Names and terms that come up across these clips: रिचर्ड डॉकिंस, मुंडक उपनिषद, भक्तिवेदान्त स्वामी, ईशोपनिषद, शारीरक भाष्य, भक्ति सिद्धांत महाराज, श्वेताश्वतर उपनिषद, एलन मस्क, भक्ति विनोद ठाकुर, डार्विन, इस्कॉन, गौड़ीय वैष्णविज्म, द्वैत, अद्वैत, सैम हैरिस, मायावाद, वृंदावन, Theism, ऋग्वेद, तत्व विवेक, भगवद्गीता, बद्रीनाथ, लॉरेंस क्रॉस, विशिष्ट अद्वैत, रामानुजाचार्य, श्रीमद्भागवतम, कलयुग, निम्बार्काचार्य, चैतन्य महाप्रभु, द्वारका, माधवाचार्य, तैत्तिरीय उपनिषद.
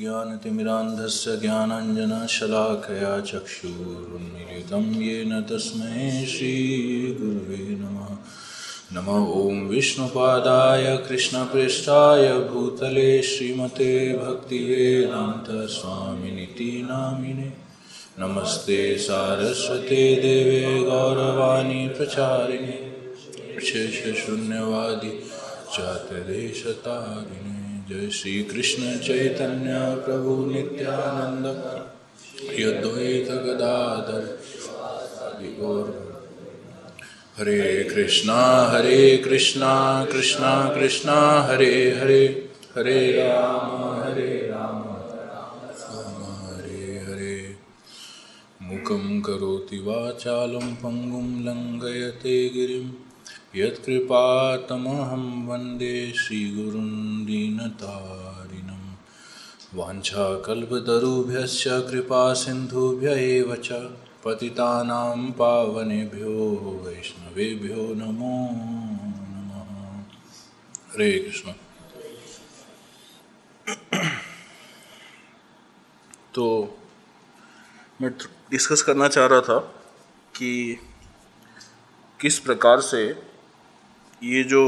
ज्ञानतिमिरान्धस्य ज्ञानाञ्जनशलाकया चक्षुरुन्मीलितं येन तस्मै श्रीगुरवे नमः। नमः ॐ विष्णुपादाय कृष्णप्रेष्ठाय भूतले श्रीमते भक्तिवेदान्त स्वामिनिति नामिने। नमस्ते सारस्वते देवे गौरवाणी प्रचारिणे शेषशून्यवादि चातुर्देशतारिणे। जय श्री कृष्ण चैतन्य प्रभु नित्यानंद यद्वैत गदाधर हरे कृष्णा हरे कृष्णा कृष्णा कृष्णा हरे हरे हरे राम राम हरे हरे। मुखं करोति वाचालं पंगुं लंघयते गिरिम् यत्कृपातमहं वन्दे श्रीगुरुं दीनतारिणं। वाञ्छाकल्पतरुभ्यश्च कृपासिन्धुभ्य एव च पतितानां पावनेभ्यो वैष्णवेभ्यो नमो नमः। हरे कृष्ण। तो मैं डिस्कस करना चाह रहा था कि किस प्रकार से ये जो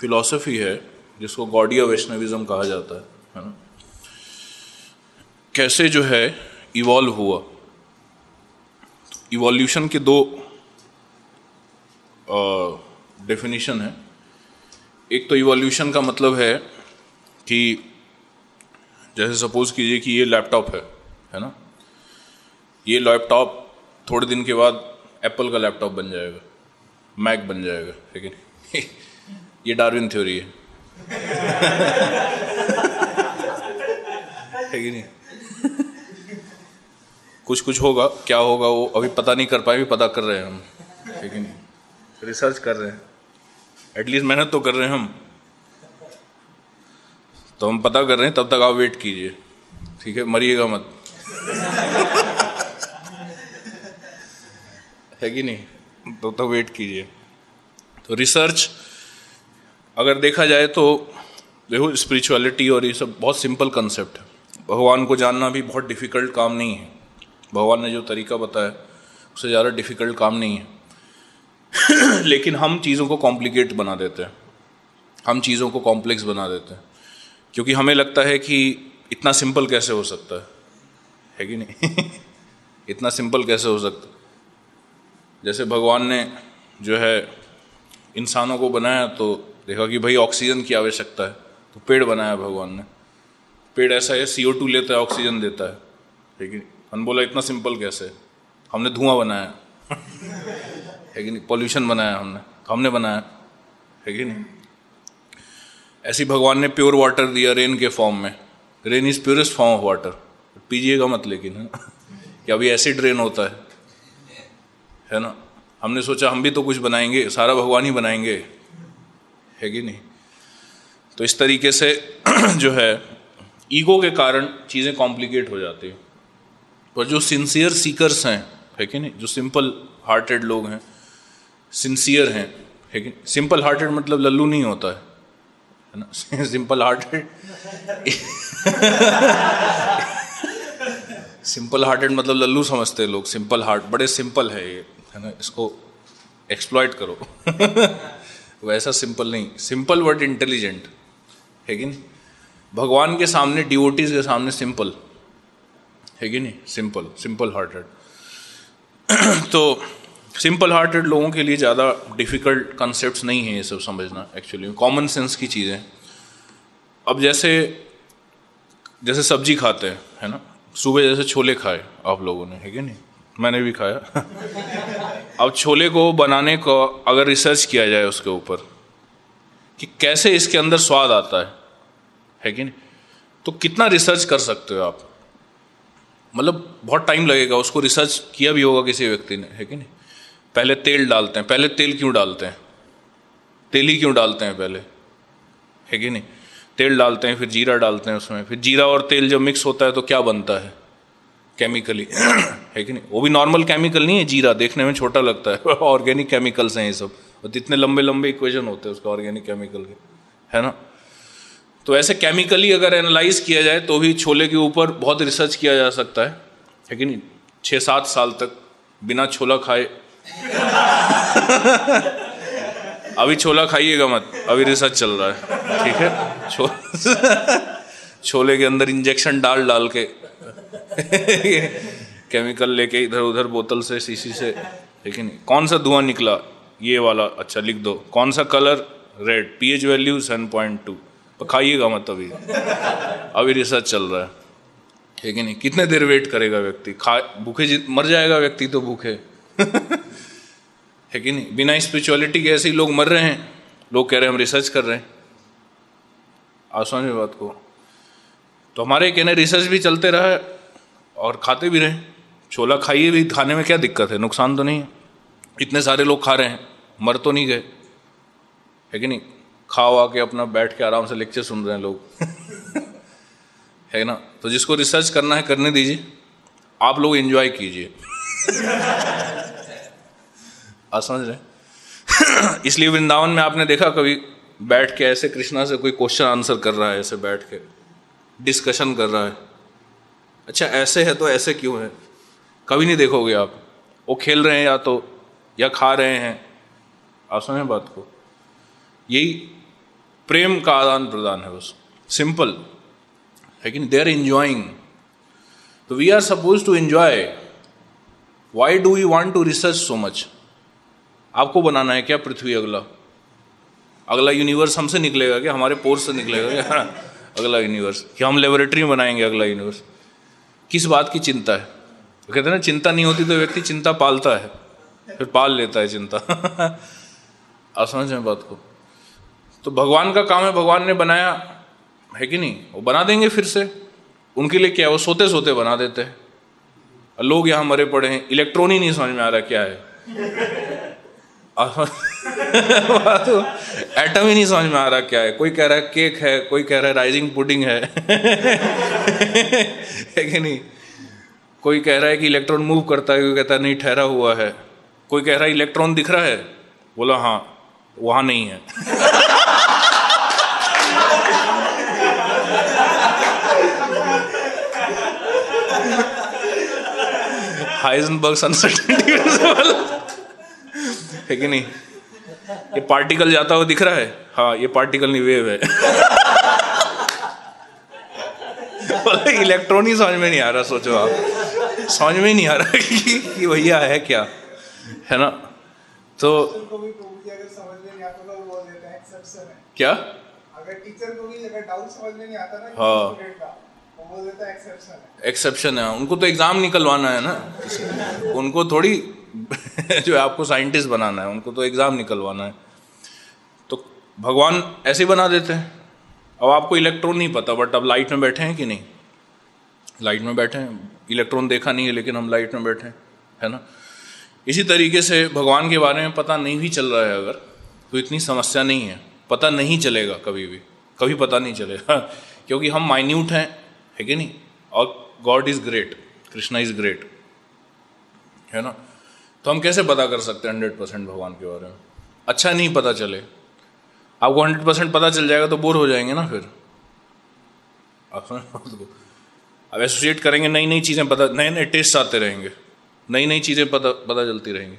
फिलॉसफी है जिसको गौड़ीय वैष्णविज्म कहा जाता है ना, कैसे जो है इवॉल्व हुआ। इवॉल्यूशन के दो डेफिनेशन है। एक तो इवॉल्यूशन का मतलब है कि जैसे सपोज कीजिए कि ये लैपटॉप है ना, ये लैपटॉप थोड़े दिन के बाद एप्पल का लैपटॉप बन जाएगा, मैक बन जाएगा, ठीक है। ये डार्विन थ्योरी है, है कि नहीं। कुछ कुछ होगा, क्या होगा वो अभी पता नहीं कर पाए, भी पता कर रहे हैं हम, ठीक है नहीं। रिसर्च कर रहे हैं, एटलीस्ट मेहनत तो कर रहे हैं हम, तो हम पता कर रहे हैं। तब तक आप वेट कीजिए, ठीक है, मरिएगा मत, है कि नहीं। तो वेट कीजिए। तो रिसर्च अगर देखा जाए तो देखो, स्पिरिचुअलिटी और ये सब बहुत सिंपल कंसेप्ट है। भगवान को जानना भी बहुत डिफ़िकल्ट काम नहीं है। भगवान ने जो तरीका बताया उससे ज़्यादा डिफ़िकल्ट काम नहीं है। लेकिन हम चीज़ों को कॉम्प्लिकेट बना देते हैं, हम चीज़ों को कॉम्प्लेक्स बना देते हैं, क्योंकि हमें लगता है कि इतना सिंपल कैसे हो सकता है कि नहीं। इतना सिंपल कैसे हो सकता है। जैसे भगवान ने जो है इंसानों को बनाया तो देखा कि भाई ऑक्सीजन की आवश्यकता है, तो पेड़ बनाया भगवान ने। पेड़ ऐसा है CO2 लेता है, ऑक्सीजन देता है, ठीक है। हम बोला इतना सिंपल कैसे। हमने धुआं बनाया, है कि नहीं, पॉल्यूशन बनाया हमने, तो हमने बनाया, है कि नहीं। ऐसे भगवान ने प्योर वाटर दिया रेन के फॉर्म में। Rain is purest form of water. पीजिएगा मत लेकिन, है ना, कि अभी एसिड रेन होता है, है ना। हमने सोचा हम भी तो कुछ बनाएंगे, सारा भगवान ही बनाएंगे, है कि नहीं। तो इस तरीके से जो है ईगो के कारण चीज़ें कॉम्प्लिकेट हो जाती हैं। पर जो सिंसियर सीकर्स हैं, है कि नहीं, जो सिंपल हार्टेड लोग हैं, सिंसियर हैं, है कि नहीं। सिंपल हार्टेड मतलब लल्लू नहीं होता है ना। सिंपल हार्टेड सिंपल हार्टेड मतलब लल्लू समझते हैं लोग। सिंपल हार्ट बड़े सिंपल है ये, है ना, इसको एक्सप्लॉइट करो। वैसा सिंपल नहीं, सिंपल बट इंटेलिजेंट, है कि नहीं। भगवान के सामने, डिवोटीज के सामने सिंपल, है कि नहीं, सिंपल, सिंपल हार्टेड। तो सिंपल हार्टेड लोगों के लिए ज़्यादा डिफ़िकल्ट कंसेप्ट नहीं है ये सब समझना, एक्चुअली कॉमन सेंस की चीज़ें। अब जैसे जैसे सब्जी खाते हैं, है ना, सुबह जैसे छोले खाए आप लोगों ने, है कि नहीं, मैंने भी खाया। अब छोले को बनाने को अगर रिसर्च किया जाए उसके ऊपर कि कैसे इसके अंदर स्वाद आता है कि नहीं, तो कितना रिसर्च कर सकते हो आप। मतलब बहुत टाइम लगेगा, उसको रिसर्च किया भी होगा किसी व्यक्ति ने, है कि नहीं। पहले तेल डालते हैं, पहले तेल क्यों डालते हैं, तेल ही क्यों डालते हैं पहले, है कि नहीं। तेल डालते हैं, फिर जीरा डालते हैं उसमें, फिर जीरा और तेल जब मिक्स होता है तो क्या बनता है केमिकली, है कि नहीं। वो भी नॉर्मल केमिकल नहीं है, जीरा देखने में छोटा लगता है, ऑर्गेनिक केमिकल्स हैं ये सब। और इतने लंबे लंबे इक्वेशन होते हैं उसका ऑर्गेनिक केमिकल के, है ना। तो ऐसे केमिकली अगर एनालाइज किया जाए तो भी छोले के ऊपर बहुत रिसर्च किया जा सकता है, लेकिन 6-7 साल तक बिना छोला खाए अभी छोला खाइएगा मत, अभी रिसर्च चल रहा है, ठीक है। छोले के अंदर इंजेक्शन डाल के केमिकल लेके इधर उधर बोतल से शीशी से, ठीक है। नहीं, कौन सा धुआं निकला, ये वाला, अच्छा लिख दो, कौन सा कलर, रेड, पीएच वैल्यू 7.2, पर खाइएगा मत अभी रिसर्च चल रहा है, ठीक है। नहीं, कितने देर वेट करेगा व्यक्ति, खा भूखे मर जाएगा व्यक्ति तो भूखे है कि नहीं। बिना स्पिरिचुअलिटी के ऐसे ही लोग मर रहे हैं, लोग कह रहे हैं हम रिसर्च कर रहे हैं, आसान है बात को। तो हमारे कहने रिसर्च भी चलते रहा है और खाते भी रहे, छोला खाइए भी, खाने में क्या दिक्कत है, नुकसान तो नहीं है, इतने सारे लोग खा रहे हैं, मर तो नहीं गए, है कि नहीं। खाओ आके अपना बैठ के आराम से लेक्चर सुन रहे हैं लोग है ना। तो जिसको रिसर्च करना है करने दीजिए, आप लोग एंजॉय कीजिए आसान रहे इसलिए वृंदावन में आपने देखा कभी बैठ के ऐसे कृष्णा से कोई क्वेश्चन आंसर कर रहा है, ऐसे बैठ के डिस्कशन कर रहा है, अच्छा ऐसे है तो ऐसे क्यों है, कभी नहीं देखोगे आप। वो खेल रहे हैं या तो या खा रहे हैं, आसान है बात को। यही प्रेम का आदान प्रदान है, बस सिंपल, लेकिन दे आर एंजॉइंग। तो we are suppose to enjoy, why do you want to research so much. आपको बनाना है क्या पृथ्वी, अगला यूनिवर्स हमसे निकलेगा क्या, हमारे पोर्स से निकलेगा क्या अगला यूनिवर्स, कि हम लेबोरेटरी में बनाएंगे अगला यूनिवर्स। किस बात की चिंता है, तो कहते हैं ना चिंता नहीं होती तो व्यक्ति चिंता पालता है, फिर पाल लेता है चिंता आसान है बात को। तो भगवान का काम है, भगवान ने बनाया है कि नहीं, वो बना देंगे फिर से, उनके लिए क्या है, वो सोते सोते बना देते हैं। लोग यहाँ मरे पड़े हैं, इलेक्ट्रॉन ही नहीं समझ में आ रहा क्या है एटम ही नहीं समझ में आ रहा क्या है, कोई कह रहा है केक है, कोई कह रहा है राइजिंग पुडिंग है है कि नहीं। कोई कह रहा है कि इलेक्ट्रॉन मूव करता है, कोई कहता है नहीं ठहरा हुआ है, कोई कह रहा है इलेक्ट्रॉन दिख रहा है, बोला हाँ वहाँ नहीं है हाइजेनबर्ग अनसर्टेनिटी प्रिंसिपल है कि नहीं। ये पार्टिकल जाता हुआ दिख रहा है, हाँ ये पार्टिकल नहीं वेव है इलेक्ट्रॉन ही समझ में नहीं आ रहा, सोचो आप, समझ में नहीं आ रहा कि भैया है क्या, है ना। तो क्या हाँ एक्सेप्शन है, उनको तो एग्जाम निकलवाना है ना उनको थोड़ी जो है आपको साइंटिस्ट बनाना है, उनको तो एग्जाम निकलवाना है। तो भगवान ऐसे ही बना देते हैं। अब आपको इलेक्ट्रॉन नहीं पता, बट अब लाइट में बैठे हैं कि नहीं, लाइट में बैठे हैं, इलेक्ट्रॉन देखा नहीं है लेकिन हम लाइट में बैठे हैं, है ना। इसी तरीके से भगवान के बारे में पता नहीं भी चल रहा है अगर, तो इतनी समस्या नहीं है, पता नहीं चलेगा कभी भी, कभी पता नहीं चलेगा क्योंकि हम माइन्यूट हैं, है कि नहीं। और God is great, Krishna is great, है ना। तो हम कैसे पता कर सकते हैं 100% भगवान के बारे में, अच्छा नहीं पता चले आपको। 100% पता चल जाएगा तो बोर हो जाएंगे ना फिर, अब एसोसिएट करेंगे, नई नई चीज़ें पता, नए नए टेस्ट आते रहेंगे, नई नई चीज़ें पता चलती रहेंगी।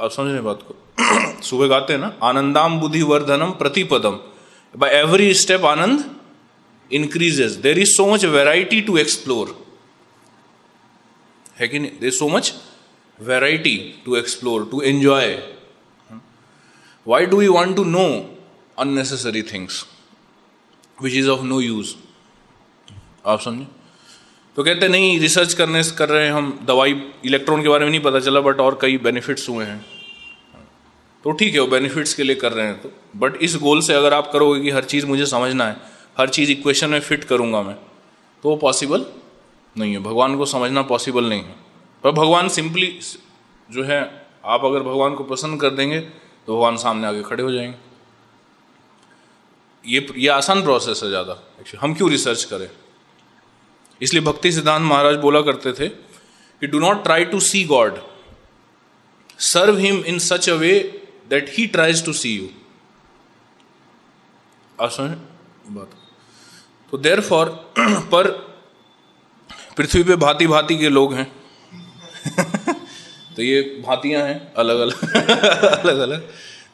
आप समझ रहे बात को सुबह गाते हैं ना, आनंदाम बुद्धिवर्धनम प्रतिपदम, by every step Anand increases, there is so much variety to explore, है कि नहीं, there is so much variety to explore, to enjoy. Why do we want to know unnecessary things which is of no use? आप समझे। तो कहते नहीं research कर रहे हैं हम, दवाई इलेक्ट्रॉन के बारे में नहीं पता चला बट और कई बेनिफिट्स हुए हैं, तो ठीक है वो बेनिफिट्स के लिए कर रहे हैं। तो बट इस गोल से अगर आप करोगे कि हर चीज़ मुझे समझना है, हर चीज़ इक्वेशन में फिट करूंगा मैं, तो वो पॉसिबल नहीं है, भगवान को समझना पॉसिबल नहीं है। पर भगवान सिंपली जो है, आप अगर भगवान को पसंद कर देंगे तो भगवान सामने आगे खड़े हो जाएंगे। ये आसान प्रोसेस है ज़्यादा, एक्चुअली हम क्यों रिसर्च करें। इसलिए भक्ति सिद्धांत महाराज बोला करते थे कि do not try to see God, serve him in such a way that he tries to see you. आसान बात तो देयरफॉर पर पृथ्वी पे भांति भांति के लोग हैं तो ये भांतियाँ हैं अलग अलग अलग अलग।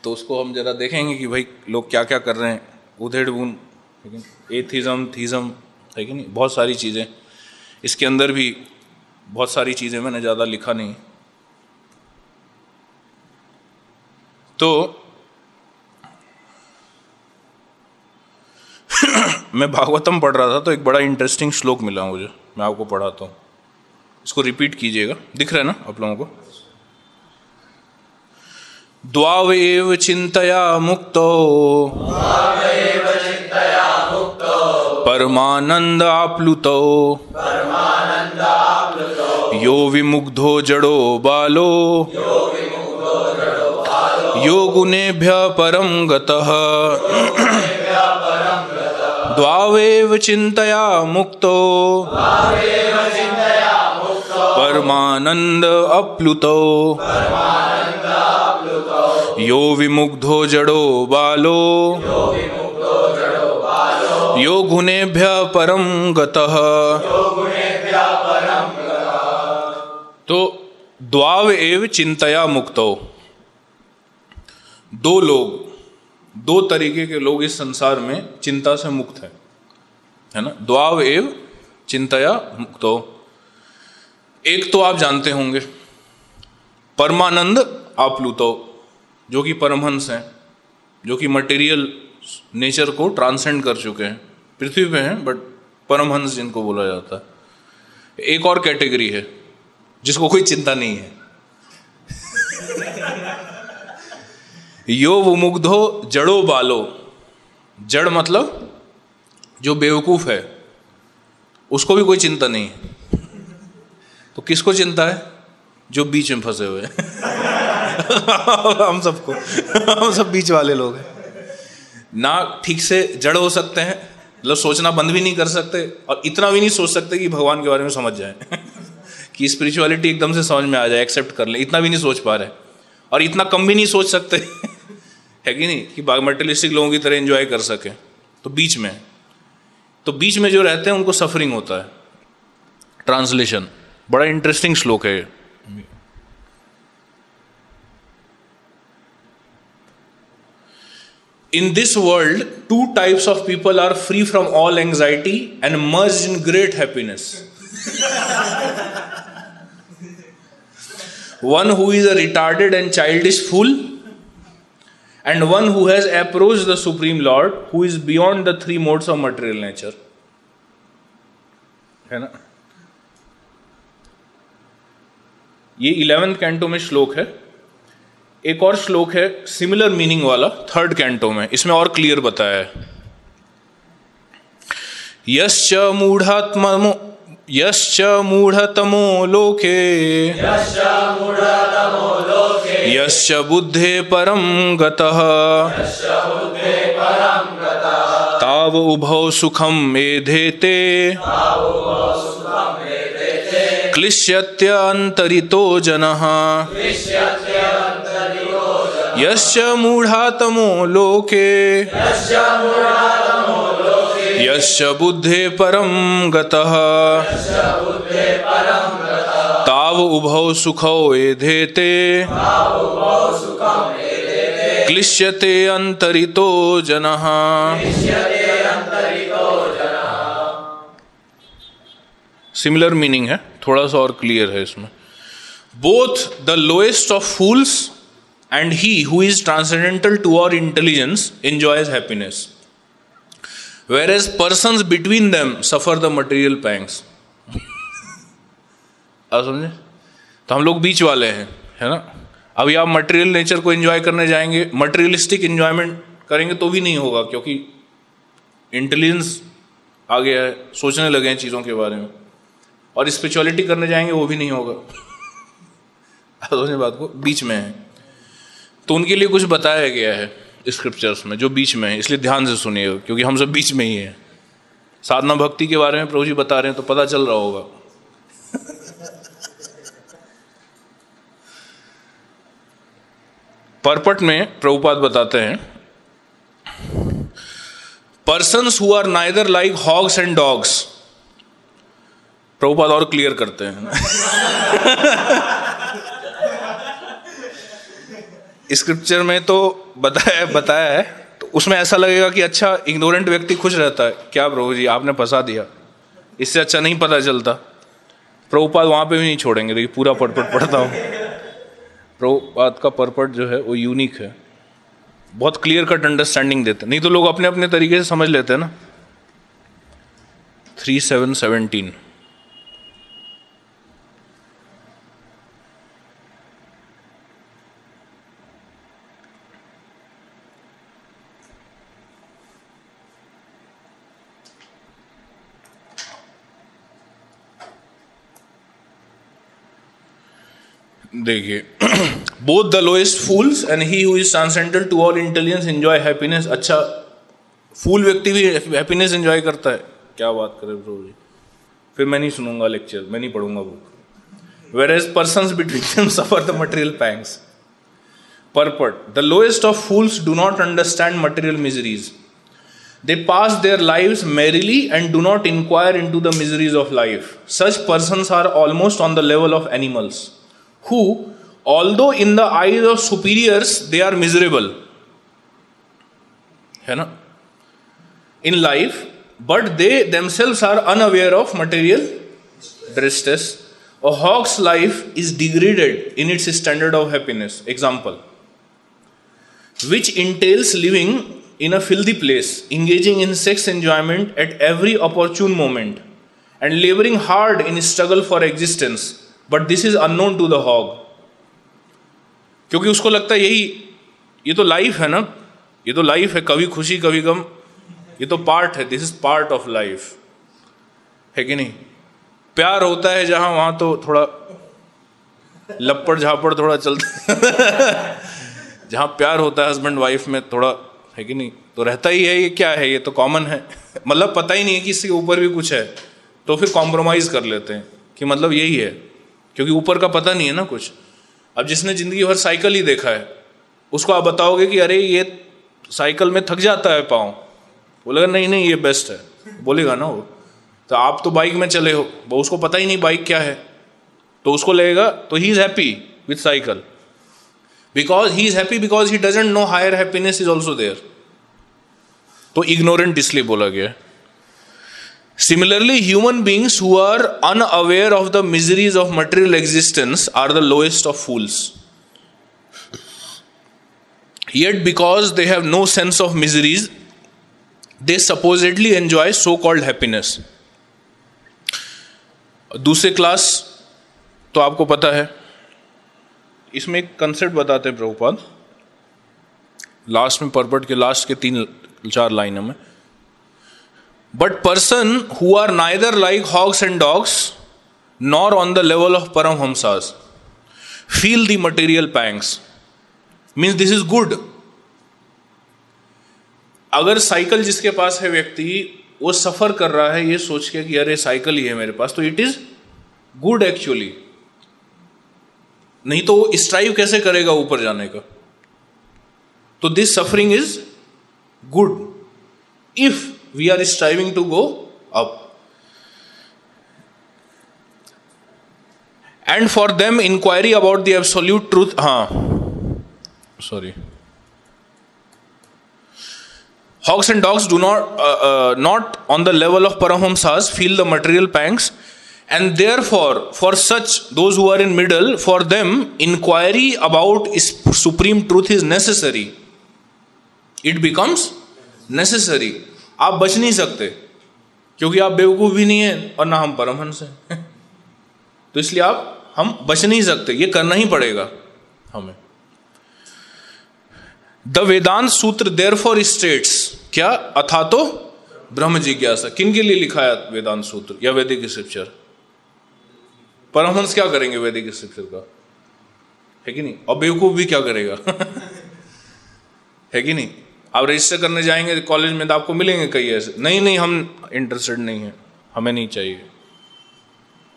तो उसको हम जरा देखेंगे कि भाई लोग क्या क्या कर रहे हैं, उधेड़ बून, ठीक है, एथिज्म, थीज्म, ठीक है, नहीं बहुत सारी चीज़ें। इसके अंदर भी बहुत सारी चीज़ें मैंने ज़्यादा लिखा नहीं। तो मैं भागवतम पढ़ रहा था तो एक बड़ा इंटरेस्टिंग श्लोक मिला मुझे, मैं आपको पढ़ाता हूँ। इसको रिपीट कीजिएगा, दिख रहा है ना आप लोगों को। द्वावेव चिंतया मुक्तो परमानंद आप्लुतो यो विमुग्धो जड़ो बालो यो गुणेभ्यः परं गतः। द्वावेव चिंतया मुक्तो परमानंद आप्लुतो यो विमुग्धो जड़ो बालो यो गुणेभ्यः परं गतः। तो द्वाव एव चिंतया मुक्तो, दो लोग, दो तरीके के लोग इस संसार में चिंता से मुक्त हैं, है ना। द्वाव एव चिंतया मुक्तो, एक तो आप जानते होंगे परमानंद आप्लुतो, जो कि परमहंस हैं, जो कि मटेरियल नेचर को ट्रांसेंड कर चुके हैं, पृथ्वी पे हैं बट परमहंस जिनको बोला जाता है। एक और कैटेगरी है जिसको कोई चिंता नहीं है यो विमुग्धो जड़ो बालो, जड़ मतलब जो बेवकूफ़ है उसको भी कोई चिंता नहीं है। तो किसको चिंता है? जो बीच में फंसे हुए हैं हम सबको, हम सब बीच वाले लोग हैं ना। ठीक से जड़ हो सकते हैं, मतलब सोचना बंद भी नहीं कर सकते और इतना भी नहीं सोच सकते कि भगवान के बारे में समझ जाएं कि स्पिरिचुअलिटी एकदम से समझ में आ जाए, एक्सेप्ट कर ले, इतना भी नहीं सोच पा रहे और इतना कम भी नहीं सोच सकते है कि नहीं, कि मटेरियलिस्टिक लोगों की तरह एंजॉय कर सकें। तो बीच में, तो बीच में जो रहते हैं उनको सफरिंग होता है। ट्रांसलेशन बड़ा इंटरेस्टिंग श्लोक है। In this world, two types of people are free from all anxiety and merged in great happiness. One who is a retarded and childish fool, and one who has approached the Supreme Lord, who is beyond the three modes of material nature. है ना? ये 11th canto में श्लोक है। एक और श्लोक है सिमिलर मीनिंग वाला 3rd कैंटो में, इसमें और क्लियर बताया है। यश्च मूढ़तमो लोके यश्च बुद्धे परम गतः ताव उभौ सुखम मेधेते क्लिश्यत्य अंतरितो जनः। यश्च मूढ़ातमो लोके यश्च बुद्धे परं गतः ताव उभौ सुखौ एधेते क्लिश्यते अंतरितो जनः। सिमिलर मीनिंग है, थोड़ा सा और क्लियर है इसमें। Both the lowest of fools and he who is transcendental to our intelligence enjoys happiness, whereas persons between them suffer the material pangs. आप समझे? तो हम लोग बीच वाले हैं, है ना। अभी आप मटेरियल नेचर को एंजॉय करने जाएंगे, मटेरियलिस्टिक एंजॉयमेंट करेंगे तो भी नहीं होगा, क्योंकि इंटेलिजेंस आ गया है, सोचने लगे हैं चीज़ों के बारे में। और स्पिरिचुअलिटी करने जाएंगे वो भी नहीं होगा। आप समझे बात को? बीच में है, तो उनके लिए कुछ बताया गया है स्क्रिप्चर्स में जो बीच में है, इसलिए ध्यान से सुनिएगा क्योंकि हम सब बीच में ही हैं। साधना भक्ति के बारे में प्रभु जी बता रहे हैं तो पता चल रहा होगा पर्पट में प्रभुपाद बताते हैं persons who are neither like hogs and dogs. Prabhupada और क्लियर करते हैं। स्क्रिप्चर में तो बताया है तो उसमें ऐसा लगेगा कि अच्छा इग्नोरेंट व्यक्ति खुश रहता है, क्या प्रभु जी आपने फंसा दिया, इससे अच्छा नहीं पता चलता। प्रभुपाद वहाँ पे भी नहीं छोड़ेंगे, देखिए पूरा पर्पट पढ़ता हूँ। प्रभुपाद का पर्पट जो है वो यूनिक है, बहुत क्लियर कट अंडरस्टैंडिंग देते, नहीं तो लोग अपने अपने तरीके से समझ लेते हैं ना। 3717 देखिए, both the lowest fools and he who is transcendent to all intelligence enjoy happiness. अच्छा, फूल व्यक्ति भी हैप्पीनेस एंजॉय करता है, क्या बात करें प्रभु जी, फिर मैं नहीं सुनूंगा लेक्चर, मैं नहीं पढ़ूंगा book. Whereas persons between them suffer the material pangs. पर्पट, the lowest of fools do not understand material miseries, they pass their lives merrily and do not inquire into the miseries of life. Such persons are almost on the level of animals who, although in the eyes of superiors, they are miserable, है ना, in life, but they themselves are unaware of material distress. A hog's life is degraded in its standard of happiness, example, which entails living in a filthy place, engaging in sex enjoyment at every opportune moment, and laboring hard in struggle for existence. But this is unknown to the hog. क्योंकि उसको लगता है यही, ये तो life है ना, ये तो लाइफ है, कभी खुशी कभी गम, ये तो पार्ट है, this is part of life, है कि नहीं। प्यार होता है जहाँ वहाँ तो थोड़ा लपड़ झापड़ थोड़ा चलता जहाँ प्यार होता है हस्बैंड वाइफ में थोड़ा, है कि नहीं, तो रहता ही है। ये क्या है, ये तो कॉमन है। मतलब पता ही नहीं है कि इसके ऊपर भी कुछ है, तो फिर कॉम्प्रोमाइज़ कर लेते हैं कि मतलब यही है, क्योंकि ऊपर का पता नहीं है ना कुछ। अब जिसने ज़िंदगी भर साइकिल ही देखा है उसको आप बताओगे कि अरे ये साइकिल में थक जाता है पाँव, बोलेगा नहीं नहीं ये बेस्ट है, बोलेगा ना वो। तो आप तो बाइक में चले हो, वो उसको पता ही नहीं बाइक क्या है, तो उसको लगेगा, तो he is happy with cycle because he is happy because he doesn't know higher happiness is also there. तो इग्नोरेंट इसलिए बोला गया है। Similarly, human beings who are unaware of the miseries of material existence are the lowest of fools. Yet, because they have no sense of miseries, they supposedly enjoy so-called happiness. दूसरे class तो आपको पता है, इसमें एक concept बताते हैं Prabhupada last में, पर्पट के लास्ट के 3-4 लाइनों में। But person who are neither like hogs and dogs nor on the level of Paramahamsas feel the material pangs. Means this is good. अगर साइकिल जिसके पास है व्यक्ति, वो सफ़र कर रहा है ये सोच के कि अरे साइकिल ही है मेरे पास, तो इट इज़ गुड एक्चुअली। नहीं तो वो स्ट्राइव कैसे करेगा ऊपर जाने का। तो this suffering is good if we are striving to go up. And for them inquiry about the absolute truth, hogs and dogs do not on the level of Paramahamsas feel the material pangs, and therefore for such, those who are in middle, for them inquiry about supreme truth is necessary. It becomes necessary. आप बच नहीं सकते क्योंकि आप बेवकूफ़ भी नहीं हैं और ना हम परमहंस हैं, तो इसलिए आप हम बच नहीं सकते, ये करना ही पड़ेगा हमें। द वेदांत सूत्र देयरफॉर स्टेट्स, क्या अथा तो ब्रह्म जिज्ञासा। किन के लिए लिखा है वेदांत सूत्र या वैदिक स्क्रिप्चर? परमहंस क्या करेंगे वैदिक स्क्रिप्चर का, है कि नहीं, और बेवकूफ़ भी क्या करेगा है कि नहीं। आप रजिस्टर करने जाएंगे कॉलेज में तो आपको मिलेंगे कई ऐसे, नहीं नहीं हम इंटरेस्टेड नहीं हैं, हमें नहीं चाहिए,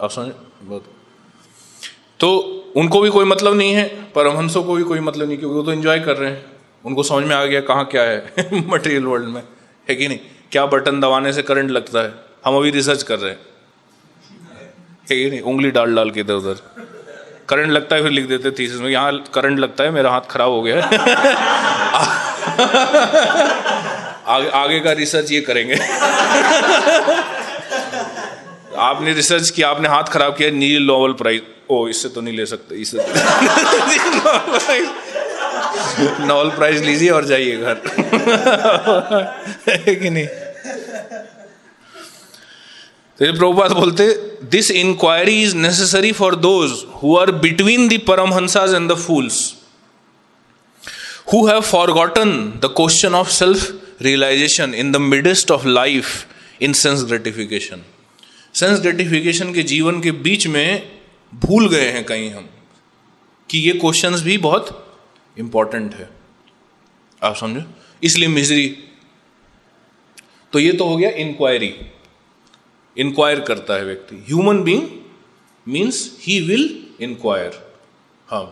आप समझ बहुत। तो उनको भी कोई मतलब नहीं है, परमहंसों को भी कोई मतलब नहीं, क्योंकि वो तो एंजॉय कर रहे हैं, उनको समझ में आ गया कहाँ क्या है मटेरियल वर्ल्ड में, है कि नहीं। क्या बटन दबाने से करंट लगता है, हम अभी रिसर्च कर रहे हैं, ये नहीं उंगली डाल डाल के इधर उधर करंट लगता है फिर लिख देते थीसिस में यहाँ करंट लगता है मेरा हाथ खराब हो गया आगे का रिसर्च ये करेंगे आपने रिसर्च किया, आपने हाथ खराब किया, नील नोबेल प्राइज, ओ इससे तो नहीं ले सकते, इससे नोबेल प्राइज लीजिए और जाइए घर है कि नहीं। तो प्रभुपाद बोलते this inquiry is necessary for those who are between the paramahamsas and the fools who have forgotten the question of self realisation in the midst of life in sense gratification. Sense gratification के जीवन के बीच में भूल गए हैं कहीं हम कि ये क्वेश्चंस भी बहुत इंपॉर्टेंट है, आप समझो, इसलिए मिजरी। तो ये तो हो गया इंक्वायरी, इंक्वायर करता है व्यक्ति, human being means he will inquire. हाँ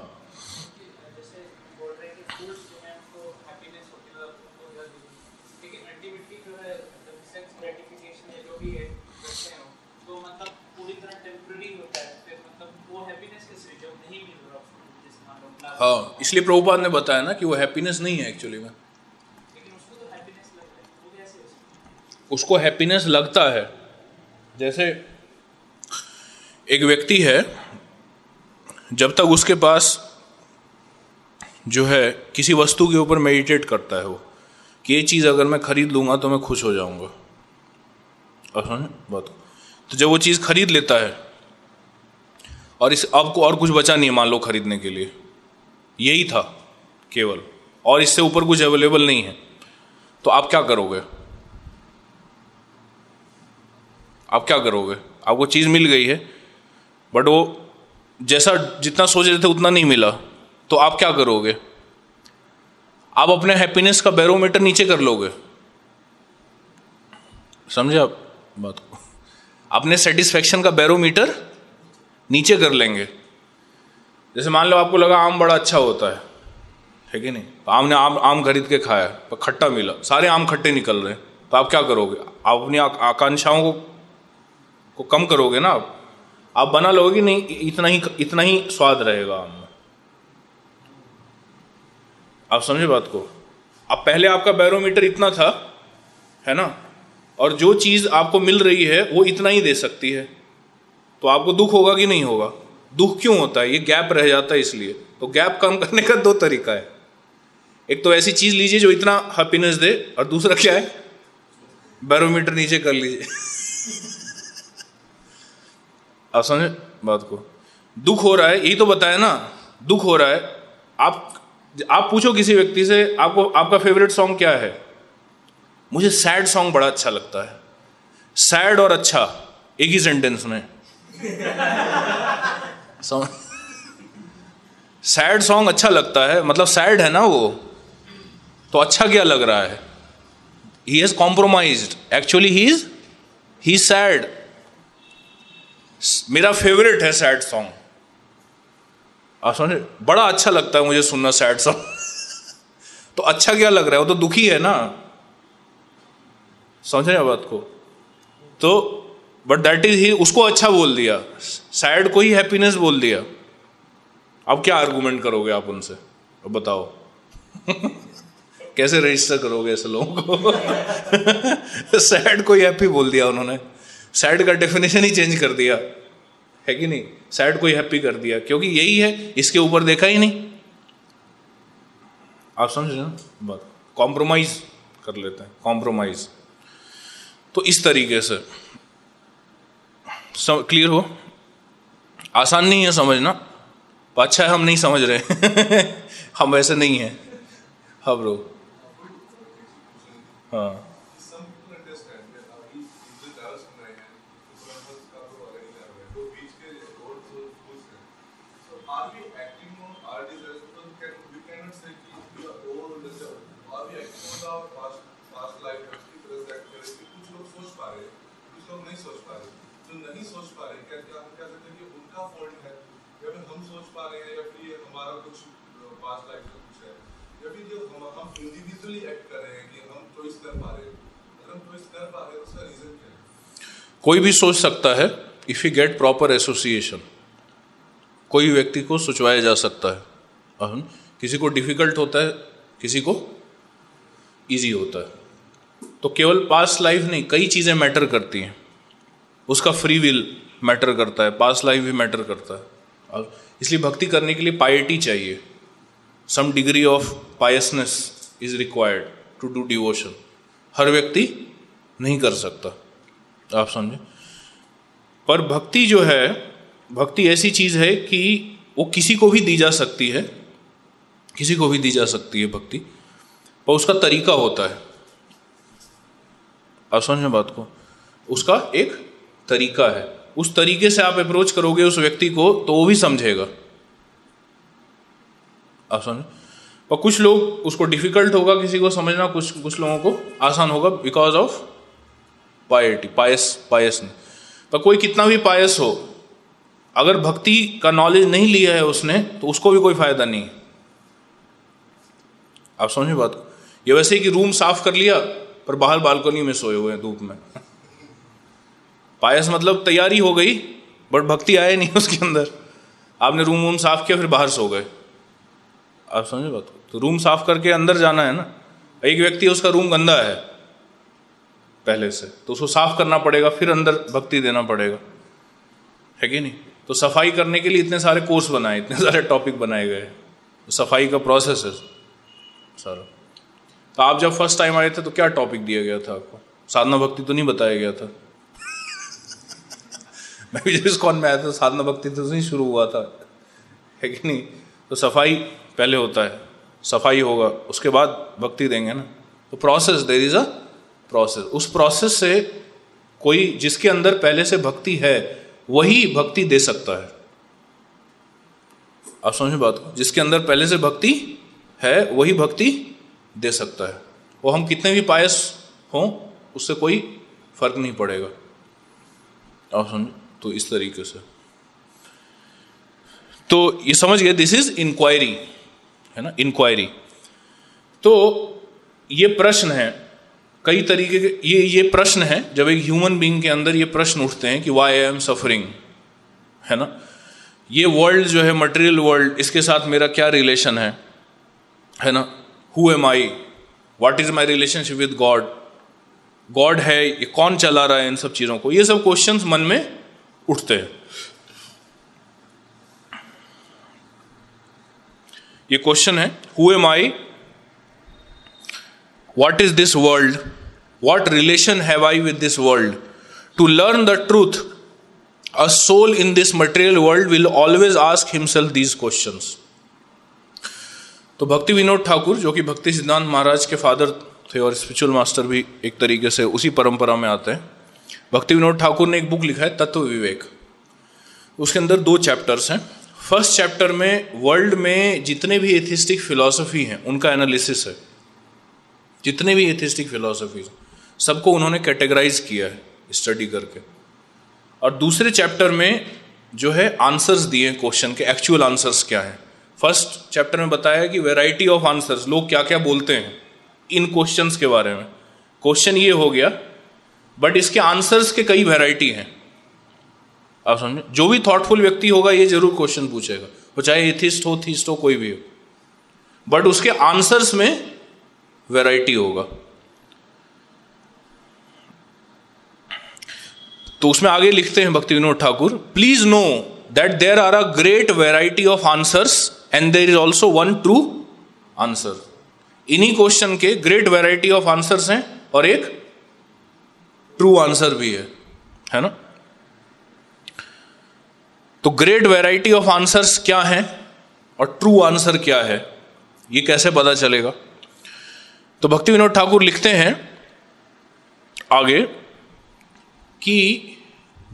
हाँ, इसलिए प्रभुपाद ने बताया ना कि वो हैप्पीनेस नहीं है एक्चुअली में, उसको हैप्पीनेस लगता है। जैसे एक व्यक्ति है, जब तक उसके पास जो है किसी वस्तु के ऊपर मेडिटेट करता है वो कि ये चीज़ अगर मैं खरीद लूँगा तो मैं खुश हो जाऊँगा, आसान बात। तो जब वो चीज़ खरीद लेता है और इस आपको और कुछ बचा नहीं है, मान लो खरीदने के लिए यही था केवल और इससे ऊपर कुछ अवेलेबल नहीं है, तो आप क्या करोगे, आप क्या करोगे? आपको चीज़ मिल गई है बट वो जैसा जितना सोच रहे थे उतना नहीं मिला, तो आप क्या करोगे? आप अपने हैप्पीनेस का बैरोमीटर नीचे कर लोगे, समझे आप बात को, अपने सेटिस्फेक्शन का बैरोमीटर नीचे कर लेंगे। जैसे मान लो आपको लगा आम बड़ा अच्छा होता है कि नहीं, आपने आम खरीद के खाया पर खट्टा मिला, सारे आम खट्टे निकल रहे हैं, तो आप क्या करोगे? आप अपनी आकांक्षाओं को कम करोगे ना, आप बना लोगे नहीं, इतना ही स्वाद रहेगा आम में, आप समझे बात को। अब पहले आपका बैरोमीटर इतना था है ना, और जो चीज़ आपको मिल रही है वो इतना ही दे सकती है, तो आपको दुख होगा कि नहीं होगा? दुख क्यों होता है? ये गैप रह जाता है इसलिए। तो गैप कम करने का दो तरीका है, एक तो ऐसी चीज़ लीजिए जो इतना हैप्पीनेस दे, और दूसरा क्या है? बैरोमीटर नीचे कर लीजिए आप समझे बात को। दुख हो रहा है, यही तो बताया ना, दुख हो रहा है। आप पूछो किसी व्यक्ति से आपको आपका फेवरेट सॉन्ग क्या है, मुझे सैड सॉन्ग बड़ा अच्छा लगता है, सैड और अच्छा एक ही सेंटेंस में सैड सॉन्ग अच्छा लगता है मतलब सैड है ना वो, तो अच्छा क्या लग रहा है? He is compromised, actually he is sad. मेरा फेवरेट है सैड सॉन्ग, आप समझे, बड़ा अच्छा लगता है मुझे सुनना सैड सॉन्ग तो अच्छा क्या लग रहा है? वो तो दुखी है ना, समझ रहे हैं बात को। तो बट दैट इज ही, उसको अच्छा बोल दिया, सैड को ही हैप्पीनेस बोल दिया। अब क्या आर्गूमेंट करोगे आप उनसे, अब बताओ कैसे रजिस्टर करोगे ऐसे लोगों को सैड को ही हैप्पी बोल दिया उन्होंने, सैड का डेफिनेशन ही चेंज कर दिया है कि नहीं, सैड को ही हैप्पी कर दिया, क्योंकि यही है, इसके ऊपर देखा ही नहीं। आप समझे ना बात, कॉम्प्रोमाइज कर लेते हैं, कॉम्प्रोमाइज। तो इस तरीके से क्लियर हो, आसान नहीं है समझना, अच्छा है हम नहीं समझ रहे हम ऐसे नहीं है हाँ ब्रो, हाँ कोई भी सोच सकता है, if you get proper association. कोई व्यक्ति को सोचवाया जा सकता है, किसी को डिफिकल्ट होता है, किसी को ईजी होता है। तो केवल पास्ट लाइफ नहीं, कई चीज़ें मैटर करती हैं। उसका फ्री विल मैटर करता है, पास्ट लाइफ भी मैटर करता है। और इसलिए भक्ति करने के लिए पायटी चाहिए, some degree of piousness is required to do devotion. हर व्यक्ति नहीं कर सकता, आप समझे। पर भक्ति जो है, भक्ति ऐसी चीज़ है कि वो किसी को भी दी जा सकती है, किसी को भी दी जा सकती है भक्ति। पर उसका तरीका होता है, आप समझे बात को। उसका एक तरीका है, उस तरीके से आप अप्रोच करोगे उस व्यक्ति को तो वो भी समझेगा, आप समझे। पर कुछ लोग उसको डिफिकल्ट होगा किसी को समझना, कुछ लोगों को आसान होगा बिकॉज ऑफ पायटी, पायस नहीं। पर कोई कितना भी पायस हो, अगर भक्ति का नॉलेज नहीं लिया है उसने तो उसको भी कोई फायदा नहीं, आप समझे बात को। ये वैसे कि रूम साफ कर लिया पर बाहर बालकनी में सोए हुए हैं धूप में। पायस मतलब तैयारी हो गई बट भक्ति आए नहीं उसके अंदर। आपने रूम साफ किया फिर बाहर सो गए, आप समझे बात को। तो रूम साफ करके अंदर जाना है ना। एक व्यक्ति उसका रूम गंदा है पहले से, तो उसको साफ करना पड़ेगा, फिर अंदर भक्ति देना पड़ेगा, है कि नहीं। तो सफाई करने के लिए इतने सारे कोर्स बनाए, इतने सारे टॉपिक बनाए गए, तो सफाई का प्रोसेस है सारा। तो आप जब फर्स्ट टाइम आए थे तो क्या टॉपिक दिया गया था आपको? साधना भक्ति तो नहीं बताया गया था? मैं भी जब इस कॉन में आया था साधना भक्ति तो नहीं शुरू हुआ था, है कि नहीं। तो सफाई पहले होता है, सफाई होगा उसके बाद भक्ति देंगे ना। तो process, there is a process. उस प्रोसेस से कोई जिसके अंदर पहले से भक्ति है वही भक्ति दे सकता है, आप समझे बात को। जिसके अंदर पहले से भक्ति है वही भक्ति दे सकता है। वो हम कितने भी पायस हों उससे कोई फर्क नहीं पड़ेगा, आप समझे। तो इस तरीके से तो ये समझ गए, दिस इज इंक्वायरी, है ना, इंक्वायरी। तो ये प्रश्न है कई तरीके के, ये प्रश्न है। जब एक ह्यूमन बीइंग के अंदर ये प्रश्न उठते हैं कि व्हाई आई एम सफरिंग, है ना। ये वर्ल्ड जो है, मटेरियल वर्ल्ड, इसके साथ मेरा क्या रिलेशन है, है ना। Who am I, what is my relationship with God, God है ये कौन चला रहा है इन सब चीज़ों को। ये सब क्वेश्चंस मन में उठते हैं। ये क्वेश्चन है, who am I, what is this world, what relation have I with this world? To learn the truth, a soul in this material world will always ask himself these questions. तो भक्ति विनोद ठाकुर जो कि भक्ति सिद्धांत महाराज के father थे और spiritual master भी एक तरीके से उसी परंपरा में आते हैं। भक्ति विनोद ठाकुर ने एक बुक लिखा है तत्व विवेक। उसके अंदर 2 चैप्टर्स हैं। फर्स्ट चैप्टर में वर्ल्ड में जितने भी एथिस्टिक फिलॉसफी हैं उनका एनालिसिस है, जितने भी एथिस्टिक फिलॉसफीज सबको उन्होंने कैटेगराइज किया है स्टडी करके। और दूसरे चैप्टर में जो है आंसर्स दिए हैं क्वेश्चन के, एक्चुअल आंसर्स क्या हैं। फर्स्ट चैप्टर में बताया कि वैरायटी ऑफ आंसर्स, लोग क्या क्या बोलते हैं इन क्वेश्चंस के बारे में। क्वेश्चन ये हो गया बट इसके आंसर्स के कई वैरायटी हैं, आप समझे। जो भी थॉटफुल व्यक्ति होगा ये जरूर क्वेश्चन पूछेगा, वो चाहे एथिस्ट हो, थीस्ट हो, कोई भी हो, बट उसके आंसर्स में वैरायटी होगा। तो उसमें आगे लिखते हैं भक्ति विनोद ठाकुर, please know that there are a great variety of answers and there is also one true answer. इन्हीं क्वेश्चन के ग्रेट वैरायटी ऑफ आंसर्स हैं और एक ट्रू आंसर भी है, है ना। तो ग्रेट वैरायटी ऑफ आंसर्स क्या है और ट्रू आंसर क्या है, ये कैसे पता चलेगा। तो भक्ति विनोद ठाकुर लिखते हैं आगे कि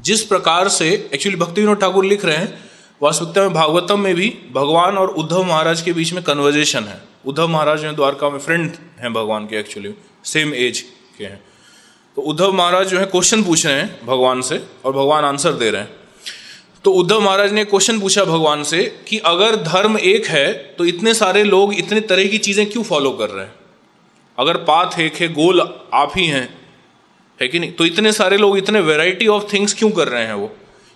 जिस प्रकार से एक्चुअली भक्ति विनोद ठाकुर लिख रहे हैं, वास्तविकता में भागवतम में भी भगवान और उद्धव महाराज के बीच में कन्वर्जेशन है। उद्धव महाराज जो द्वारका में फ्रेंड हैं भगवान के, एक्चुअली सेम एज के हैं। तो उद्धव महाराज जो है क्वेश्चन पूछ रहे हैं भगवान से और भगवान आंसर दे रहे हैं। तो उद्धव महाराज ने क्वेश्चन पूछा भगवान से कि अगर धर्म एक है तो इतने सारे लोग इतने तरह की चीज़ें क्यों फॉलो कर रहे हैं। अगर पाथ एक है, गोल आप ही हैं, है कि नहीं। तो इतने सारे लोग इतने वैरायटी ऑफ थिंग्स क्यों कर रहे हैं वो,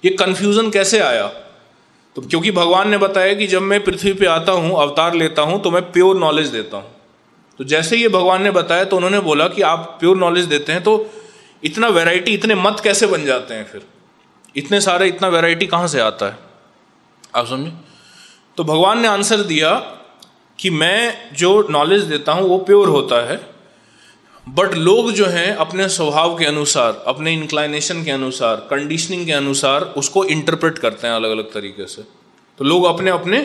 ये कन्फ्यूज़न कैसे आया? तो क्योंकि भगवान ने बताया कि जब मैं पृथ्वी पे आता हूँ, अवतार लेता हूँ, तो मैं प्योर नॉलेज देता हूँ। तो जैसे ये भगवान ने बताया तो उन्होंने बोला कि आप प्योर नॉलेज देते हैं, तो इतना वैरायटी, इतने मत कैसे बन जाते हैं फिर, इतने सारे, इतना वैरायटी कहाँ से आता है? आप समझे? तो भगवान ने आंसर दिया कि मैं जो नॉलेज देता हूँ वो प्योर होता है, बट लोग जो हैं अपने स्वभाव के अनुसार, अपने इंक्लाइनेशन के अनुसार, कंडीशनिंग के अनुसार उसको इंटरप्रेट करते हैं अलग अलग तरीके से। तो लोग अपने अपने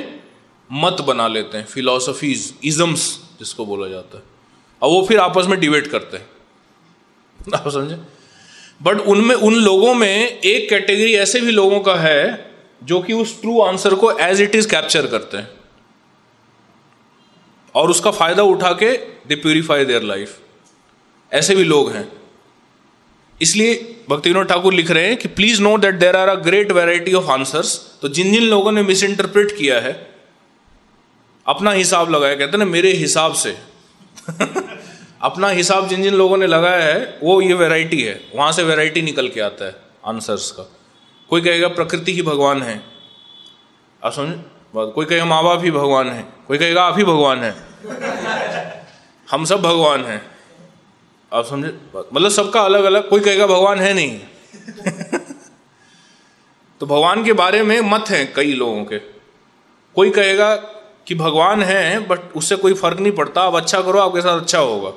मत बना लेते हैं, फिलॉसफीज, इज़म्स जिसको बोला जाता है, और वो फिर आपस में डिबेट करते हैं। आप समझे? बट उनमें, उन लोगों में एक कैटेगरी ऐसे भी लोगों का है जो कि उस ट्रू आंसर को एज इट इज़ कैप्चर करते हैं और उसका फ़ायदा उठा के दे प्यूरीफाई देयर लाइफ। ऐसे भी लोग हैं। इसलिए भक्ति विनोद ठाकुर लिख रहे हैं कि please note that there are a great variety of answers. तो जिन जिन लोगों ने मिस इंटरप्रेट किया है, अपना हिसाब लगाया, कहते हैं ना मेरे हिसाब से अपना हिसाब जिन जिन लोगों ने लगाया है वो ये वैरायटी है, वहाँ से वैरायटी निकल के आता है आंसर्स का। कोई कहेगा प्रकृति ही भगवान है, आप समझ, कोई कहेगा माँ बाप ही भगवान है, कोई कहेगा आप ही भगवान है, हम सब भगवान हैं। आप समझे? मतलब सबका अलग अलग, कोई कहेगा भगवान है नहीं तो भगवान के बारे में मत हैं कई लोगों के। कोई कहेगा कि भगवान है बट उससे कोई फर्क नहीं पड़ता, आप अच्छा करो आपके साथ अच्छा होगा।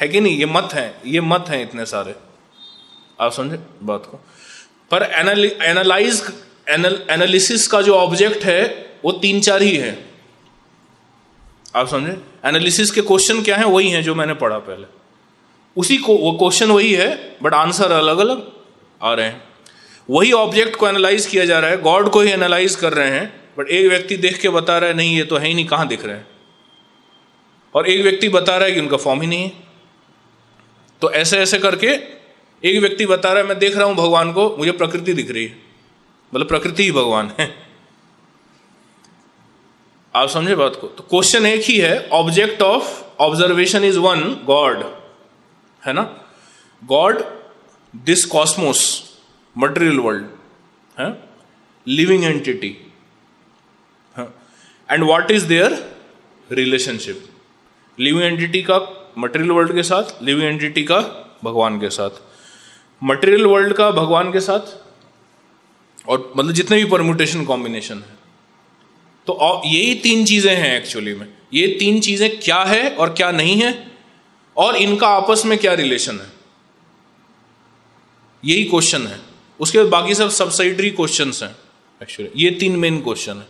है कि नहीं? ये मत हैं, ये मत हैं इतने सारे। आप समझे बात को? पर एनालिसिस का जो ऑब्जेक्ट है वो तीन चार ही है। आप समझे? एनालिसिस के क्वेश्चन क्या है? वही है जो मैंने पढ़ा पहले, उसी को वो क्वेश्चन वही है बट आंसर अलग अलग आ रहे हैं। वही ऑब्जेक्ट को एनालाइज किया जा रहा है, गॉड को ही एनालाइज कर रहे हैं, बट एक व्यक्ति देख के बता रहा है नहीं ये तो है ही नहीं, कहाँ दिख रहे हैं, और एक व्यक्ति बता रहा है कि उनका फॉर्म ही नहीं है। तो ऐसे ऐसे करके एक व्यक्ति बता रहा है मैं देख रहा हूँ भगवान को, मुझे प्रकृति दिख रही है, मतलब प्रकृति ही भगवान है। आप समझे बात को? तो क्वेश्चन एक ही है, object of observation is one, God है ना, God this cosmos, material world है, living entity, and what is their relationship, living entity का मटेरियल वर्ल्ड के साथ, लिविंग एंटिटी का भगवान के साथ, मटेरियल वर्ल्ड का भगवान के साथ, और मतलब जितने भी परम्यूटेशन कॉम्बिनेशन है। तो यही तीन चीज़ें हैं एक्चुअली में। ये तीन चीज़ें क्या है और क्या नहीं है, और इनका आपस में क्या रिलेशन है, यही क्वेश्चन है। उसके बाद बाकी सब सब्सिडरी क्वेश्चंस हैं एक्चुअली। ये तीन मेन क्वेश्चन है।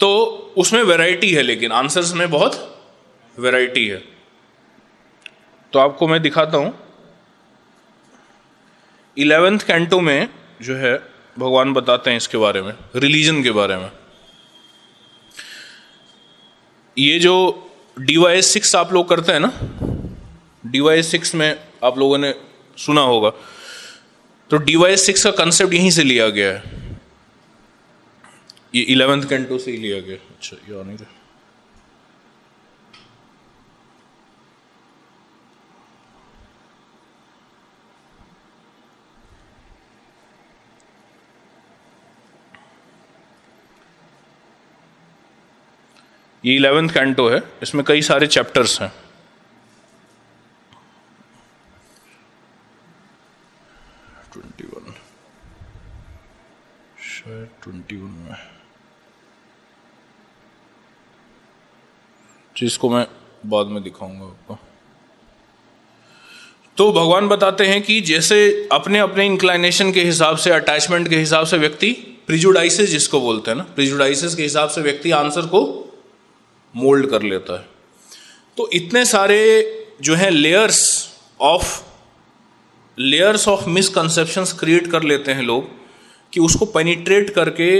तो उसमें वैरायटी है, लेकिन आंसर्स में बहुत वैरायटी है। तो आपको मैं दिखाता हूँ 11वें कैंटो में जो है भगवान बताते हैं इसके बारे में, रिलीजन के बारे में। ये जो DY6 आप लोग करते हैं ना, DY6 में आप लोगों ने सुना होगा, तो DY6 का कंसेप्ट यहीं से लिया गया है, ये 11वें कैंटो से ही लिया गया। अच्छा ये आने का ये 11वें कैंटो है, इसमें कई सारे चैप्टर्स हैं। शायद 21 में, जिसको मैं बाद में दिखाऊंगा आपको। तो भगवान बताते हैं कि जैसे अपने अपने इंक्लाइनेशन के हिसाब से, अटैचमेंट के हिसाब से व्यक्ति, प्रिजुडाइसेस जिसको बोलते हैं ना, प्रिजुडाइसेस के हिसाब से व्यक्ति आंसर को मोल्ड कर लेता है। तो इतने सारे जो हैं लेयर्स ऑफ मिसकंसेप्शंस क्रिएट कर लेते हैं लोग कि उसको पेनिट्रेट करके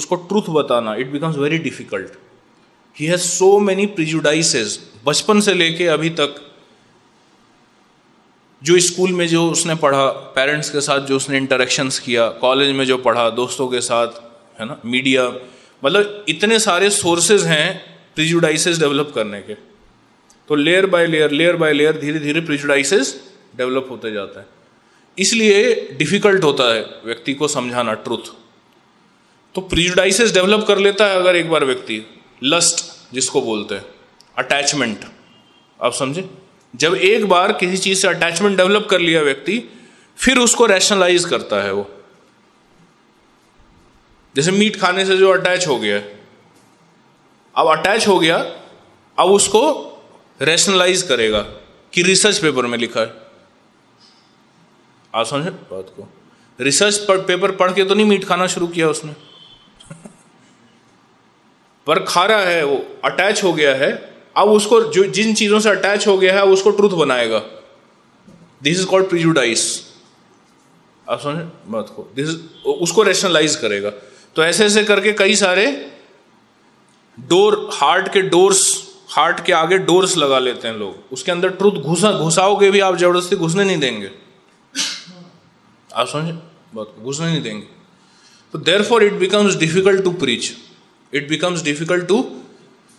उसको ट्रूथ बताना, it becomes very difficult. He has so many prejudices बचपन से लेके अभी तक, जो स्कूल में जो उसने पढ़ा, पेरेंट्स के साथ जो उसने इंटरेक्शंस किया, कॉलेज में जो पढ़ा, दोस्तों के साथ, है ना, मीडिया, मतलब इतने सारे सोर्सेज हैं प्रिजुडाइसेस डेवलप करने के। तो लेयर बाय लेयर धीरे धीरे प्रिजुडाइसेस डेवलप होते जाता है। इसलिए डिफिकल्ट होता है व्यक्ति को समझाना ट्रुथ। तो प्रिजुडाइसेस डेवलप कर लेता है अगर एक बार व्यक्ति, लस्ट जिसको बोलते हैं, अटैचमेंट, आप समझे। जब एक बार किसी चीज़ से अटैचमेंट डेवलप कर लिया व्यक्ति, फिर उसको रैशनलाइज करता है वो। जैसे मीट खाने से जो अटैच हो गया, अब अटैच हो गया, अब उसको रैशनलाइज करेगा कि रिसर्च पेपर में लिखा है। आप समझे बात को? रिसर्च पेपर पढ़ के तो नहीं मीट खाना शुरू किया उसने पर खा रहा है वो, अटैच हो गया है। अब उसको जो जिन चीज़ों से अटैच हो गया है उसको ट्रूथ बनाएगा। This is called prejudice. आप समझे बात को? दिस उसको रैशनलाइज करेगा। तो ऐसे ऐसे करके कई सारे डोर, हार्ट के डोर्स, हार्ट के आगे डोर्स लगा लेते हैं लोग। उसके अंदर ट्रुथ घुसाओगे भी आप, जबरदस्ती घुसने नहीं देंगे। आप समझे बात को? घुसने नहीं देंगे। तो therefore it becomes difficult to preach, it becomes difficult to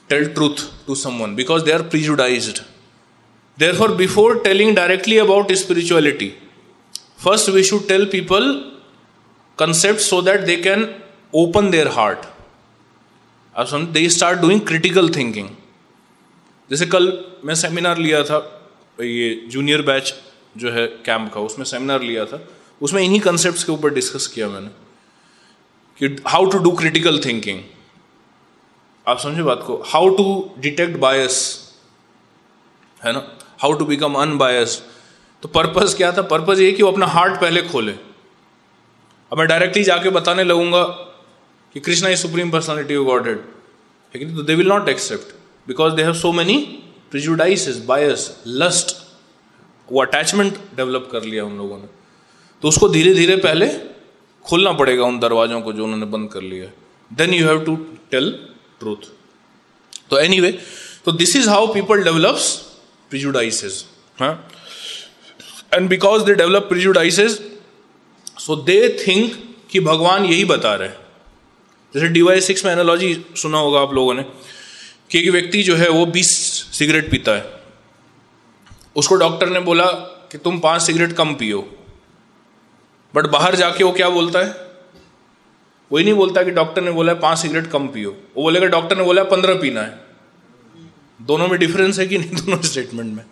tell truth to someone because they are prejudiced. Therefore before telling directly about spirituality, first we should tell people concepts so that they can open their heart. They start doing critical thinking. जैसे कल मैं seminar लिया था, ये junior batch जो है camp का, उसमें सेमिनार लिया था, उसमें इन्हीं कॉन्सेप्ट्स के ऊपर डिस्कस किया मैंने कि how to do critical thinking. आप समझे बात को? हाउ टू डिटेक्ट बायस, है ना, हाउ टू बिकम अनबायस। तो पर्पस क्या था? पर्पस ये कि वो अपना हार्ट पहले खोले। अब मैं डायरेक्टली जाके बताने लगूंगा कि Krishna is supreme personality of Godhead, ठीक है, तो they will not accept because they have so many prejudices, bias, lust. वो अटैचमेंट डेवलप कर लिया हम लोगों ने, तो उसको धीरे धीरे पहले खोलना पड़ेगा उन दरवाजों को जो उन्होंने बंद कर लिया है। Then you have to tell truth. तो एनीवे, तो this is how people develops prejudices. हाँ, and because they develop prejudices, so they think कि भगवान यही बता रहे हैं। जैसे DY6 में एनालॉजी सुना होगा आप लोगों ने कि एक व्यक्ति जो है वो 20 सिगरेट पीता है। उसको डॉक्टर ने बोला कि तुम 5 सिगरेट कम पियो, बट बाहर जाके वो क्या बोलता है? वही नहीं बोलता कि डॉक्टर ने बोला है 5 सिगरेट कम पियो, वो बोलेगा डॉक्टर ने बोला है 15 पीना है। दोनों में डिफरेंस है कि नहीं? दोनों स्टेटमेंट में।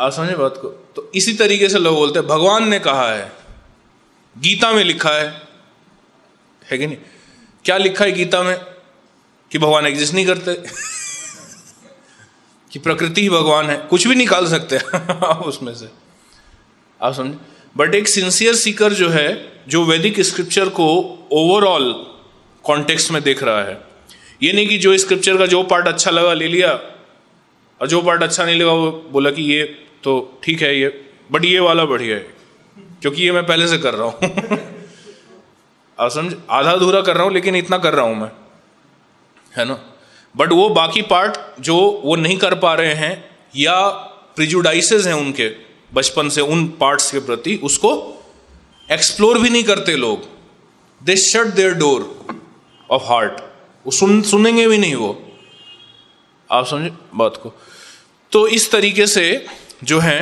आप समझे बात को? तो इसी तरीके से लोग बोलते हैं भगवान ने कहा है, गीता में लिखा है कि नहीं? क्या लिखा है गीता में? कि भगवान एग्जिस्ट नहीं करते कि प्रकृति ही भगवान है, कुछ भी निकाल सकते हैं उसमें से। आप समझे? बट एक सिंसियर सीकर जो है, जो वैदिक स्क्रिप्चर को ओवरऑल कॉन्टेक्स्ट में देख रहा है, ये नहीं कि जो स्क्रिप्चर का जो पार्ट अच्छा लगा ले लिया और जो पार्ट अच्छा नहीं लगा वो बोला कि ये तो ठीक है ये, बट ये वाला बढ़िया है क्योंकि ये मैं पहले से कर रहा हूँ। आप समझ? आधा अधूरा कर रहा हूँ लेकिन इतना कर रहा हूँ मैं, है ना। बट वो बाकी पार्ट जो वो नहीं कर पा रहे हैं या प्रिजुडाइसेस हैं उनके बचपन से उन पार्ट्स के प्रति, उसको एक्सप्लोर भी नहीं करते लोग। They shut their door of heart, वो सुनेंगे भी नहीं वो। आप समझे बात को? तो इस तरीके से जो हैं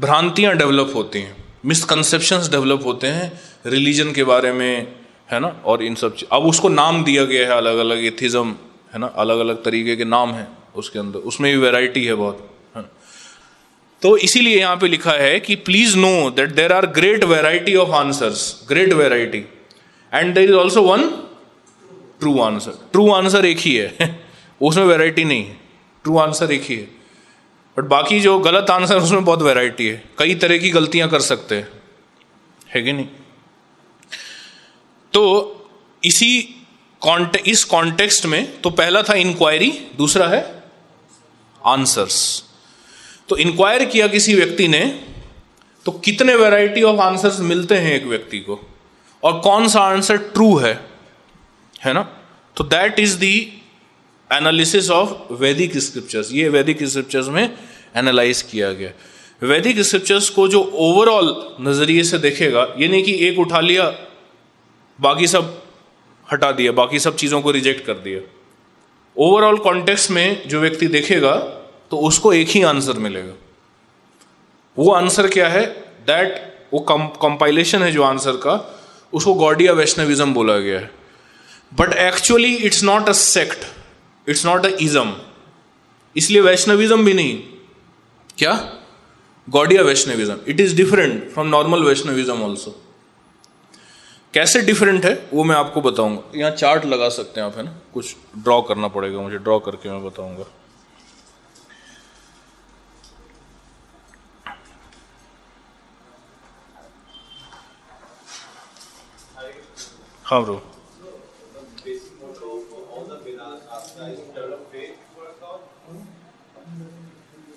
भ्रांतियाँ डेवलप होती हैं, मिसकंसेप्शंस डेवलप होते हैं रिलीजन के बारे में, है ना, और इन सब। अब उसको नाम दिया गया है अलग अलग, एथिज्म, है ना, अलग अलग तरीके के नाम हैं उसके अंदर, उसमें भी वैरायटी है बहुत, है ना। तो इसीलिए यहाँ पे लिखा है कि please know that there are great variety of answers, great variety, and there is also one true answer. True answer एक ही है उसमें वैरायटी नहीं है, ट्रू आंसर एक ही है। बट बाकी जो गलत आंसर उसमें बहुत वैरायटी है, कई तरह की गलतियां कर सकते हैं, है कि नहीं? तो इस कॉन्टेक्स्ट में तो पहला था इंक्वायरी, दूसरा है आंसर्स। तो इंक्वायर किया किसी व्यक्ति ने तो कितने वैरायटी ऑफ आंसर्स मिलते हैं एक व्यक्ति को और कौन सा आंसर ट्रू है ना। तो that is the analysis of वैदिक स्क्रिप्चर्स। ये वैदिक स्क्रिप्चर्स में एनालाइज किया गया। वैदिक स्क्रिप्चर्स को जो ओवरऑल नज़रिए से देखेगा, ये नहीं कि एक उठा लिया बाकी सब हटा दिया, बाकी सब चीज़ों को रिजेक्ट कर दिया। ओवरऑल कॉन्टेक्स्ट में जो व्यक्ति देखेगा तो उसको एक ही आंसर मिलेगा। वो आंसर क्या है? दैट वो कंपाइलेशन है जो आंसर का, उसको गौड़ीय वैष्णविज्म बोला गया है। But actually it's not a sect, it's not a ism, इसलिए वैष्णविज्म भी नहीं। क्या? गौड़ीय वैष्णविज्म, it is different from normal Vaishnavism also. कैसे डिफरेंट है वो मैं आपको बताऊंगा। यहाँ चार्ट लगा सकते हैं आप, है ना? कुछ ड्रॉ करना पड़ेगा मुझे, ड्रॉ करके मैं बताऊंगा। हाँ ब्रो,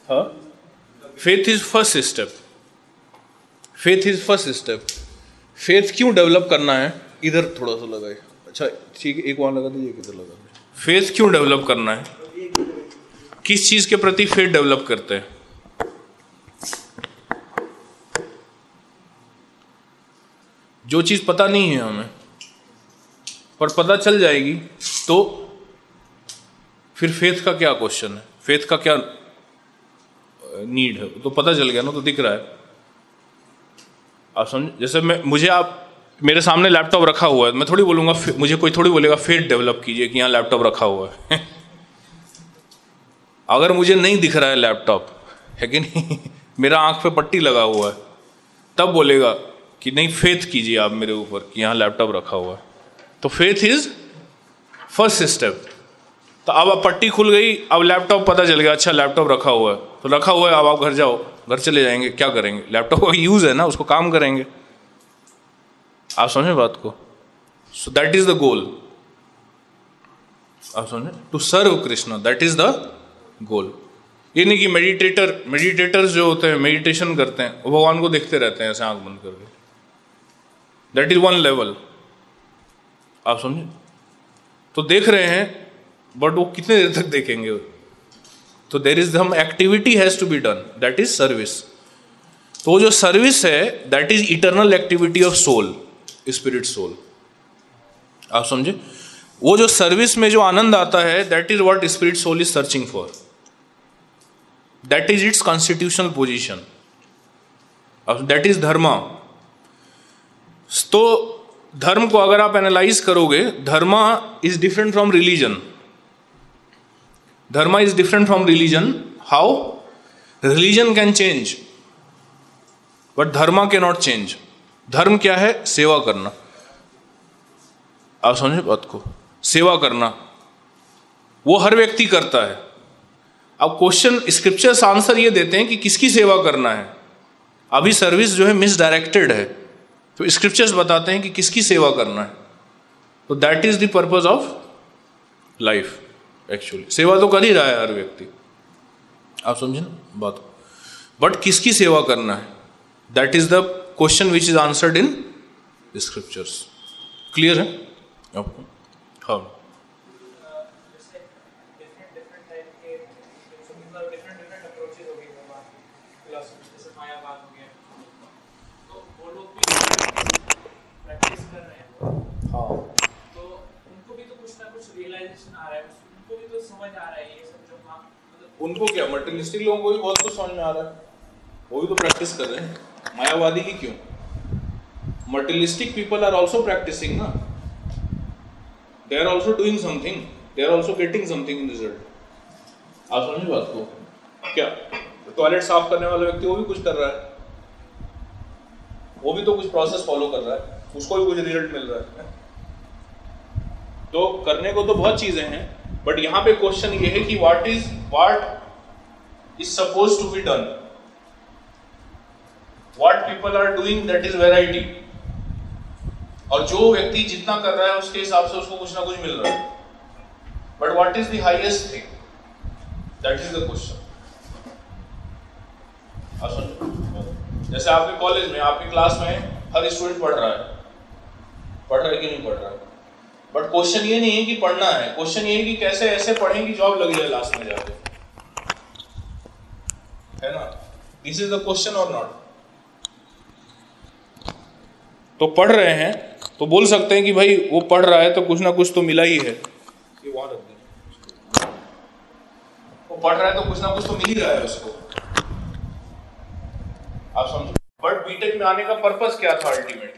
हाँ, faith is first step. Faith क्यों डेवलप करना है? इधर थोड़ा सा लगाए, अच्छा ठीक है, एक वहाँ लगा दीजिए, किधर लगा दीजिए। फेथ क्यों डेवलप करना है? किस चीज़ के प्रति फेथ डेवलप करते हैं? जो चीज़ पता नहीं है हमें पर पता चल जाएगी, तो फिर फेथ का क्या क्वेश्चन है, फेथ का क्या नीड है? तो पता चल गया ना, तो दिख रहा है आप समझ। जैसे मुझे आप, मेरे सामने लैपटॉप रखा हुआ है, मैं थोड़ी बोलूँगा, मुझे कोई थोड़ी बोलेगा फेथ डेवलप कीजिए कि यहाँ लैपटॉप रखा हुआ है। अगर मुझे नहीं दिख रहा है लैपटॉप, है कि नहीं, मेरा आँख पे पट्टी लगा हुआ है, तब बोलेगा कि नहीं फेथ कीजिए आप मेरे ऊपर कि यहाँ लैपटॉप रखा हुआ है। तो फेथ इज़ फर्स्ट स्टेप। तो अब पट्टी खुल गई, अब लैपटॉप पता चल गया, अच्छा लैपटॉप रखा हुआ है, तो रखा हुआ है, अब आप घर जाओ, घर चले जाएंगे, क्या करेंगे? लैपटॉप का यूज़ है ना, उसको काम करेंगे। आप समझे बात को? So that is the goal. आप समझे? To serve Krishna, that is the goal. ये नहीं कि मेडिटेटर्स जो होते हैं, मेडिटेशन करते हैं, वो भगवान को देखते रहते हैं ऐसे आंख बंद करके, दैट इज वन लेवल। आप समझे? तो देख रहे हैं, बट वो कितने देर तक देखेंगे? तो there is some activity has to be done, that is service. तो जो सर्विस है, that is eternal activity of soul, spirit soul. आप समझे? वो जो सर्विस में जो आनंद आता है, that is what spirit soul is searching for, that is its constitutional position, that is dharma. तो धर्म को अगर आप एनालाइज करोगे, dharma is different from religion. Dharma is different from religion. How? Religion can change but dharma can not change. धर्म क्या है? सेवा करना। आप समझे बात को? सेवा करना वो हर व्यक्ति करता है। अब क्वेश्चन, स्क्रिप्चर्स आंसर ये देते हैं कि किसकी सेवा करना है। अभी सर्विस जो है मिसडायरेक्टेड है, तो स्क्रिप्चर्स बताते हैं कि किसकी सेवा करना है। तो that is the purpose of life. Actually सेवा तो कर ही रहा है हर व्यक्ति। आप समझे ना बात को? बट किसकी सेवा करना है, that is the question which is answered in scriptures. Clear है आपको? हाँ, उनको क्या, मटेरियलिस्टिक लोगों को भी बहुत कुछ समझ में आ रहा है, वो भी तो प्रैक्टिस कर रहे हैं। मायावादी ही क्यों, materialistic people are also practising ना, they are also doing something, they are also getting something in result. आप समझे बात को? क्या टॉयलेट साफ करने वाला व्यक्ति, वो भी कुछ कर रहा है, वो भी तो कुछ प्रोसेस फॉलो कर रहा है, उसको भी कुछ रिजल्ट मिल रहा है। तो करने को तो बहुत चीजें हैं, बट यहाँ पे क्वेश्चन ये है कि what is suppose to be done, what people are doing, that is variety. और जो व्यक्ति जितना कर रहा है उसके हिसाब से उसको कुछ ना कुछ मिल रहा है, but what is the highest thing, that is the question. जैसे आपके कॉलेज में, आपकी क्लास में हर स्टूडेंट पढ़ रहा है कि नहीं पढ़ रहा है, बट क्वेश्चन ये नहीं है कि पढ़ना है, क्वेश्चन ये है कि कैसे ऐसे पढ़ें कि जॉब लग जाए लास्ट में जाके, है ना? दिस इज द क्वेश्चन और नॉट। तो पढ़ रहे हैं तो बोल सकते हैं कि भाई वो पढ़ रहा है तो कुछ ना कुछ तो मिला ही है। ये वहां रख देना, पढ़ रहा है तो कुछ ना कुछ तो मिल ही रहा है उसको, आप समझो। बट बीटेक में आने का पर्पस क्या था अल्टीमेट?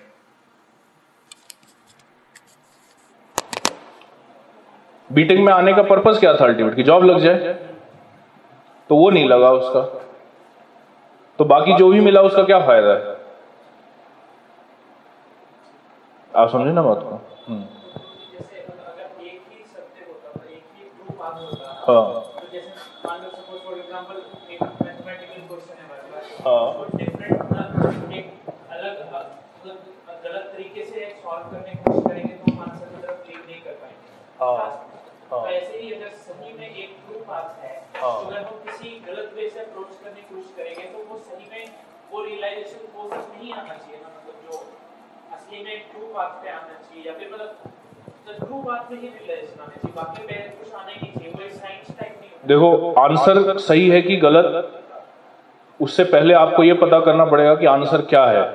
बीटेक में आने का पर्पस क्या था अल्टीमेट? कि जॉब लग जाए, तो वो नहीं लगा उसका, तो बाकी जो भी मिला उसका क्या फायदा है? आप समझे ना बात को? हाँ हाँ तो ऐसे ही अगर सही में एक ट्रू पाथ है, तो अगर हम किसी गलत वे से अप्रोच करने की कोशिश करेंगे तो वो सही में वो रियलाइजेशन प्रोसेस नहीं आना चाहिए ना, मतलब जो असली में ट्रू पाथ पे आना चाहिए, या फिर मतलब ट्रू पाथ में ही रियलाइजेशन आना चाहिए, बाकी पे कुछ आना ही चाहिए, वो साइंस टाइप नहीं। देखो आंसर सही है कि गलत, उससे पहले आपको ये पता करना पड़ेगा कि आंसर क्या है,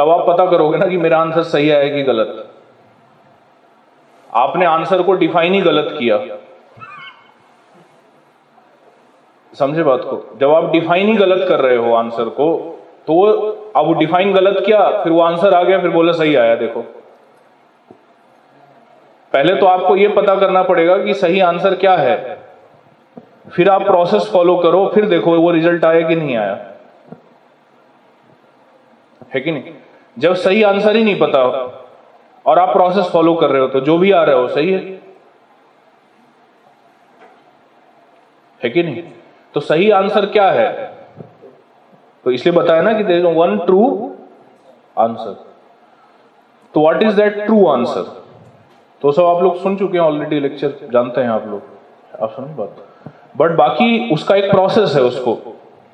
तब आप पता करोगे ना कि मेरा आंसर सही है कि गलत। आपने आंसर को डिफाइन ही गलत किया, समझे बात को? जब आप डिफाइन ही गलत कर रहे हो आंसर को, तो अब डिफाइन गलत किया, फिर वो आंसर आ गया, फिर बोला सही आया। देखो पहले तो आपको ये पता करना पड़ेगा कि सही आंसर क्या है, फिर आप प्रोसेस फॉलो करो, फिर देखो वो रिजल्ट आया कि नहीं आया, है कि नहीं? जब सही आंसर ही नहीं पता और आप प्रोसेस फॉलो कर रहे हो तो जो भी आ रहा हो सही है कि नहीं? तो सही आंसर क्या है, तो इसलिए बताया ना कि there is one true answer. तो what is that true answer? तो सब आप लोग सुन चुके हैं ऑलरेडी, लेक्चर जानते हैं आप लोग, आप समझ बात। बट बाकी उसका एक प्रोसेस है उसको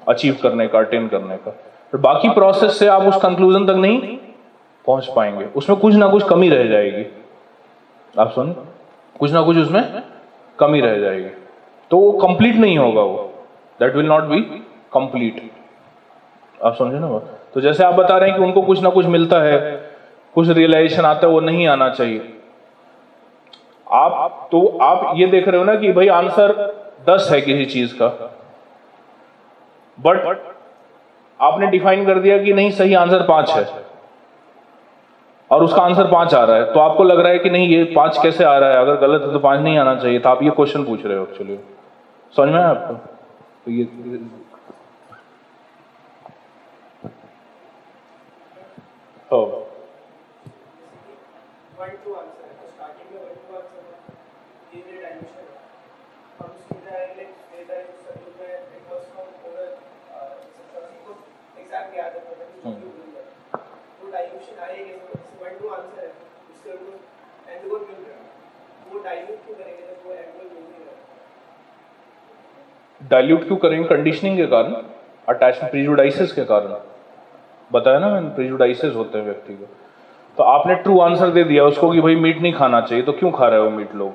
अचीव करने का, अटेन करने का, तो बाकी प्रोसेस से आप उस कंक्लूजन तक नहीं पहुंच पाएंगे, उसमें कुछ ना कुछ कमी रह जाएगी, आप सुन, कुछ ना कुछ उसमें कमी रह जाएगी, तो वो कंप्लीट नहीं होगा, वो that will not be complete, आप समझे ना। तो जैसे आप बता रहे हैं कि उनको कुछ ना कुछ मिलता है, कुछ रियलाइजेशन आता है, वो नहीं आना चाहिए। आप तो आप ये देख रहे हो ना कि भाई आंसर 10 है किसी चीज का, बट आपने डिफाइन कर दिया कि नहीं सही आंसर 5 है और उसका आंसर 5 आ रहा है, तो आपको लग रहा है कि नहीं ये 5 कैसे आ रहा है, अगर गलत है तो 5 नहीं आना चाहिए था। आप ये क्वेश्चन पूछ रहे हो एक्चुअली, समझ में आया आपको? तो ये डाइल्यूट क्यों करेंगे? कंडीशनिंग के कारण, अटैचमेंट प्रीजुडाइसेस के कारण, बताया ना मैंने, प्रीजुडाइसेस होते हैं व्यक्ति को। तो आपने ट्रू आंसर दे दिया उसको कि भाई मीट नहीं खाना चाहिए, तो क्यों खा रहे हो मीट लोग?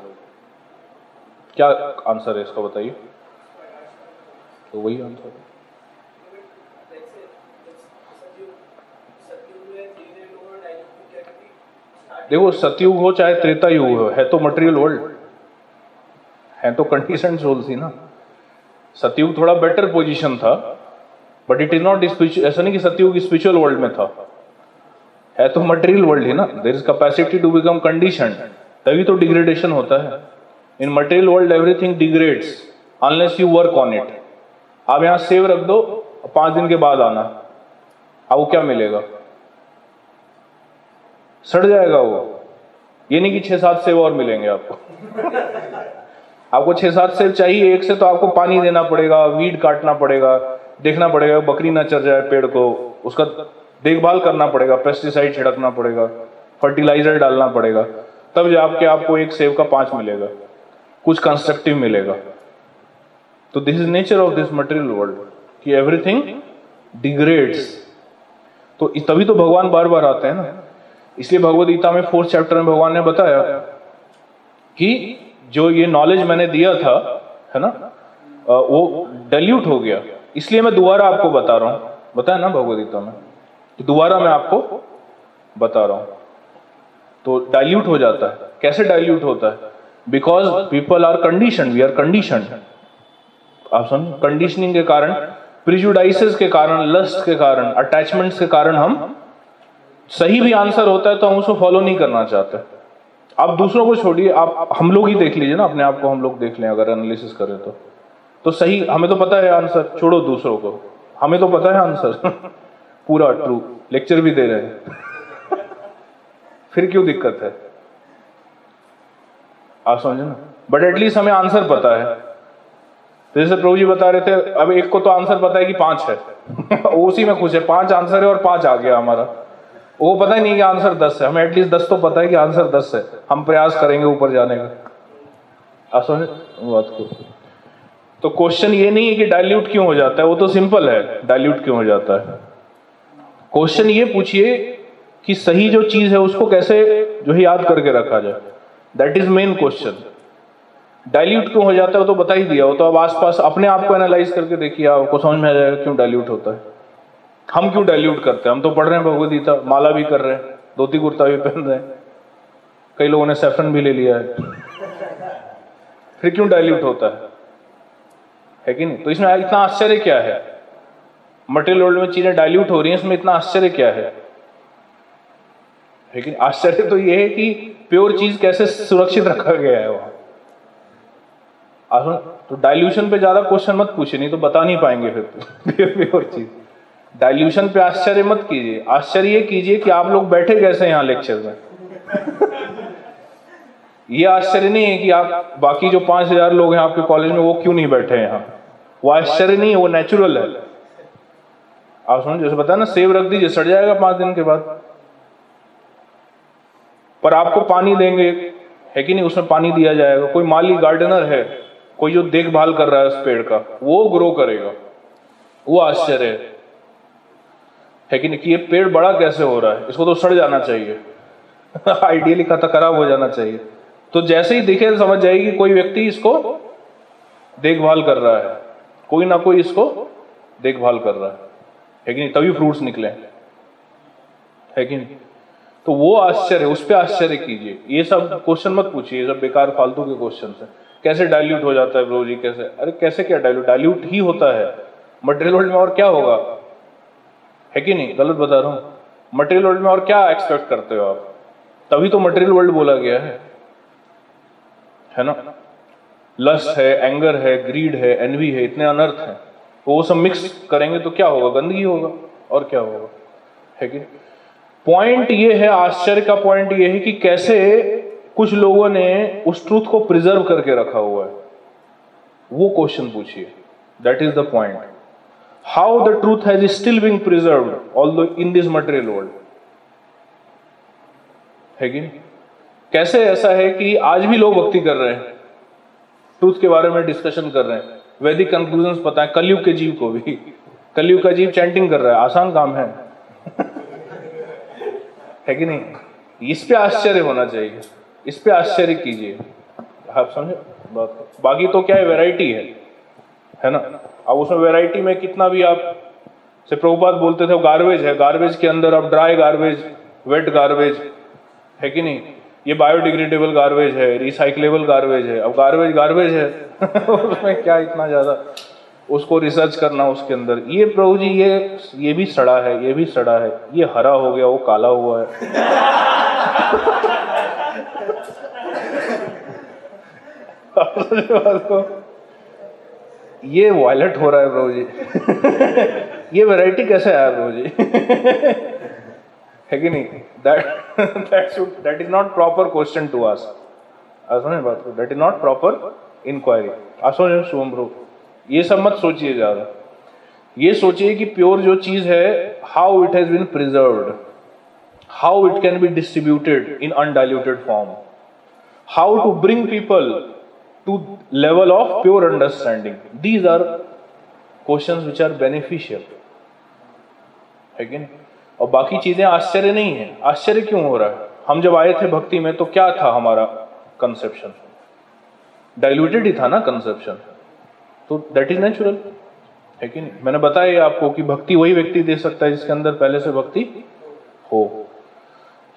क्या आंसर है इसका बताइए? तो वही आंसर है। देखो सतयुग हो चाहे त्रेता युग हो, है तो मटेरियल वर्ल्ड, है तो कंडीशनड सोल्स ही ना। सतयुग थोड़ा बेटर पोजीशन था, but it is not spiritual, ऐसा नहीं कि सतयुग स्पिरिचुअल वर्ल्ड में था, है तो मटेरियल वर्ल्ड ही ना। There is capacity to become conditioned, तभी तो डिग्रेडेशन होता है। In material world everything degrades unless you work on it. आप यहाँ सेव रख दो, 5 दिन के बाद आना, आपको क्या मिलेगा? सड़ जाएगा वो। ये नहीं कि 6-7 सेव और मिलेंगे आपको आपको 6-7 सेव चाहिए एक से, तो आपको पानी देना पड़ेगा, वीड काटना पड़ेगा, देखना पड़ेगा बकरी ना चर जाए पेड़ को, उसका देखभाल करना पड़ेगा, पेस्टिसाइड छिड़कना पड़ेगा, फर्टिलाइजर डालना पड़ेगा, तब जाके आपको एक सेव का 5 मिलेगा, कुछ कंस्ट्रक्टिव मिलेगा। तो this is nature of this material world कि एवरीथिंग डिग्रेड्स। तो तभी तो भगवान बार बार आते हैं ना। इसलिए भगवद्गीता में 4th चैप्टर में भगवान ने बताया कि जो ये नॉलेज मैंने दिया था, है ना, वो डाइल्यूट हो गया, इसलिए मैं दोबारा आपको बता रहा हूँ। बताया ना भगवद्गीता में कि दोबारा मैं आपको बता रहा हूँ। तो डाइल्यूट हो जाता है। कैसे डाइल्यूट होता है? Because people are conditioned, we are conditioned. आप सुन, कंडीशनिंग के कारण, प्रिजुडाइसेस के कारण, लस्ट के कारण, अटैचमेंट्स के कारण हम सही भी आंसर होता है तो हम उसको फॉलो नहीं करना चाहते. आप दूसरों को छोड़िए, आप हम लोग ही देख लीजिए ना, अपने आप को हम लोग देख लें अगर एनालिसिस करें तो सही हमें तो पता है आंसर, छोड़ो दूसरों को, हमें तो पता है आंसर. पूरा ट्रू लेक्चर भी दे रहे हैं फिर क्यों दिक्कत है? आप समझे ना, बट एटलीस्ट हमें आंसर पता है. जैसे प्रभु जी बता रहे थे, अब एक को तो आंसर पता है कि 5 है उसी में खुश है, 5 आंसर है और 5 आ गया हमारा. वो पता ही नहीं कि आंसर 10 है, हमें एटलीस्ट 10 तो पता है कि आंसर 10 है. हम प्रयास करेंगे ऊपर जाने का. आप समझे बात को? तो क्वेश्चन ये नहीं है कि डाइल्यूट क्यों हो जाता है, वो तो सिंपल है, डाइल्यूट क्यों हो जाता है. क्वेश्चन ये पूछिए कि सही जो चीज है उसको कैसे जो है याद करके रखा जाए. That is main question. Dilute क्यों हो जाता है वो तो बता ही दिया, वो तो अब आसपास अपने आप को एनालाइज करके देखिए, आपको समझ में आ जाएगा क्यों डाइल्यूट होता है. हम क्यों डाइल्यूट करते हैं? हम तो पढ़ रहे हैं भगवद्गीता, माला भी कर रहे हैं, धोती कुर्ता भी पहन रहे हैं, कई लोगों ने सैफरन भी ले लिया है, फिर क्यों डाइल्यूट होता है कि नहीं? तो इसमें इतना आश्चर्य क्या है? मटेरियल वर्ल्ड में चीजें डाइल्यूट हो रही हैं, इसमें इतना आश्चर्य क्या है? लेकिन आश्चर्य तो यह है कि प्योर चीज कैसे सुरक्षित रखा गया है वहां. तो डाइल्यूशन पे ज्यादा क्वेश्चन मत पूछिए, नहीं तो बता नहीं पाएंगे फिर प्योर चीज. डाइल्यूशन पे आश्चर्य मत कीजिए, आश्चर्य ये कीजिए कि आप लोग बैठे कैसे यहाँ लेक्चर में. ये आश्चर्य नहीं है कि आप बाकी जो 5000 लोग हैं आपके कॉलेज में वो क्यों नहीं बैठे हैं यहाँ. वो आश्चर्य नहीं है, वो नेचुरल है. आप समझ, जैसे बताया ना, सेब रख दीजिए सड़ जाएगा 5 दिन के बाद, पर आपको पानी देंगे है कि नहीं, उसमें पानी दिया जाएगा. कोई माली गार्डनर है, कोई जो देखभाल कर रहा है उस पेड़ का, वो ग्रो करेगा. वो आश्चर्य है कि नहीं कि ये पेड़ बड़ा कैसे हो रहा है, इसको तो सड़ जाना चाहिए आइडियली खत्म खराब हो जाना चाहिए. तो जैसे ही दिखे समझ जाएगी कोई व्यक्ति इसको देखभाल कर रहा है, कोई ना कोई इसको देखभाल कर रहा है कि नहीं, तभी फ्रूट्स निकले है कि नहीं. तो वो आश्चर्य, उस पर आश्चर्य कीजिए. ये सब क्वेश्चन मत पूछिए, ये सब बेकार फालतू के क्वेश्चन है. कैसे डाइल्यूट हो जाता है ब्रो जी, कैसे? अरे कैसे क्या डाइल्यूट, डाइल्यूट ही होता है मटेरियल वर्ल्ड में, और क्या होगा है कि नहीं? गलत बता रहा हूँ? मटेरियल वर्ल्ड में और क्या एक्सपेक्ट करते हो आप? तभी तो मटेरियल वर्ल्ड बोला गया है ना. लस्ट है, एंगर है, ग्रीड है, एनवी है, इतने अनर्थ हैं, वो सब मिक्स करेंगे तो क्या होगा? गंदगी होगा, और क्या होगा है कि. पॉइंट ये है, आश्चर्य का पॉइंट ये है कि कैसे कुछ लोगों ने उस ट्रूथ को प्रिजर्व करके रखा हुआ है, वो क्वेश्चन पूछिए. That is the point. How the truth has still being preserved although in this material world है कि कैसे ऐसा है कि आज भी लोग भक्ति कर रहे हैं, ट्रूथ के बारे में डिस्कशन कर रहे हैं, वैदिक कंक्लूजन पता है, कलयुग के जीव को भी, कलयुग का जीव चैंटिंग कर रहा है. आसान काम है है कि नहीं? इस पे आश्चर्य होना चाहिए, इस पे आश्चर्य कीजिए. आप समझे बात को? बाकी तो क्या है, वैरायटी है ना. अब उसमें वैरायटी में कितना भी आप, से प्रभुपाद बोलते थे गार्बेज है, गार्बेज के अंदर अब ड्राई गार्बेज, वेट गार्बेज है कि नहीं, ये बायोडिग्रेडेबल गार्बेज है, रिसाइकलेबल गार्बेज है. अब गार्बेज गार्बेज है उसमें क्या इतना ज्यादा उसको रिसर्च करना उसके अंदर. ये प्रभु जी ये भी सड़ा है, ये भी सड़ा है, ये हरा हो गया, वो काला हुआ है ये वायलेट हो रहा है प्रभु जी ये वैरायटी कैसे आया प्रभु जी है कि नहीं? That is not proper question to ask. समझ बात को? That is not proper inquiry. आसो शुभम प्रभु, ये सब मत सोचिए ज्यादा, ये सोचिए कि प्योर जो चीज है, how it has been preserved, how it can be distributed in undiluted form, how to bring people to level of pure understanding. These are questions which are beneficial है कि नहीं? और बाकी चीजें आश्चर्य नहीं है. आश्चर्य क्यों हो रहा है? हम जब आए थे भक्ति में तो क्या था हमारा कंसेप्शन? डाइल्यूटेड ही था ना कंसेप्शन. तो दैट इज नेचुरल है कि नहीं? मैंने बताया आपको कि भक्ति वही व्यक्ति दे सकता है जिसके अंदर पहले से भक्ति हो.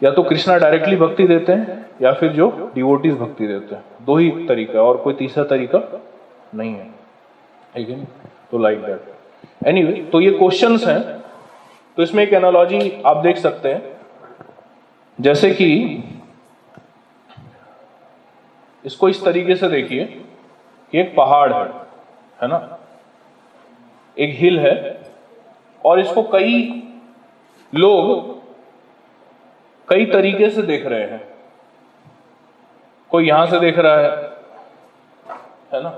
या तो कृष्णा डायरेक्टली भक्ति देते हैं या फिर जो डिवोटीज भक्ति देते हैं, दो ही तरीका, और कोई तीसरा तरीका नहीं है, ठीक है। तो लाइक दैट एनीवे, तो ये क्वेश्चंस हैं। तो इसमें एक एनालॉजी आप देख सकते हैं, जैसे कि इसको इस तरीके से देखिए कि एक पहाड़ है ना, एक हिल है, और इसको कई लोग कई तरीके से देख रहे हैं। कोई यहां से देख रहा है ना,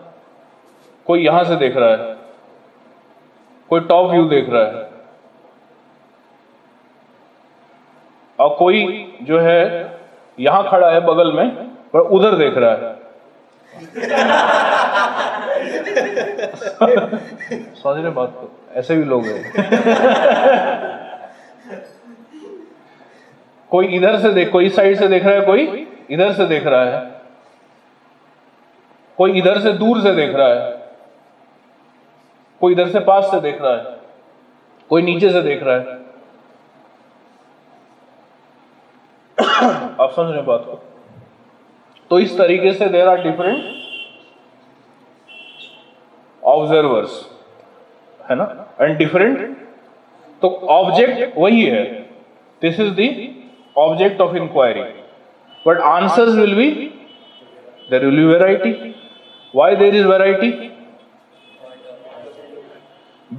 कोई यहां से देख रहा है, कोई टॉप व्यू देख रहा है, और कोई जो है यहां खड़ा है बगल में पर उधर देख रहा है। समझ रहे बात को, ऐसे भी लोग हैं। कोई इधर से देख, कोई इस साइड से देख रहा है, कोई इधर से देख रहा है, कोई इधर से दूर से देख रहा है, कोई इधर से पास से देख रहा है, कोई नीचे से देख रहा है। आप समझ रहे बात को। तो इस तरीके से देयर आर डिफरेंट ऑब्जर्वर्स, है ना, एंड डिफरेंट, तो ऑब्जेक्ट वही है, this is the object of inquiry, but answers will be, there will be variety. Why there is variety?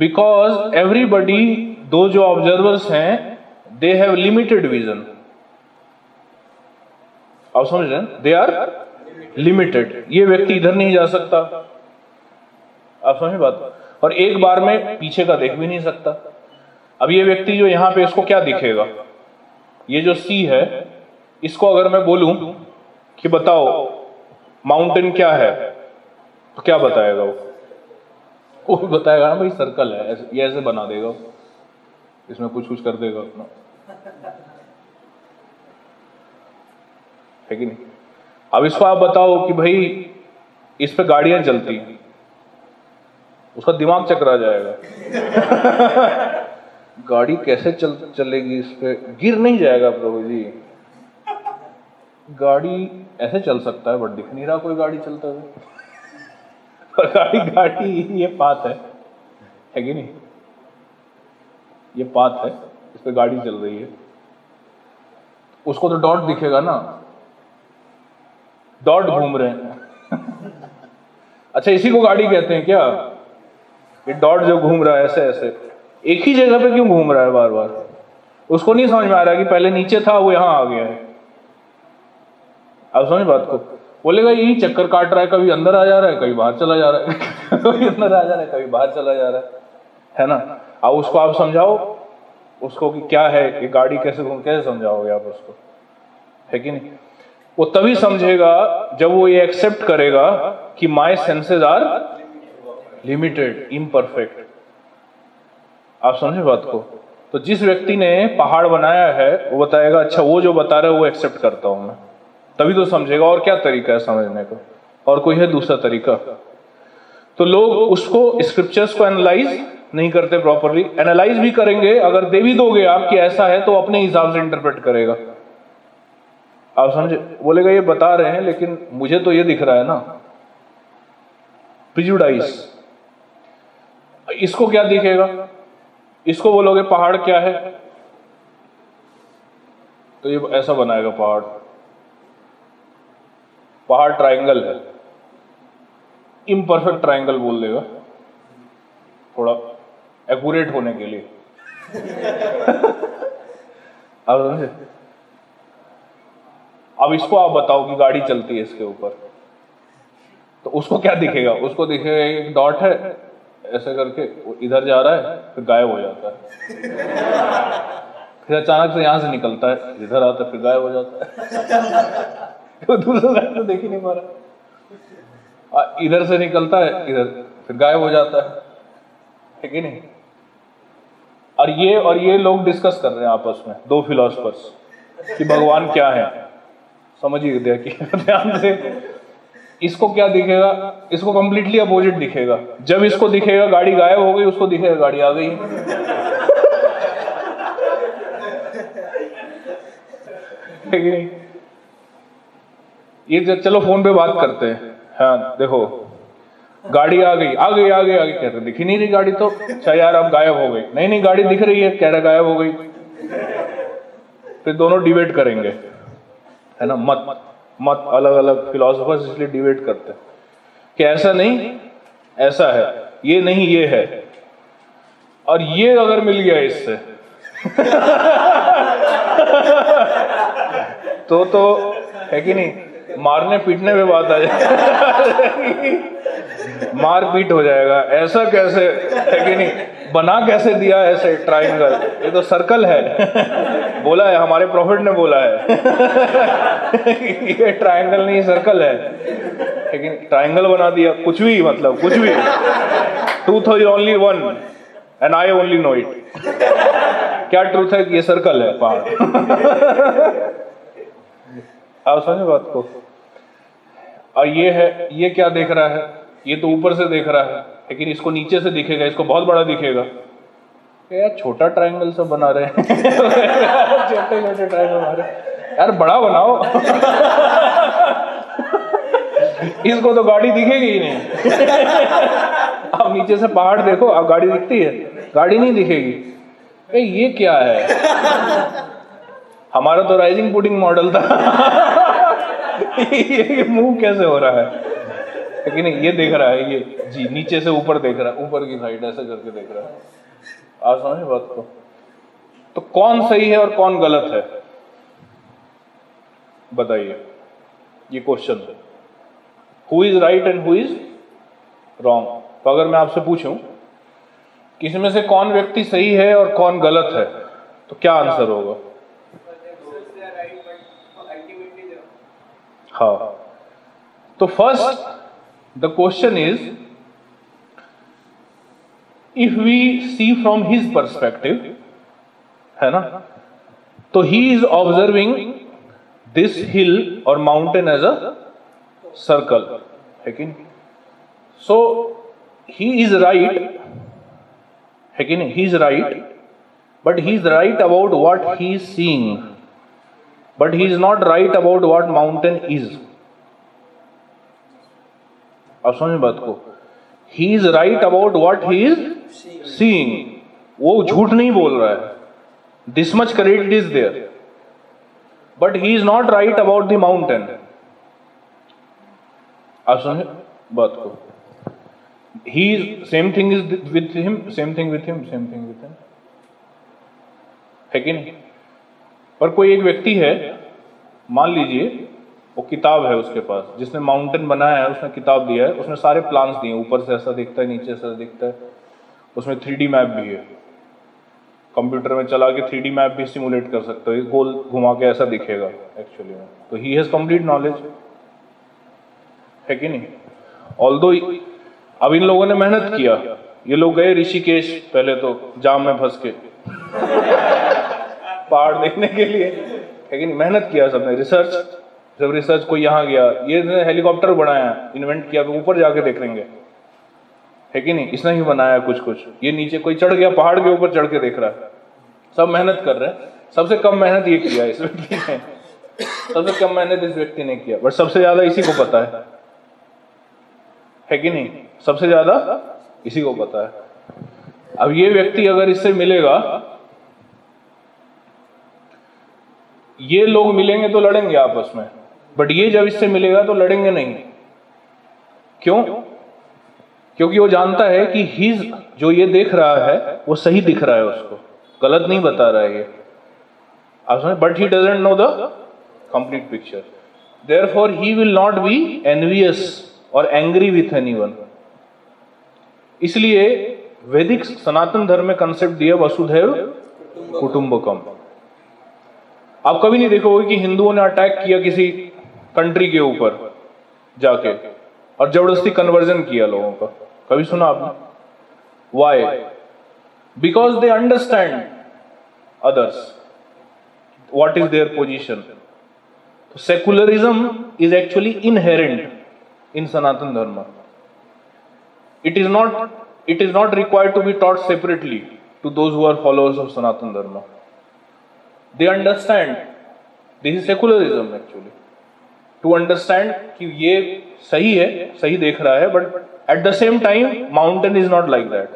Because everybody, दो जो ऑब्जर्वर्स हैं, दे हैव लिमिटेड विजन। आप समझ रहे हैं, दे आर लिमिटेड। ये व्यक्ति इधर नहीं जा सकता, आप समझ बात, और एक बार में पीछे का देख भी नहीं सकता। अब ये व्यक्ति जो यहां पे, इसको क्या दिखेगा? ये जो सी है, इसको अगर मैं बोलूं कि बताओ माउंटेन क्या है, तो क्या बताएगा वो? वो बताएगा ना भाई सर्कल है, ये ऐसे बना देगा, इसमें कुछ कुछ कर देगा अपना, है कि नहीं। अब इसको आप बताओ कि भाई इस पे गाड़ियां चलती हैं, उसका दिमाग चकरा जाएगा। गाड़ी कैसे चलेगी इस पे? गिर नहीं जाएगा प्रभु जी, गाड़ी ऐसे चल सकता है, बट दिख नहीं रहा कोई गाड़ी चलता है, पर गाड़ी ये पात है कि नहीं, ये पात है, इस पे गाड़ी चल रही है। उसको तो डॉट दिखेगा ना, डॉट घूम रहे हैं। अच्छा, इसी को गाड़ी कहते हैं क्या? ये डॉट जो घूम रहा है ऐसे ऐसे, एक ही जगह पे क्यों घूम रहा है बार बार? उसको नहीं समझ में आ रहा कि पहले नीचे था, वो यहां आ गया है। आप समझ बात को, बोलेगा यही चक्कर काट रहा है, कभी अंदर आ जा रहा है, कभी बाहर चला जा रहा है, कभी अंदर आ जा रहा है, कभी बाहर चला जा रहा है ना। अब उसको आप समझाओ, उसको कि क्या है, कि गाड़ी कैसे घूम, कैसे समझाओगे आप उसको, है कि नहीं। वो तभी समझेगा जब वो ये एक्सेप्ट करेगा कि my senses are limited, imperfect. आप समझे बात को। तो जिस व्यक्ति ने पहाड़ बनाया है, वो बताएगा अच्छा वो जो बता रहा है वो एक्सेप्ट करता हूं मैं, तभी तो समझेगा। और क्या तरीका है समझने का? और कोई है दूसरा तरीका? तो लोग उसको, स्क्रिप्चर्स को एनालाइज नहीं करते प्रॉपरली। एनालाइज भी करेंगे, अगर दे भी दोगे आप कि ऐसा है, तो अपने हिसाब से इंटरप्रेट करेगा। आप समझे, बोलेगा ये बता रहे हैं लेकिन मुझे तो ये दिख रहा है ना, प्रिजुडाइस। इसको क्या दिखेगा? इसको बोलोगे पहाड़ क्या है, तो ये ऐसा बनाएगा पहाड़, पहाड़ ट्रायंगल है, इम्परफेक्ट ट्रायंगल बोल देगा, थोड़ा एक्यूरेट होने के लिए। आप समझे। अब इसको आप बताओ कि गाड़ी चलती है इसके ऊपर, तो उसको क्या दिखेगा? उसको दिखेगा एक डॉट है ऐसे करके, वो इधर जा रहा है फिर गायब हो जाता है, फिर अचानक से यहां से निकलता है इधर आता है फिर गायब हो जाता है, वो दूसरा रास्ता तो देख ही नहीं पा रहा, इधर से निकलता है इधर फिर गायब हो जाता है कि नहीं। और ये लोग डिस्कस कर रहे हैं आपस में, दो फिलोसफर्स, कि भगवान क्या है, समझिए ध्यान से। इसको क्या दिखेगा? इसको कंप्लीटली अपोजिट दिखेगा। जब इसको दिखेगा गाड़ी गायब हो गई, उसको दिखेगा गाड़ी आ गई। ये चलो फोन पे बात करते हैं, हाँ देखो गाड़ी आ गई कह रहे दिखी नहीं रही गाड़ी, तो अच्छा यार अब गायब हो गई, नहीं गाड़ी दिख रही है, कह रहा गायब हो गई। फिर दोनों डिबेट करेंगे, है ना, मत अलग अलग फिलोसोफर्स इसलिए डिबेट करते हैं कि ऐसा नहीं ऐसा है, ये नहीं ये है, और ये अगर मिल गया इससे तो है कि नहीं, मारने पीटने में बात आ जाएगी, मार पीट हो जाएगा। ऐसा कैसे, है कि नहीं, बना कैसे दिया ऐसे ट्रायंगल, ये तो सर्कल है, बोला है हमारे प्रॉफिट ने, बोला है ये ट्रायंगल नहीं सर्कल है, लेकिन ट्रायंगल बना दिया। कुछ भी, मतलब कुछ भी, truth is only one and I only know it. क्या ट्रूथ है? ये सर्कल है, पहाड़। आप समझे बात को? और ये है, ये क्या देख रहा है, ये तो ऊपर से देख रहा है, लेकिन इसको नीचे से दिखेगा, इसको बहुत बड़ा दिखेगा। यार छोटा ट्रायंगल सब बना रहे हैं, छोटे छोटे ट्रायंगल बना रहे, यार बड़ा बनाओ। इसको तो गाड़ी दिखेगी ही नहीं। आप नीचे से पहाड़ देखो, आप गाड़ी दिखती है, गाड़ी नहीं दिखेगी। ये क्या है? हमारा तो राइजिंग पुडिंग मॉडल था। ये मूव कैसे हो रहा है? लेकिन ये देख रहा है, ये जी नीचे से ऊपर देख रहा है, ऊपर की साइड ऐसे करके देख रहा है। आप समझे बात को? तो कौन सही है और कौन गलत है, बताइए, ये क्वेश्चन है। Who is right and who is wrong. तो अगर मैं आपसे पूछूं कि इसमें से कौन व्यक्ति सही है और कौन गलत है, तो क्या आंसर होगा? हाँ, तो first the question is, if we see from his perspective, है ना, तो he is observing this hill और माउंटेन एज अ सर्कल, है कि नहीं? सो ही इज राइट, है कि नहीं? He is right, but he is right about what he is seeing, but he is not right about what mountain is. आप समझ बात को? He is right about what he is seeing, वो झूठ नहीं बोल रहा है, this much credit is there, but he is not right about the mountain. आप समझे बात को? He same thing is with him, same thing with him, same thing with him, है कि नहीं? पर कोई एक व्यक्ति है, मान लीजिए वो किताब है उसके पास, जिसने माउंटेन बनाया है, उसने किताब दिया है, उसने सारे प्लान्स दिए, ऊपर से ऐसा दिखता है, नीचे से दिखता है, उसमें 3D मैप भी है, कंप्यूटर में चला के 3D मैप भी सिमुलेट कर सकते हो, गोल घुमा के ऐसा दिखेगा एक्चुअली में। तो ही हैज कंप्लीट नॉलेज, है कि नहीं? ऑल्दो अब इन लोगों ने मेहनत किया, ये लोग गए ऋषिकेश, पहले तो जाम में फंस के पहाड़ देखने के लिए, है कि नहीं? मेहनत किया सबने, रिसर्च, जब रिसर्च कोई यहाँ गया, ये हेलीकॉप्टर बनाया, इन्वेंट किया, ऊपर जाके देख लेंगे, है कि नहीं? इसने ही बनाया कुछ कुछ, ये नीचे कोई चढ़ गया पहाड़ के ऊपर, चढ़ के देख रहा है, सब मेहनत कर रहे हैं, सबसे कम मेहनत ये किया इस व्यक्ति ने, सबसे कम मेहनत इस व्यक्ति ने किया, बट सबसे ज्यादा इसी को पता है, है कि नहीं? सबसे ज्यादा इसी को पता है। अब ये व्यक्ति अगर इससे मिलेगा, ये लोग मिलेंगे तो लड़ेंगे आपस में, बट ये जब इससे मिलेगा तो लड़ेंगे नहीं। क्यों? क्योंकि वो जानता है कि ही जो ये देख रहा है वो सही दिख रहा है, उसको गलत नहीं बता रहा है ये, आप समझे? But he doesn't know the complete picture, therefore he will not be envious और एंग्री विथ एनीवन। इसलिए वैदिक सनातन धर्म में कंसेप्ट दिया वसुधैव कुटुंबकम। आप कभी नहीं देखोगे कि हिंदुओं ने अटैक किया किसी कंट्री के ऊपर जाके और जबरदस्ती कन्वर्जन किया लोगों का, कभी सुना आपने? Why? Because they understand others, what is their position. Secularism is actually inherent in Sanatan Dharma. It is not required to be taught separately to those who are followers of Sanatan Dharma. They understand this is secularism actually, to understand कि ये सही है, सही देख रहा है, but at the same time mountain is not like that.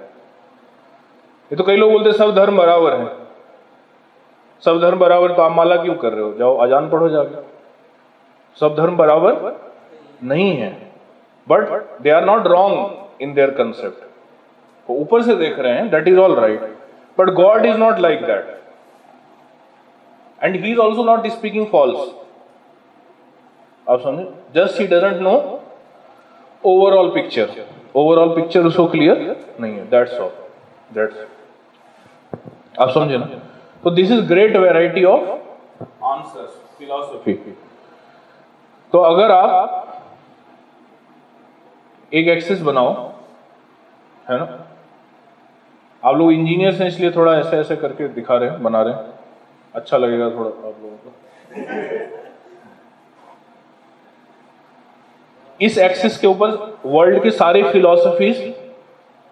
ये तो कई लोग बोलते सब धर्म बराबर है, सब धर्म बराबर, तो आप माला क्यों कर रहे हो, जाओ अजान पढ़ो जाके। सब धर्म बराबर नहीं है, but they are not wrong in their concept, वो ऊपर से देख रहे हैं, that is all right, but God is not like that and he is also not speaking false. आप समझे, just he doesn't know overall picture, overall picture उसको clear नहीं है, दैट्स ऑल, दैट्स। आप समझे ना, तो this is great variety of answers philosophy. तो अगर आप एक एक्सेस बनाओ, है ना, आप लोग इंजीनियर्स हैं इसलिए थोड़ा ऐसे ऐसे करके दिखा रहे हैं, बना रहे हैं, अच्छा लगेगा थोड़ा आप लोगों को। इस एक्सेस के ऊपर वर्ल्ड के सारे फिलॉसफीज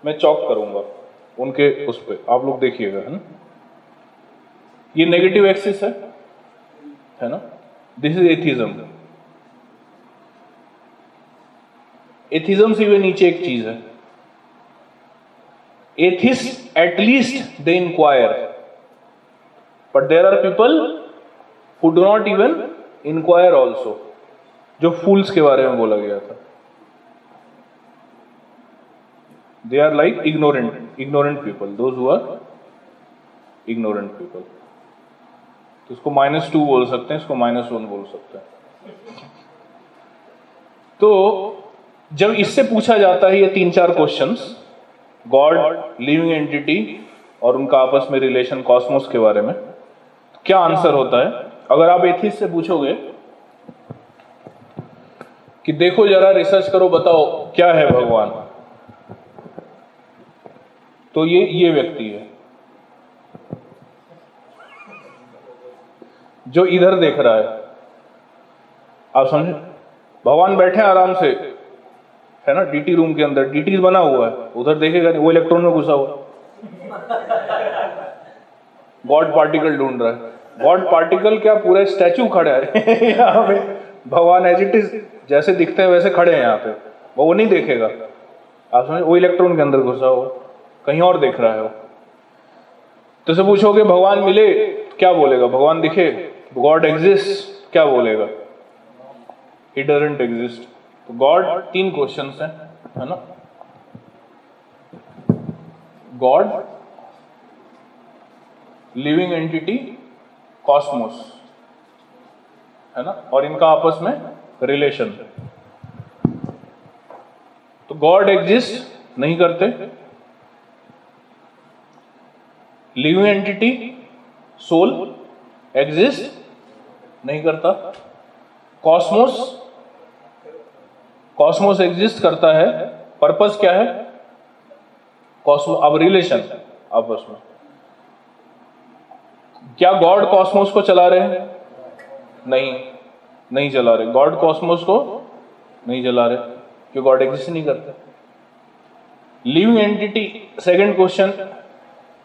मैं चॉक करूंगा उनके उस पर, आप लोग देखिएगा, है ना। ये नेगेटिव एक्सेस है ना, दिस इज एथिज्म। एथिज्म से भी नीचे एक चीज है, atheist at least they inquire, but there are people who do not even inquire also, जो फूल्स के बारे में बोला गया था, they are like ignorant people, those who are ignorant people. तो इसको -2 बोल सकते हैं, इसको -1 बोल सकते हैं। तो जब इससे पूछा जाता है ये 3-4 क्वेश्चंस, गॉड, लिविंग एंटिटी और उनका आपस में रिलेशन, कॉस्मोस के बारे में, क्या आंसर होता है? अगर आप एथिस्ट से पूछोगे कि देखो जरा, रिसर्च करो, बताओ क्या है भगवान, तो ये व्यक्ति है जो इधर देख रहा है। आप समझे, भगवान बैठे आराम से, है ना, डीटी रूम के अंदर, डीटी बना हुआ है, उधर देखेगा नहीं, वो इलेक्ट्रॉन में घुसा हुआ, गॉड पार्टिकल ढूंढ रहा है। गॉड पार्टिकल क्या, पूरा स्टैचू खड़ा है यहाँ पे, भगवान एज इट इज जैसे दिखते हैं वैसे खड़े हैं यहाँ पे, वो नहीं देखेगा। आप समझे, वो इलेक्ट्रॉन के अंदर घुसा हुआ, कहीं और देख रहा है वो। तो से पूछोगे भगवान मिले क्या बोलेगा, भगवान दिखे, गॉड एग्जिस्ट क्या बोलेगा, he doesn't exist. God, 3 questions हैं, है ना, गॉड, लिविंग एंटिटी, कॉस्मोस, है ना, और इनका आपस में रिलेशन। तो गॉड एग्जिस्ट नहीं करते, लिविंग एंटिटी सोल एग्जिस्ट नहीं करता, कॉस्मोस एग्जिस्ट करता है, पर्पस क्या है कॉस्मोस, अब रिलेशन आपस में। क्या गॉड कॉस्मोस को चला रहे हैं? नहीं चला रहे, गॉड कॉस्मोस को नहीं चला रहे क्योंकि गॉड एग्जिस्ट नहीं करते। Living entity, second question,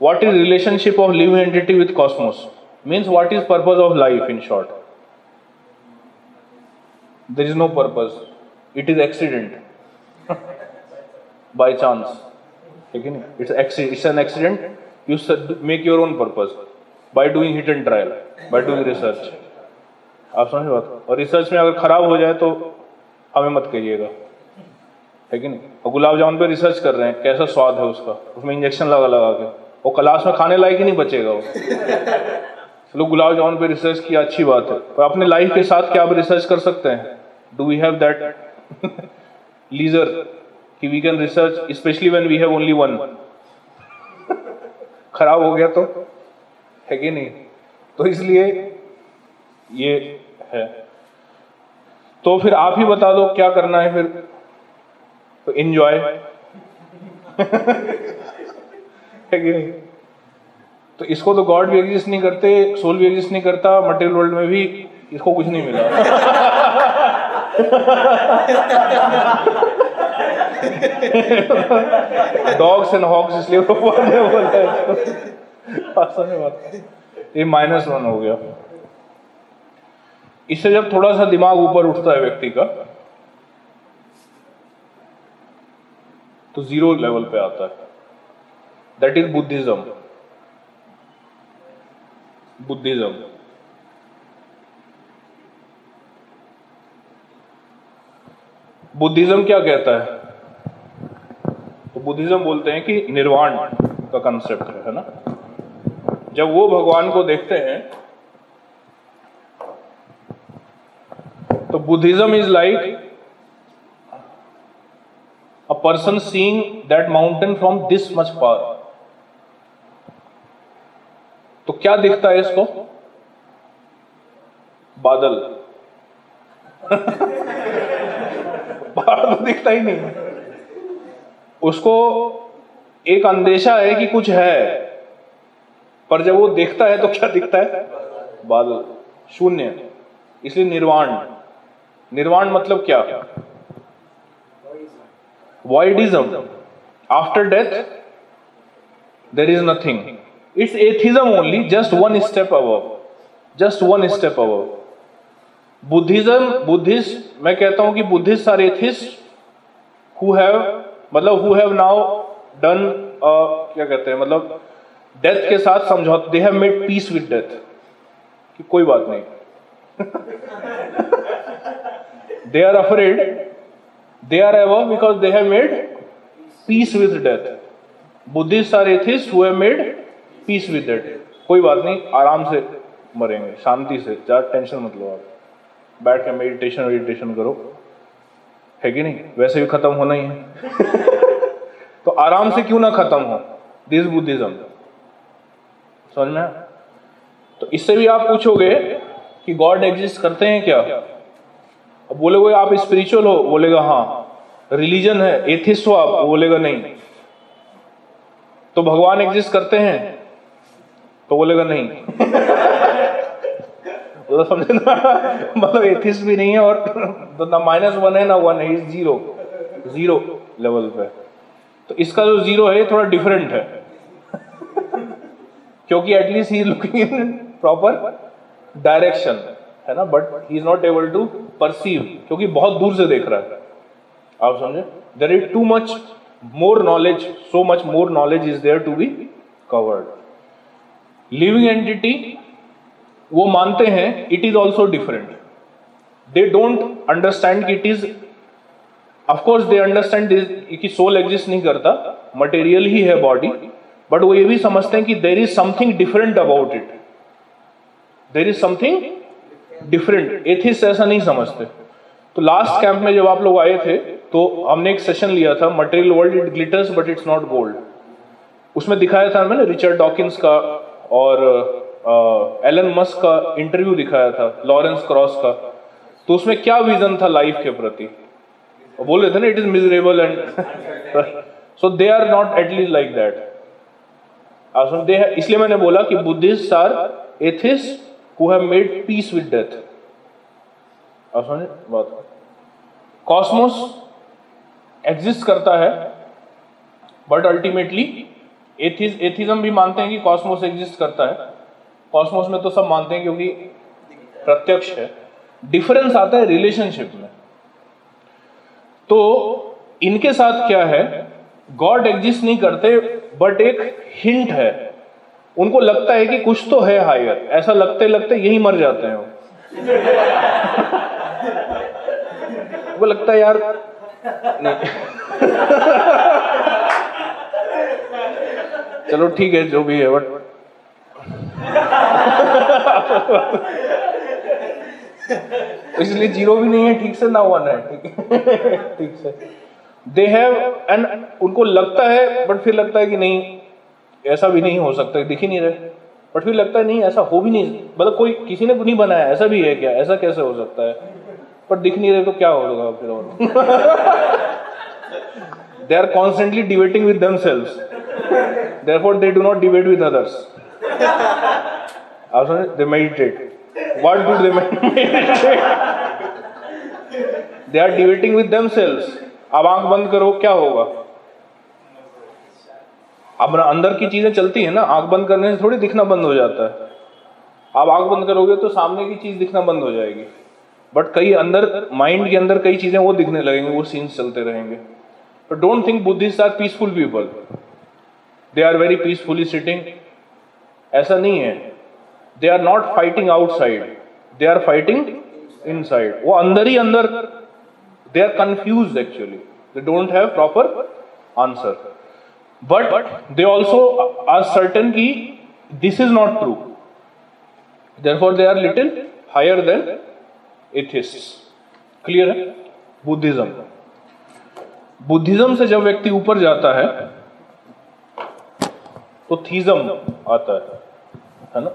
what is relationship of living entity with cosmos, means what is purpose of life, in short there is no purpose, it is accident by chance, ठीक है ना, it's an accident, you make your own purpose by doing hit and trial, by doing research. आप समझ बात, और research में अगर खराब हो जाए तो हमें मत कहिएगा, ठीक है ना। और गुलाब जामुन पे रिसर्च कर रहे हैं, कैसा स्वाद है उसका, उसमें इंजेक्शन लगा के वो क्लास में खाने लायक ही नहीं बचेगा वो। चलो गुलाब जामुन पे रिसर्च किया, अच्छी बात है, पर अपने लाइफ के साथ क्या आप रिसर्च कर सकते हैं? Do we have that leisure कि we can research, especially when we have only one? खराब हो गया तो है कि नहीं, तो इसलिए ये है। तो फिर आप ही बता दो क्या करना है फिर, तो enjoy है कि नहीं। तो इसको तो गॉड भी एग्जिस्ट नहीं करते, सोल भी एग्जिस्ट नहीं करता, मटेरियल वर्ल्ड में भी इसको कुछ नहीं मिला डॉग्स एंड हॉग्स, इसलिए बोला ये -1 हो गया। इससे जब थोड़ा सा दिमाग ऊपर उठता है व्यक्ति का तो जीरो लेवल पे आता है. That is Buddhism. बुद्धिज्म क्या कहता है? तो बुद्धिज्म बोलते हैं कि निर्वाण का कंसेप्ट है ना. जब वो भगवान को देखते हैं तो Buddhism is like a person seeing that mountain from this much far. तो क्या दिखता है इसको? बादल. पहाड़ तो दिखता ही नहीं. उसको एक अंदेशा है कि कुछ है, पर जब वो देखता है तो क्या दिखता है? बादल, शून्य. इसलिए निर्वाण. निर्वाण मतलब क्या? Voidism. After death there is nothing. It's atheism only, just one step above. Just one step above. Buddhism, Buddhist, मैं कहता हूं कि Buddhists are atheists who have now done क्या कहते हैं, मतलब डेथ के साथ समझौता. They have made peace with death कि कोई बात नहीं. They are afraid, they are above because they have made peace with death. Buddhists are atheists who have made peace with death. कोई बात नहीं, आराम से मरेंगे, शांति से, ज़्यादा टेंशन मत लो. आप बैठ के मेडिटेशन वेडिटेशन करो, है कि नहीं? वैसे भी खत्म होना ही है. तो आराम से क्यों ना खत्म हो. This Buddhism. समझ में? तो इससे भी आप पूछोगे कि गॉड एग्जिस्ट करते हैं क्या? अब बोलेगे आप स्पिरिचुअल हो, बोलेगा हाँ. रिलीजन है, एथिस्ट हो आप, बोलेगा नहीं. तो भगवान एग्जिस्ट करते हैं तो बोलेगा नहीं. समझे ना? मतलब एथिस्ट भी नहीं है और ना -1 है ना 1 है. जीरो लेवल पे. तो इसका जो जीरो है थोड़ा डिफरेंट है क्योंकि at least he is looking in proper direction है ना, but he is not able to perceive क्योंकि बहुत दूर से देख रहा है. आप समझे? There is too much more knowledge, so much more knowledge is there to be covered. Living entity वो मानते हैं it is also different. They don't understand कि it is, of course they understand कि सोल एग्जिस्ट नहीं करता, material ही है body, but वो ये भी समझते हैं कि there is something different about it. There is something different. Atheist ऐसा नहीं समझते. तो लास्ट कैंप में जब आप लोग आए थे तो हमने एक सेशन लिया था, material world it glitters but it's not gold. उसमें दिखाया था मैंने रिचर्ड डॉकिंस का और एलन मस्क का इंटरव्यू दिखाया था, लॉरेंस क्रॉस का. तो उसमें क्या विजन था लाइफ के प्रति? बोल रहे थे ना, it is miserable and so they are not at least like that. इसलिए मैंने बोला कि Buddhist are atheist who have made peace with death. आप समझे बात? कॉस्मोस एग्जिस्ट करता है बट अल्टीमेटली एथिज्म भी मानते हैं कि कॉस्मोस एग्जिस्ट करता है. कॉस्मोस में तो सब मानते हैं क्योंकि प्रत्यक्ष है. डिफरेंस आता है रिलेशनशिप में. तो इनके साथ क्या है, गॉड एग्जिस्ट नहीं करते बट एक हिंट है. उनको लगता है कि कुछ तो है हायर. ऐसा लगते लगते यही मर जाते हैं वो. वो लगता है यार नहीं चलो ठीक है जो भी है बट इसलिए जीरो भी नहीं है ठीक से, ना 1 है ठीक से. दे हैव एन, उनको लगता है बट फिर लगता है कि नहीं ऐसा भी नहीं हो सकता, दिख ही नहीं रहे. बट फिर लगता है नहीं ऐसा हो भी नहीं, मतलब कोई किसी ने भी नहीं बनाया, ऐसा भी है क्या, ऐसा कैसे हो सकता है, पर दिख नहीं रहे तो क्या होगा फिर. और they are constantly debating with themselves, therefore they do not debate with others. आप समझे? They meditate. What do they meditate? They are debating with themselves. अब आंख बंद करो क्या होगा? अब अंदर की चीजें चलती है ना, आंख बंद करने से थोड़ी दिखना बंद हो जाता है. आप आंख बंद करोगे तो सामने की चीज दिखना बंद हो जाएगी, बट कई अंदर माइंड के अंदर कई चीजें वो दिखने लगेंगी, वो सीन्स चलते रहेंगे। But don't think Buddhist are peaceful people, they are very peacefully sitting, ऐसा नहीं है। They are not fighting outside, they are fighting inside, वो अंदर ही अंदर, they are confused actually, they don't have proper answer, but they also are certain की this is not true, therefore they are little higher than atheists. Clear है? Buddhism से जब व्यक्ति ऊपर जाता है तो थीज्म आता है ना,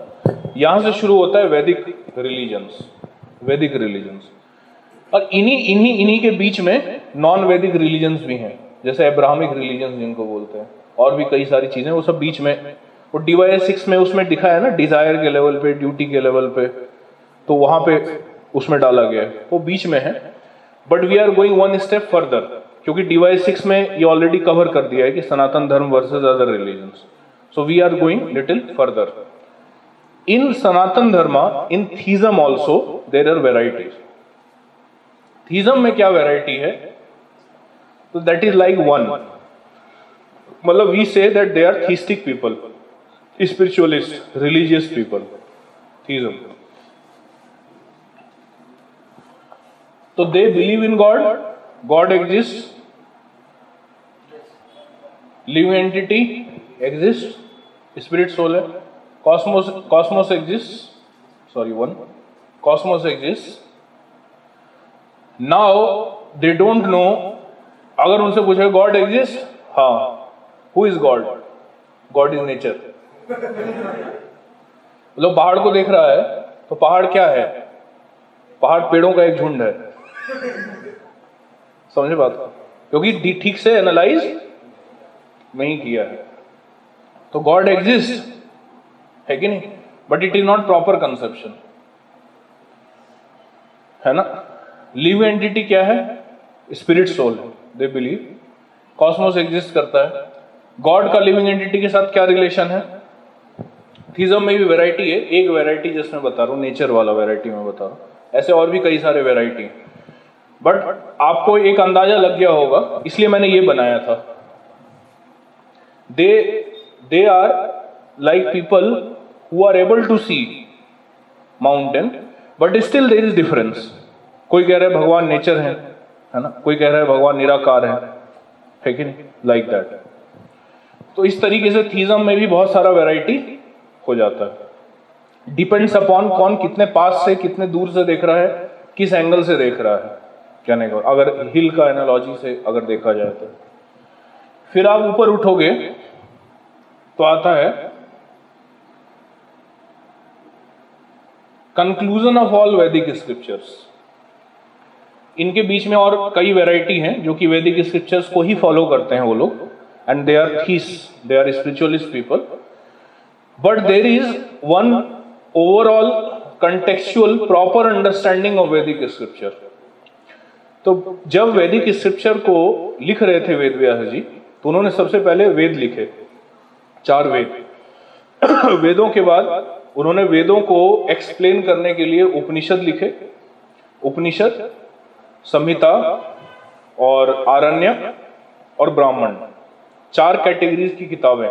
यहां से शुरू होता है वैदिक रिलीजन्स, और इन्हीं के बीच में नॉन वैदिक रिलीजन्स भी हैं, जैसे अब्राहमिक रिलीजन्स जिनको बोलते हैं, और भी कई सारी चीजें, वो सब बीच में। वो DY6 में उसमें दिखा है ना, डिजायर के लेवल पे, ड्यूटी के लेवल पे, तो वहां पे उसमें डाला गया है, वो बीच में है। But we are going one step further, क्योंकि DY6 में ये ऑलरेडी कवर कर दिया है कि Sanatan Dharma versus other religions, so we are going little further. In Sanatan Dharma, in theism also there are varieties. Theism में क्या वेराइटी है? तो दैट इज लाइक वन, मतलब we say that they are theistic people, spiritualist, religious people, theism. तो they believe in God, God exist, living entity exist, spirit soul है, cosmos exist, cosmos exist. Now they don't know, अगर उनसे पूछे God exist, हाँ, who is God? God is nature. मतलब पहाड़ को देख रहा है तो पहाड़ क्या है? पहाड़ पेड़ों का एक झुंड है। समझे बात को? क्योंकि ठीक से एनालाइज नहीं किया है। तो गॉड एग्जिस्ट है कि नहीं, but it is not proper conception, है ना। लिव एंटिटी क्या है? स्पिरिट सोल है, दे बिलीव। कॉस्मोस एग्जिस्ट करता है, गॉड का लिविंग एंटिटी के साथ क्या रिलेशन है? थीज्म में भी वैरायटी है, एक वैरायटी जिसमें बता रहा हूं, नेचर वाला वैरायटी में बता रहा हूं, ऐसे और भी कई सारे वैरायटी, बट आपको एक अंदाजा लग गया होगा, इसलिए मैंने ये बनाया था। They are like people who are able to see mountain, but still there is difference. कोई कह रहा है भगवान नेचर है ना, कोई कह रहा है भगवान निराकार है कि नहीं, लाइक दैट। तो इस तरीके से थीज्म में भी बहुत सारा वैरायटी हो जाता है, डिपेंड्स अपॉन कौन कितने पास से, कितने दूर से देख रहा है, किस एंगल से देख रहा है, कहने को अगर हिल का एनालॉजी से अगर देखा जाए तो। फिर आप ऊपर उठोगे तो आता है कंक्लूजन ऑफ ऑल वैदिक स्क्रिप्चर्स। इनके बीच में और कई वैरायटी हैं जो कि वैदिक स्क्रिप्चर्स को ही फॉलो करते हैं वो लोग, and they are theist, they are spiritualist people, but there is one overall contextual proper understanding of वैदिक स्क्रिप्चर। तो जब वैदिक स्क्रिप्चर को लिख रहे थे वेद व्यास जी, तो उन्होंने सबसे पहले वेद लिखे, 4 वेद। वेदों के बाद उन्होंने वेदों को एक्सप्लेन करने के लिए उपनिषद लिखे, उपनिषद, संहिता और आरण्यक और ब्राह्मण, 4 कैटेगरीज की किताबें,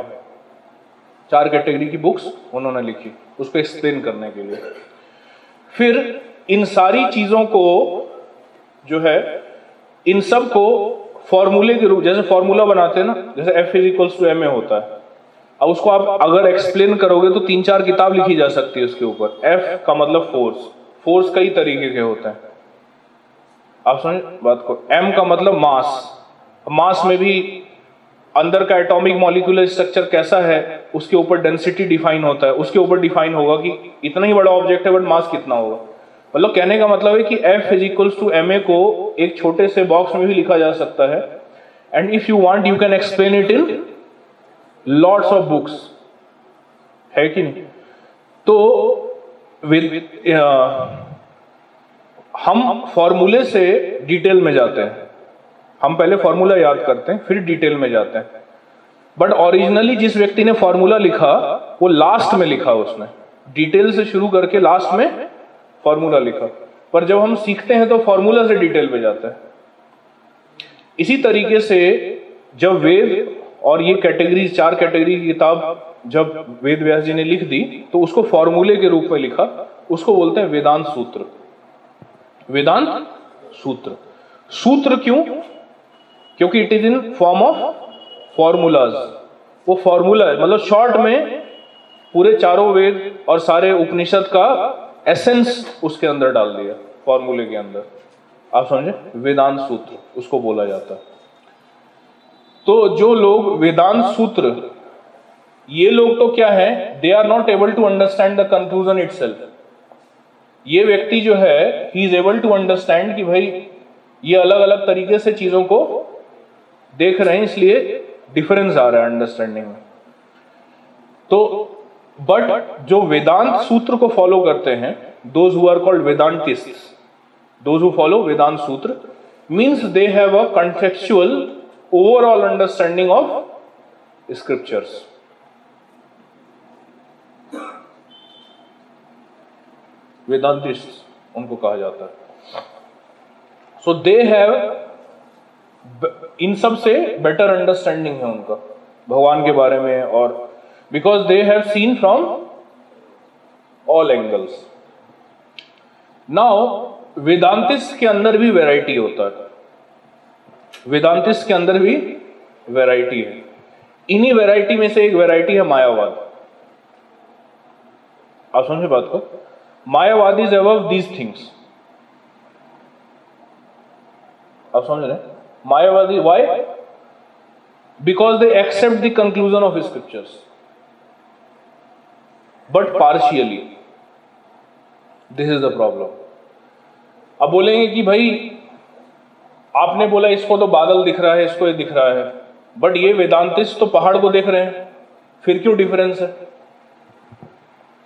4 कैटेगरी की बुक्स उन्होंने लिखी उसको एक्सप्लेन करने के लिए। फिर इन सारी चीजों को जो है, इन सब को फॉर्मूले के रूप, जैसे फॉर्मूला बनाते हैं ना, जैसे F=ma होता है, अब उसको आप अगर एक्सप्लेन करोगे तो 3-4 किताब लिखी जा सकती है उसके ऊपर। F का मतलब फोर्स, फोर्स कई तरीके के होते हैं, आप समझ बात को। M का मतलब मास, मास में भी अंदर का एटॉमिक मॉलिक्यूलर स्ट्रक्चर कैसा है उसके ऊपर डेंसिटी डिफाइन होता है, उसके ऊपर डिफाइन होगा कि इतना ही बड़ा ऑब्जेक्ट है बट मास कितना होगा। मतलब कहने का मतलब है कि F=ma को एक छोटे से बॉक्स में भी लिखा जा सकता है, and if you want you can explain it in lots of books, है कि नहीं। तो हम फॉर्मूले से डिटेल में जाते हैं, हम पहले फॉर्मूला याद करते हैं फिर डिटेल में जाते हैं, बट ओरिजिनली जिस व्यक्ति ने फॉर्मूला लिखा वो लास्ट में लिखा, उसने डिटेल से शुरू करके लास्ट में फॉर्मूला लिखा, पर जब हम सीखते हैं तो फॉर्मूला से डिटेल में जाता है। इसी तरीके से जब वेद और ये कैटेगरी, चार कैटेगरी की किताब जब वेद व्यास जी ने लिख दी तो उसको फॉर्मूले के रूप में लिखा, उसको बोलते हैं वेदांत सूत्र। वेदांत सूत्र, सूत्र क्यों? क्योंकि it is in form of formulas. वो फॉर्मूला है, मतलब शॉर्ट में पूरे चारों वेद और सारे उपनिषद का एसेंस उसके अंदर डाल दिया, फॉर्मूले के अंदर। आप समझे, वेदांत सूत्र उसको बोला जाता है। तो जो लोग वेदांत सूत्र, ये लोग तो क्या है, they are not able to understand the conclusion itself. ये व्यक्ति जो है, he is able to understand कि भाई ये अलग अलग तरीके से चीजों को देख रहे हैं, इसलिए डिफरेंस आ रहा है अंडरस्टैंडिंग में। तो बट जो वेदांत सूत्र को फॉलो करते हैं, those who are called वेदांतिस्ट्स, those who follow Vedanta Sutra, means they have a contextual overall understanding of scriptures. वेदांतिस्ट्स उनको कहा जाता है। सो दे हैव, इन सब से बेटर अंडरस्टैंडिंग है उनका भगवान के बारे में, और because they have seen from all angles. Now Vedantist के अंदर भी वैरायटी होता है, वेदांतिस्ट के अंदर भी वैरायटी है। इन्हीं वैरायटी में से एक वैरायटी है मायावाद। आप समझे बात को? मायावाद is above these things. आप समझ रहे हैं? Mayavadi, why? Because they accept the conclusion of scriptures but partially. This is the problem. अब बोलेंगे कि भाई आपने बोला इसको तो बादल दिख रहा है, इसको ये दिख रहा है, बट ये वेदांतिस्ट तो पहाड़ को देख रहे हैं, फिर क्यों डिफरेंस है?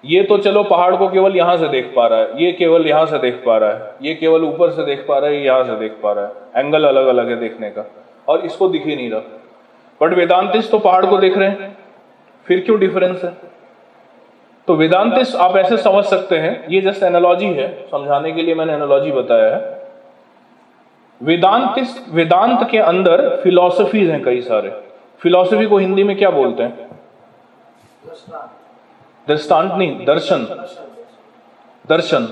ये तो चलो पहाड़ को केवल यहां से देख पा रहा है, ये केवल यहां से देख पा रहा है, ये केवल ऊपर से देख पा रहा है, ये यहां से देख पा रहा है, एंगल अलग अलग है देखने का, और इसको दिख ही नहीं रहा। बट वेदांतिस्ट तो पहाड़ को देख रहे हैं, फिर क्यों डिफरेंस है? तो वेदांतिस्ट आप ऐसे समझ सकते हैं, ये जस्ट एनालॉजी है, समझाने के लिए मैंने एनालॉजी बताया है। वेदांतिस्ट, वेदांत के अंदर फिलॉसफीज हैं कई सारे। फिलॉसफी को हिंदी में क्या बोलते हैं? दृष्टांत नहीं, दर्शन, दर्शन,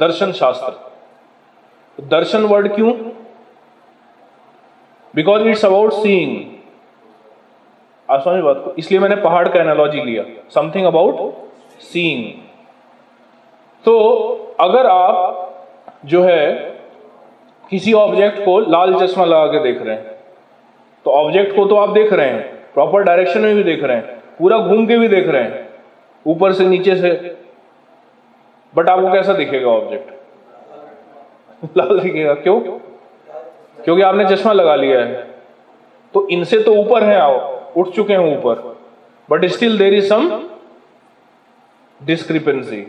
दर्शन शास्त्र। दर्शन वर्ड क्यों? Because it's about seeing. आप समझ बात को? इसलिए मैंने पहाड़ का एनालॉजी लिया, समथिंग अबाउट सीइंग। तो अगर आप जो है किसी ऑब्जेक्ट को लाल चश्मा लगा के देख रहे हैं, तो ऑब्जेक्ट को तो आप देख रहे हैं, प्रॉपर डायरेक्शन में भी देख रहे हैं, पूरा घूम के भी देख रहे हैं, ऊपर से नीचे से, बट आपको कैसा दिखेगा ऑब्जेक्ट? लाल दिखेगा। क्यों? क्योंकि आपने चश्मा लगा लिया है। तो इनसे तो ऊपर हैं आप, उठ चुके हैं ऊपर, but still there is some discrepancy.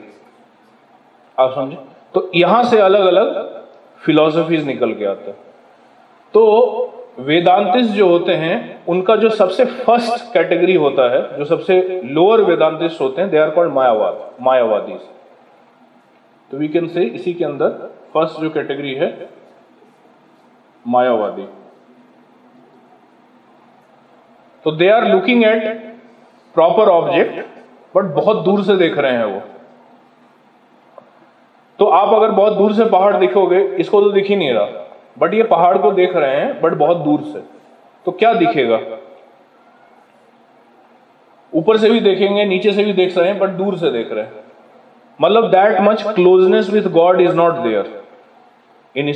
आप समझे? तो यहां से अलग अलग फिलॉसफीज निकल के आते हैं। तो वेदांतिस्ट जो होते हैं, उनका जो सबसे फर्स्ट कैटेगरी होता है, जो सबसे लोअर वेदांतिस्ट होते हैं, दे आर कॉल्ड मायावाद, मायावादी। तो वी कैन से इसी के अंदर फर्स्ट जो कैटेगरी है मायावादी। तो they are looking at proper object but बहुत दूर से देख रहे हैं वो। तो आप अगर बहुत दूर से पहाड़ देखोगे, इसको तो दिख ही नहीं रहा, बट ये पहाड़ को देख रहे हैं बट बहुत दूर से, तो क्या दिखेगा? ऊपर से भी देखेंगे, नीचे से भी देख रहे हैं, बट दूर से देख रहे हैं। मतलब that much closeness with God is not there in,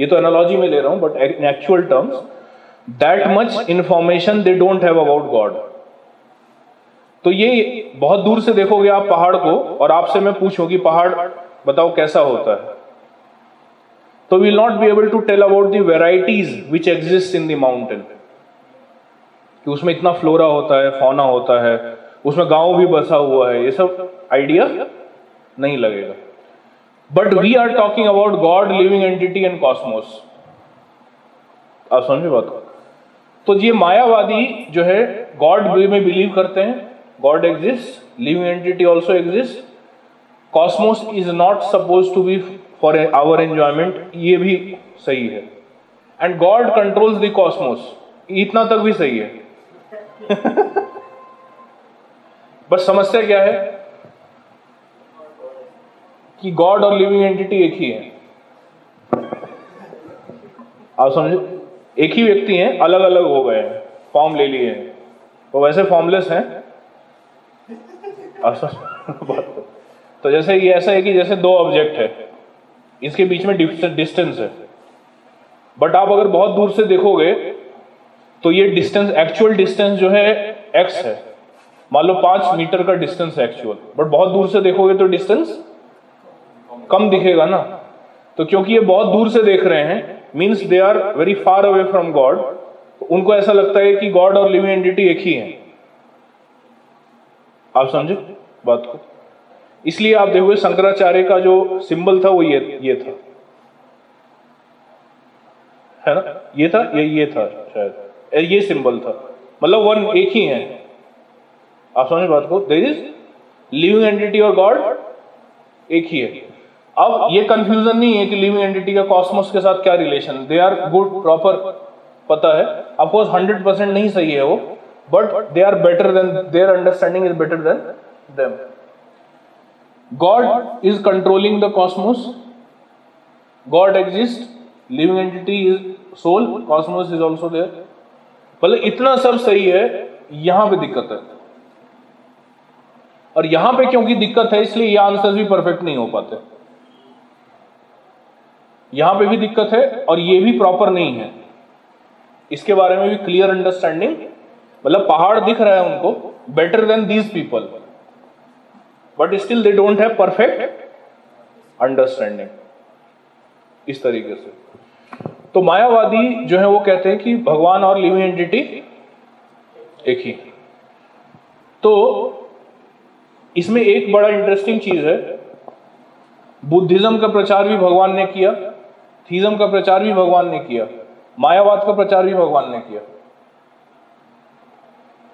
ये तो एनालॉजी में ले रहा हूं, but in actual terms that much information they don't have about God. तो ये बहुत दूर से देखोगे आप पहाड़ को, और आपसे मैं पूछूं कि पहाड़ बताओ कैसा होता है, तो we will not be able to tell about the varieties which exist in the mountain, कि उसमें इतना फ्लोरा होता है, फौना होता है, उसमें गांव भी बसा हुआ है, ये सब आइडिया नहीं लगेगा। But we are talking about God, living entity and cosmos. आप समझे बात को? तो ये मायावादी जो है गॉड में बिलीव करते हैं, God exist Living entity also exists. Cosmos is not supposed to be for our enjoyment. ये भी सही है. And God controls the cosmos. इतना तक भी सही है. बस समस्या क्या है कि गॉड और लिविंग एंटिटी एक ही है. आप समझो, एक ही व्यक्ति हैं, अलग अलग हो गए हैं, फॉर्म ले लिए हैं, वो वैसे फॉर्मलेस हैं. आप समझो, तो जैसे ये ऐसा है कि जैसे दो ऑब्जेक्ट है, इसके बीच में डिस्टेंस है, बट आप अगर बहुत दूर से देखोगे तो ये डिस्टेंस, एक्चुअल डिस्टेंस जो है एक्स है. मान लो 5 मीटर का डिस्टेंस एक्चुअल, बट बहुत दूर से देखोगे तो डिस्टेंस कम दिखेगा ना. तो क्योंकि ये बहुत दूर से देख रहे हैं, means they are very far away from God. उनको ऐसा लगता है कि गॉड और लिविंग एंटिटी एक ही है. आप समझे बात को? इसलिए आप देखोगे शंकराचार्य का जो सिंबल था वो ये था, है ना? ये था, ये था, शायद ये सिंबल था. मतलब वन एक ही है. आप समझ बात को? देयर इज लिविंग एंटिटी और गॉड एक ही है. अब ये कंफ्यूजन नहीं है कि लिविंग एंटिटी का कॉस्मोस के साथ क्या relation. They are good, proper, पता है. अफकोर्स 100% नहीं सही है वो, but they are better than, their understanding is better than them. God is controlling the cosmos. God exist, living entity is soul, cosmos is also there. मतलब इतना सब सही है. यहां पर दिक्कत है, और यहां पे क्योंकि दिक्कत है इसलिए ये आंसर भी परफेक्ट नहीं हो पाते. यहां पे भी दिक्कत है और ये भी प्रॉपर नहीं है. इसके बारे में भी क्लियर अंडरस्टैंडिंग, मतलब पहाड़ दिख रहा है उनको, better than these people, but still they don't have perfect understanding. इस तरीके से तो मायावादी जो है वो कहते हैं कि भगवान और लिविंग एंटिटी एक ही. तो इसमें एक बड़ा इंटरेस्टिंग चीज है, बुद्धिज्म का प्रचार भी भगवान ने किया, थीज्म का प्रचार भी भगवान ने किया, मायावाद का प्रचार भी भगवान ने किया.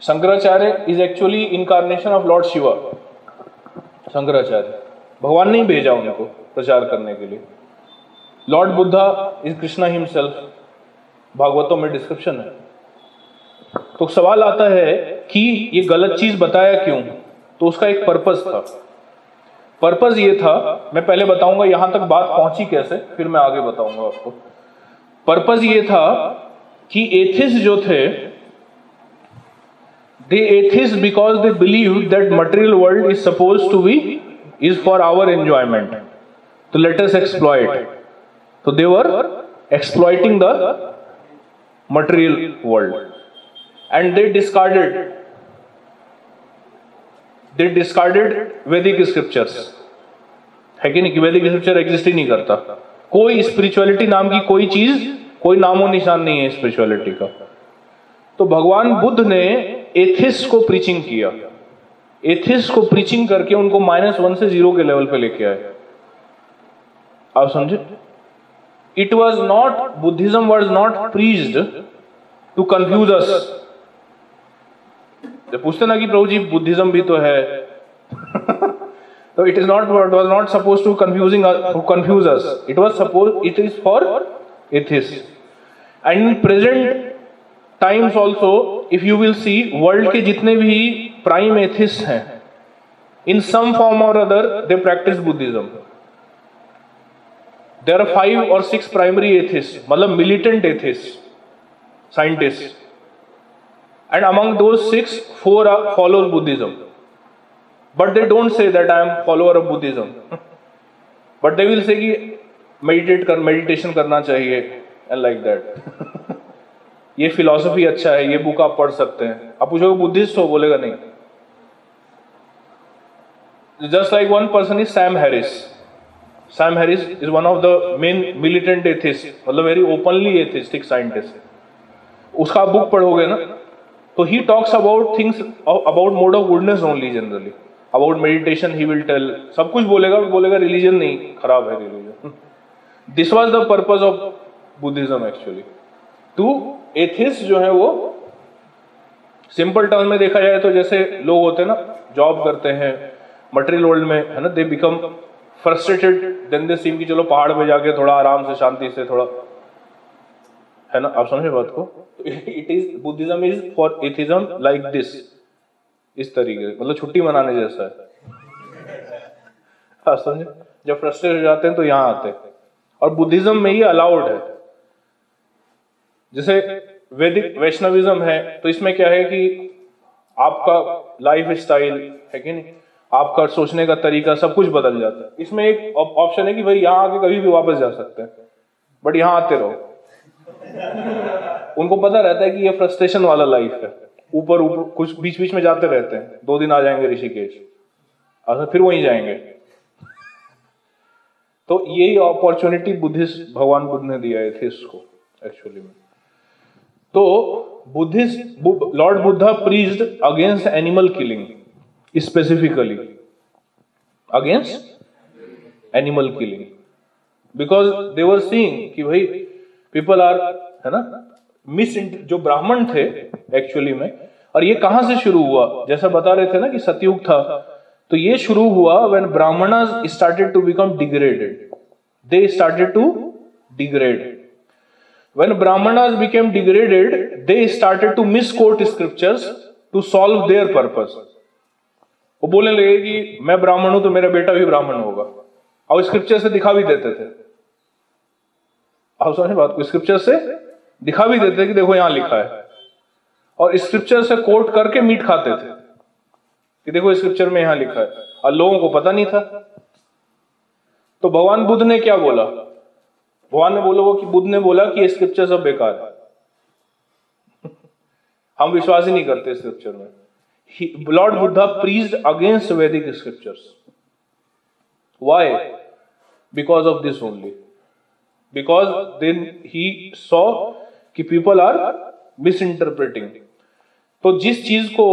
Shankaracharya is actually incarnation of Lord Shiva. Shankaracharya भगवान ने भेजा उनको प्रचार करने के लिए. Lord Buddha is Krishna himself, भागवतों में डिस्क्रिप्शन है. तो सवाल आता है कि ये गलत चीज बताया क्यों? तो उसका एक पर्पस था. पर्पस ये था, मैं पहले बताऊंगा यहां तक बात पहुंची कैसे, फिर मैं आगे बताऊंगा आपको. पर्पस ये था कि एथिस्ट जो थे, they atheist because they believe that material world is suppose to be is for our enjoyment, तो लेट अस एक्सप्लॉइट. तो they were exploiting the material world and They discarded Vedic scriptures. है कि नहीं कि वैदिक स्क्रिप्चर एग्जिस्ट ही नहीं करता, कोई स्पिरिचुअलिटी नाम की कोई चीज, कोई नामो निशान नहीं है स्पिरिचुअलिटी का. तो भगवान बुद्ध ने एथिस्ट को प्रीचिंग किया. एथिस्ट को प्रीचिंग करके उनको -1 से 0 के लेवल पे लेके आए. आप समझे? It was not, Buddhism was not preached to confuse us. जब पूछते ना कि प्रभु जी बुद्धिज्म भी तो है, तो it is not, was not suppose to confuse us. It was suppose, it is for atheist. And in present times also if you will see, world के जितने भी प्राइम एथिस्ट हैं, इन सम फॉर्म और other they practice Buddhism. There are 5 or 6 primary atheist, मतलब militant atheist, scientist. And among those 6, 4 follows Buddhism, but they don't say that I am follower of Buddhism. But they will say कि meditation करना चाहिए and like that. ये philosophy अच्छा है, ये book आप पढ़ सकते हैं. आप पूछोगे बुद्धिस्ट हो, बोलेगा नहीं. Just like one person is Sam Harris. Sam Harris is one of the main militant atheist, मतलब very openly atheistic scientist. उसका book पढ़ोगे ना, तो he talks about things, about mode of goodness only, generally about meditation he will tell. सब कुछ बोलेगा religion नहीं, खराब है religion. This was the purpose of Buddhism actually, to atheist जो है वो सिंपल टर्म में देखा जाए तो जैसे लोग होते हैं ना, जॉब करते हैं मटेरियल वर्ल्ड में, है ना, they become frustrated, then they seem कि चलो पहाड़ में जाके थोड़ा आराम से शांति से थोड़ा, है ना, आप समझे बात को। It is Buddhism is for atheism like this, इस तरीके, मतलब छुट्टी मनाने जैसा है, आप समझे। जब फ्रस्ट्रेट हो जाते हैं तो यहाँ आते हैं, और बुद्धिज्म में ये अलाउड है। जैसे वैदिक वैष्णविज्म है तो इसमें क्या है कि आपका लाइफ स्टाइल है कि नहीं, आपका सोचने का तरीका सब कुछ बदल जाता है। इसमें एक ऑप्शन है कि भाई यहाँ आके कभी भी वापस जा सकते हैं, बट यहाँ आते रहो। उनको पता रहता है कि ये फ्रस्ट्रेशन वाला लाइफ है, ऊपर ऊपर कुछ बीच बीच में जाते रहते हैं, 2 दिन आ जाएंगे ऋषिकेश और फिर वहीं जाएंगे। तो यही अपॉर्चुनिटी बुद्धिस्ट, भगवान बुद्ध ने दिया है थिस्ट को एक्चुअली में। तो Buddhist, Lord Buddha preached against animal killing, specifically against animal killing, because they were seeing कि भाई पीपल आर, है ना, मिस, जो ब्राह्मण थे एक्चुअली में। और ये कहां से शुरू हुआ, जैसा बता रहे थे ना कि सतयुग था, तो ये शुरू हुआ when Brahmanas started to become degraded, they started to degrade. When Brahmanas became degraded they started to misquote scriptures to solve their purpose. वो बोलने लगे कि मैं ब्राह्मण हूं तो मेरा बेटा भी ब्राह्मण होगा, और स्क्रिप्चर से दिखा भी देते थे, आप समझे बात को, स्क्रिप्चर से दिखा भी देते थे कि देखो यहां लिखा है, और स्क्रिप्चर से कोट करके मीट खाते थे कि देखो स्क्रिप्चर में यहां लिखा है, और लोगों को पता नहीं था। तो भगवान बुद्ध ने क्या बोला, भगवान ने बोला वो कि बुद्ध ने बोला कि ये स्क्रिप्चर सब बेकार है, हम विश्वास ही नहीं करते स्क्रिप्चर में। लॉर्ड बुद्धा प्रीच्ड अगेंस्ट वैदिक scriptures, why, because of this only, because then he saw कि पीपल आर मिस इंटरप्रेटिंग। तो जिस चीज को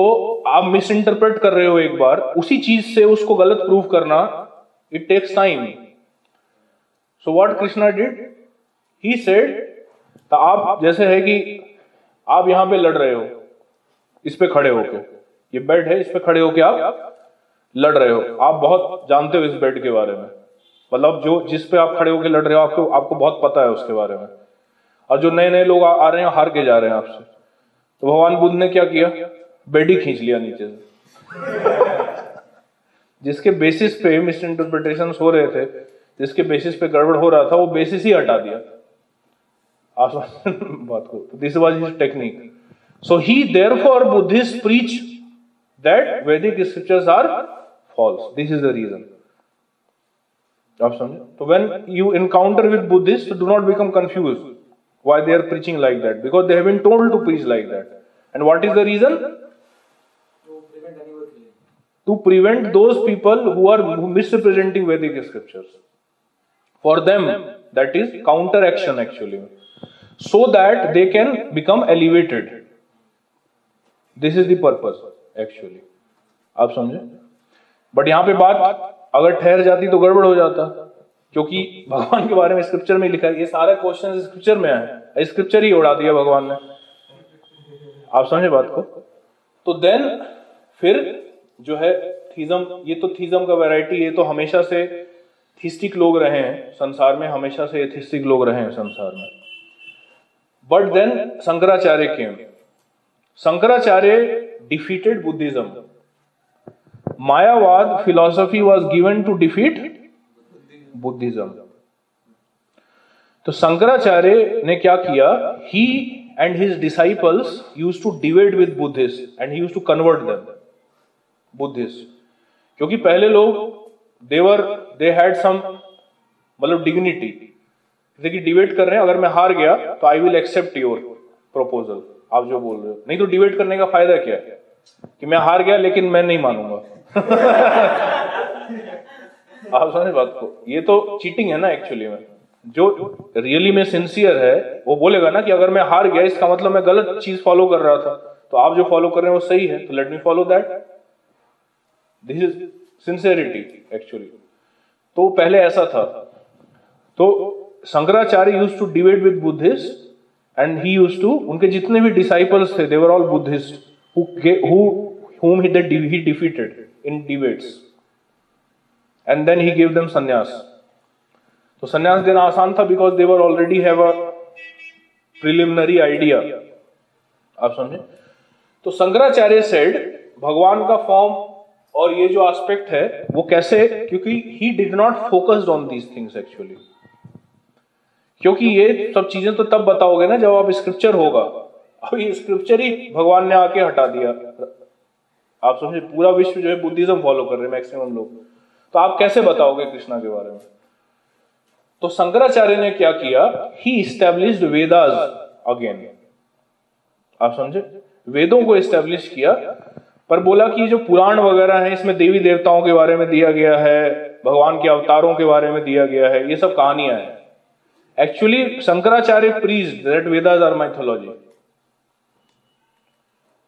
आप मिस इंटरप्रेट कर रहे हो एक बार, उसी चीज से उसको गलत प्रूव करना, it takes time. So what Krishna did, he said, आप जैसे है कि आप यहां पे लड़ रहे हो, इस पे खड़े होके, ये बेड है, इस पे खड़े होके आप लड़ रहे हो, आप बहुत जानते हो इस बेड के बारे में, मतलब जो जिस पे आप खड़े होके लड़ रहे हो आपको बहुत पता है उसके बारे में, और जो नए नए लोग आ रहे हैं हार के जा रहे हैं आपसे। तो भगवान बुद्ध ने क्या किया, बेडी खींच लिया नीचे से। जिसके बेसिस पे मिस इंटरप्रिटेशन हो रहे थे, जिसके बेसिस पे गड़बड़ हो रहा था, वो बेसिस ही हटा दिया बात को। This was his technique. So he therefore Buddhist preach that Vedic scriptures are false. This is the reason. आप समझे? तो when you encounter with Buddhists, do not become confused why they are preaching like that, because they have been told to preach like that. And what is the reason? To prevent those people who are misrepresenting Vedic scriptures. For them, that is counteraction actually, so that they can become elevated. This is the purpose. Actually आप समझे। But यहाँ पे बात अगर ठहर जाती तो गड़बड़ हो जाता, क्योंकि भगवान के बारे में स्क्रिप्चर में लिखा है, ये सारा क्वेश्चन स्क्रिप्चर में है, स्क्रिप्चर ही उड़ा दिया भगवान ने, आप समझे बात को। तो देन फिर जो है थीजम, ये तो थीजम का वैरायटी, ये तो हमेशा से थीस्टिक लोग रहे हैं संसार में, हमेशा से एथिस्टिक लोग रहे हैं संसार में। But then Shankaracharya came, Shankaracharya defeated Buddhism. Mayavad philosophy was given to defeat Buddhism. तो शंकराचार्य ने क्या किया, he and his disciples used to debate with Buddhists and he used to convert them Buddhists. क्योंकि पहले लोग they had some मतलब dignity, जैसे कि डिबेट कर रहे हैं, अगर मैं हार गया तो I will accept your proposal, आप जो बोल रहे हो, नहीं तो डिबेट करने का फायदा क्या है कि मैं हार गया लेकिन मैं नहीं मानूंगा। आप समझे बात को, ये तो चीटिंग है ना एक्चुअली में। जो रियली में सिंसियर है वो बोलेगा ना कि अगर मैं हार गया इसका मतलब मैं गलत चीज फॉलो कर रहा था, तो आप जो फॉलो कर रहे हैं वो सही है, तो let me follow that. This is sincerity actually. तो पहले ऐसा था, तो Shankaracharya used to debate with Buddhist and he used to, उनके जितने भी disciples थे they were all Buddhists whom he defeated. in debates and then he gave them sannyas. So sannyas dena aasan tha because they were already have a preliminary idea. आप समझे? तो Shankaracharya said भगवान का form और ये जो aspect है वो कैसे, क्योंकि he did not focused on these things actually, क्योंकि ये सब चीजें तो तब बताओगे ना जब आप स्क्रिप्चर होगा. अब ये स्क्रिप्चर ही भगवान ने आके हटा दिया. आप समझे? पूरा विश्व जो है बुद्धिज्म फॉलो कर रहे हैं मैक्सिमम लोग, तो आप कैसे बताओगे कृष्णा के बारे में? तो शंकराचार्य ने क्या किया, ही एस्टेब्लिश्ड वेदास अगेन. आप समझे? वेदों को एस्टेब्लिश किया, पर बोला कि ये जो पुराण वगैरह है इसमें देवी देवताओं के बारे में दिया गया है, भगवान के अवतारों के बारे में दिया गया है, ये सब कहानियां हैं. Actually Shankaracharya preached that Vedas are mythology.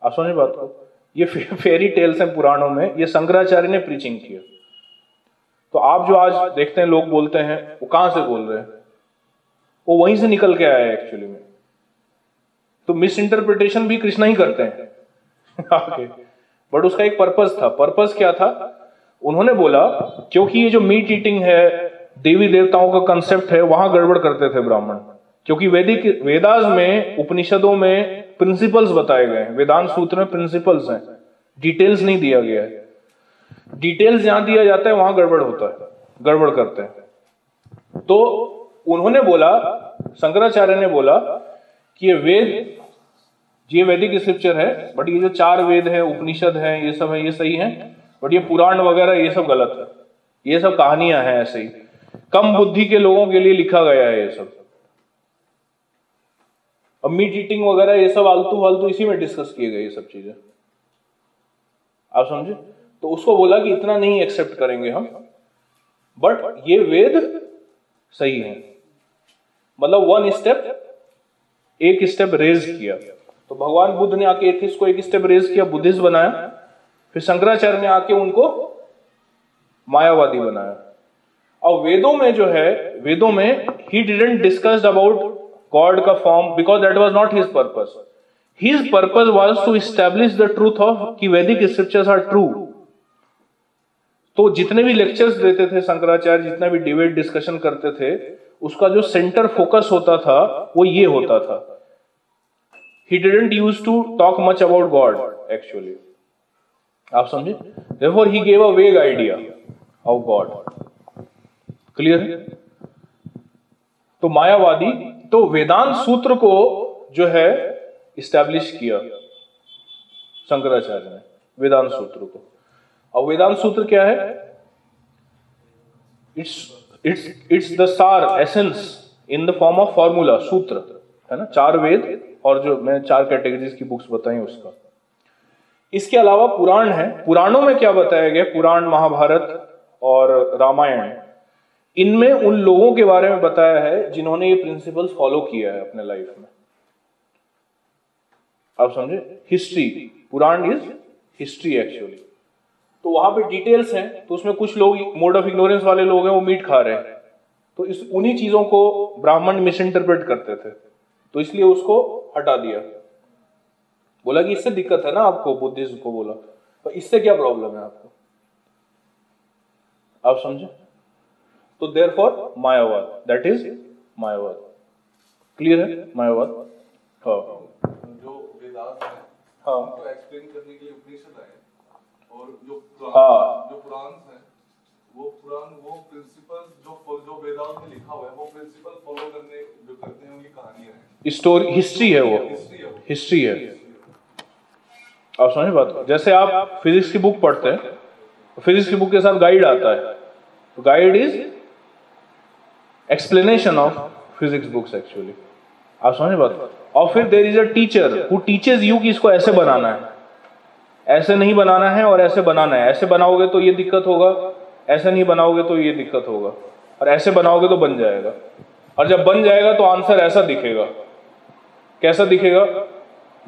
आप समझे बात को? ये फेरी टेल्स हैं पुराणों में, ये शंकराचार्य ने प्रीचिंग किया. तो आप जो आज देखते हैं लोग बोलते हैं, वो कहां से बोल रहे हैं? वो वहीं से निकल के आया है एक्चुअली में. तो मिस इंटरप्रिटेशन भी कृष्णा ही करते हैं. बट उसका एक पर्पस था. पर्पस क्या था? उन्होंने बोला क्योंकि ये जो मीट ईटिंग है, देवी देवताओं का कंसेप्ट है, वहां गड़बड़ करते थे ब्राह्मण, क्योंकि वैदिक वेदास में, उपनिषदों में प्रिंसिपल्स बताए गए हैं, वेदांत सूत्र में प्रिंसिपल्स हैं, डिटेल्स नहीं दिया गया है. डिटेल्स जहां दिया जाता है वहां गड़बड़ होता है, गड़बड़ करते हैं. तो उन्होंने बोला, शंकराचार्य ने बोला कि ये वेद, ये वैदिक स्क्रिप्चर है, बट ये जो चार वेद है, उपनिषद है, ये सब है, ये सही है, बट ये पुराण वगैरह ये सब गलत है, ये सब कहानियां हैं, ऐसे ही कम बुद्धि के लोगों के लिए लिखा गया है ये सब. अब मीट ईटिंग वगैरह ये सब आलतू फालतू इसी में डिस्कस किए गए ये सब चीजें. आप समझे? तो उसको बोला कि इतना नहीं एक्सेप्ट करेंगे हम, बट ये वेद सही है. मतलब वन स्टेप, एक स्टेप रेज किया. तो भगवान बुद्ध ने आके एथिस्ट को एक स्टेप रेज किया, बुद्धिस्ट बनाया. फिर शंकराचार्य ने आके उनको मायावादी बनाया. और वेदों में जो है, वेदों में he didn't discuss about God का form because that was not his purpose. His purpose was to establish the truth of कि वैदिक स्क्रिप्चर्स आर ट्रू. तो जितने भी लेक्चर्स देते थे शंकराचार्य, जितना भी डिबेट डिस्कशन करते थे, उसका जो सेंटर फोकस होता था वो ये होता था. He didn't use to talk much about God actually. आप समझे? देयरफॉर ही गेव अ वेग आइडिया ऑफ गॉड. क्लियर? तो मायावादी, तो वेदांत सूत्र को जो है इस्टेब्लिश किया शंकराचार्य ने, वेदांत सूत्र को. और वेदांत सूत्र क्या है? इट्स द सार, essence in the form of formula, सूत्र है ना, चार वेद और जो मैंने चार कैटेगरीज की बुक्स बताई उसका. इसके अलावा पुराण है. पुराणों में क्या बताया गया? पुराण, महाभारत और रामायण, इनमें उन लोगों के बारे में बताया है जिन्होंने ये प्रिंसिपल्स फॉलो किया है अपने लाइफ में. आप समझे? History, Purana is history actually. तो वहां पे डिटेल्स हैं, तो उसमें कुछ लोग मोड ऑफ इग्नोरेंस वाले लोग हैं, वो मीट खा रहे हैं, तो इस उन्हीं चीजों को ब्राह्मण मिसइंटरप्रेट करते थे, तो इसलिए उसको हटा दिया. बोला कि इससे दिक्कत है ना आपको, बुद्धिज्म को बोला, तो इससे क्या प्रॉब्लम है आपको? आप समझे? तो therefore मायावाद, that is मायावाद. Clear है मायावाद? हाँ. जो वेदांत है, हाँ, तो एक्सप्लेन करने के लिए उपनिषद आए, और जो पुराण है, वो पुराण वो प्रिंसिपल्स जो वेदांत में लिखा हुआ है, वो प्रिंसिपल फॉलो करने जो करते हैं उनकी कहानियां हैं, स्टोरी, हिस्ट्री है, वो हिस्ट्री है. आप समझे बात? जैसे आप फिजिक्स की बुक पढ़ते हैं, फिजिक्स की बुक के साथ गाइड आता है, तो guide is explanation of physics books actually. आप समझे बात? और फिर there is a teacher who teaches you कि इसको ऐसे बनाना है, ऐसे नहीं बनाना है, और ऐसे बनाना है, ऐसे बनाओगे तो ये दिक्कत होगा, ऐसे नहीं बनाओगे तो ये दिक्कत होगा, और ऐसे बनाओगे तो बन जाएगा, और जब बन जाएगा तो आंसर ऐसा दिखेगा. कैसा दिखेगा?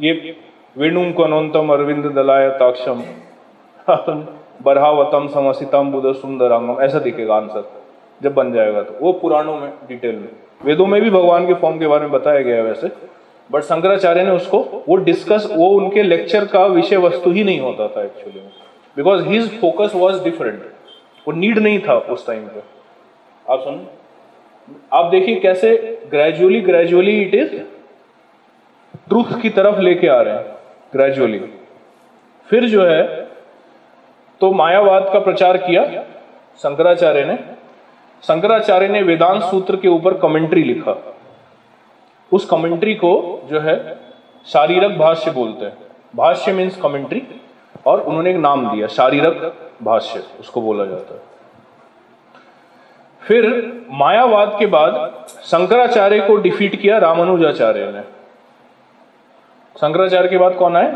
ये वेणुम कनोंतम अरविंद दलायताक्षम बरहावतम समसितम बुद्ध सुंदरांगम, ऐसा दिखेगा आंसर जब बन जाएगा. तो वो पुराणों में डिटेल में. वेदों में भी भगवान के फॉर्म के बारे में बताया गया है वैसे, बट शंकराचार्य ने उसको वो डिस्कस, वो उनके लेक्चर का विषय वस्तु ही नहीं होता था एक्चुअली में. Because his focus was different, वो नीड नहीं था उस टाइम पे। आप सुन, आप देखिए कैसे ग्रेजुअली इट इज ट्रूथ की तरफ लेके आ रहे हैं ग्रेजुअली। फिर जो है तो मायावाद का प्रचार किया शंकराचार्य ने वेदांत सूत्र के ऊपर कमेंट्री लिखा। उस कमेंट्री को जो है शारीरक भाष्य बोलते हैं, भाष्य मीन्स कमेंट्री, और उन्होंने एक नाम दिया शारीरक भाष्य उसको बोला जाता है। फिर मायावाद के बाद शंकराचार्य को डिफीट किया रामानुजाचार्य ने। शंकराचार्य के बाद कौन आए?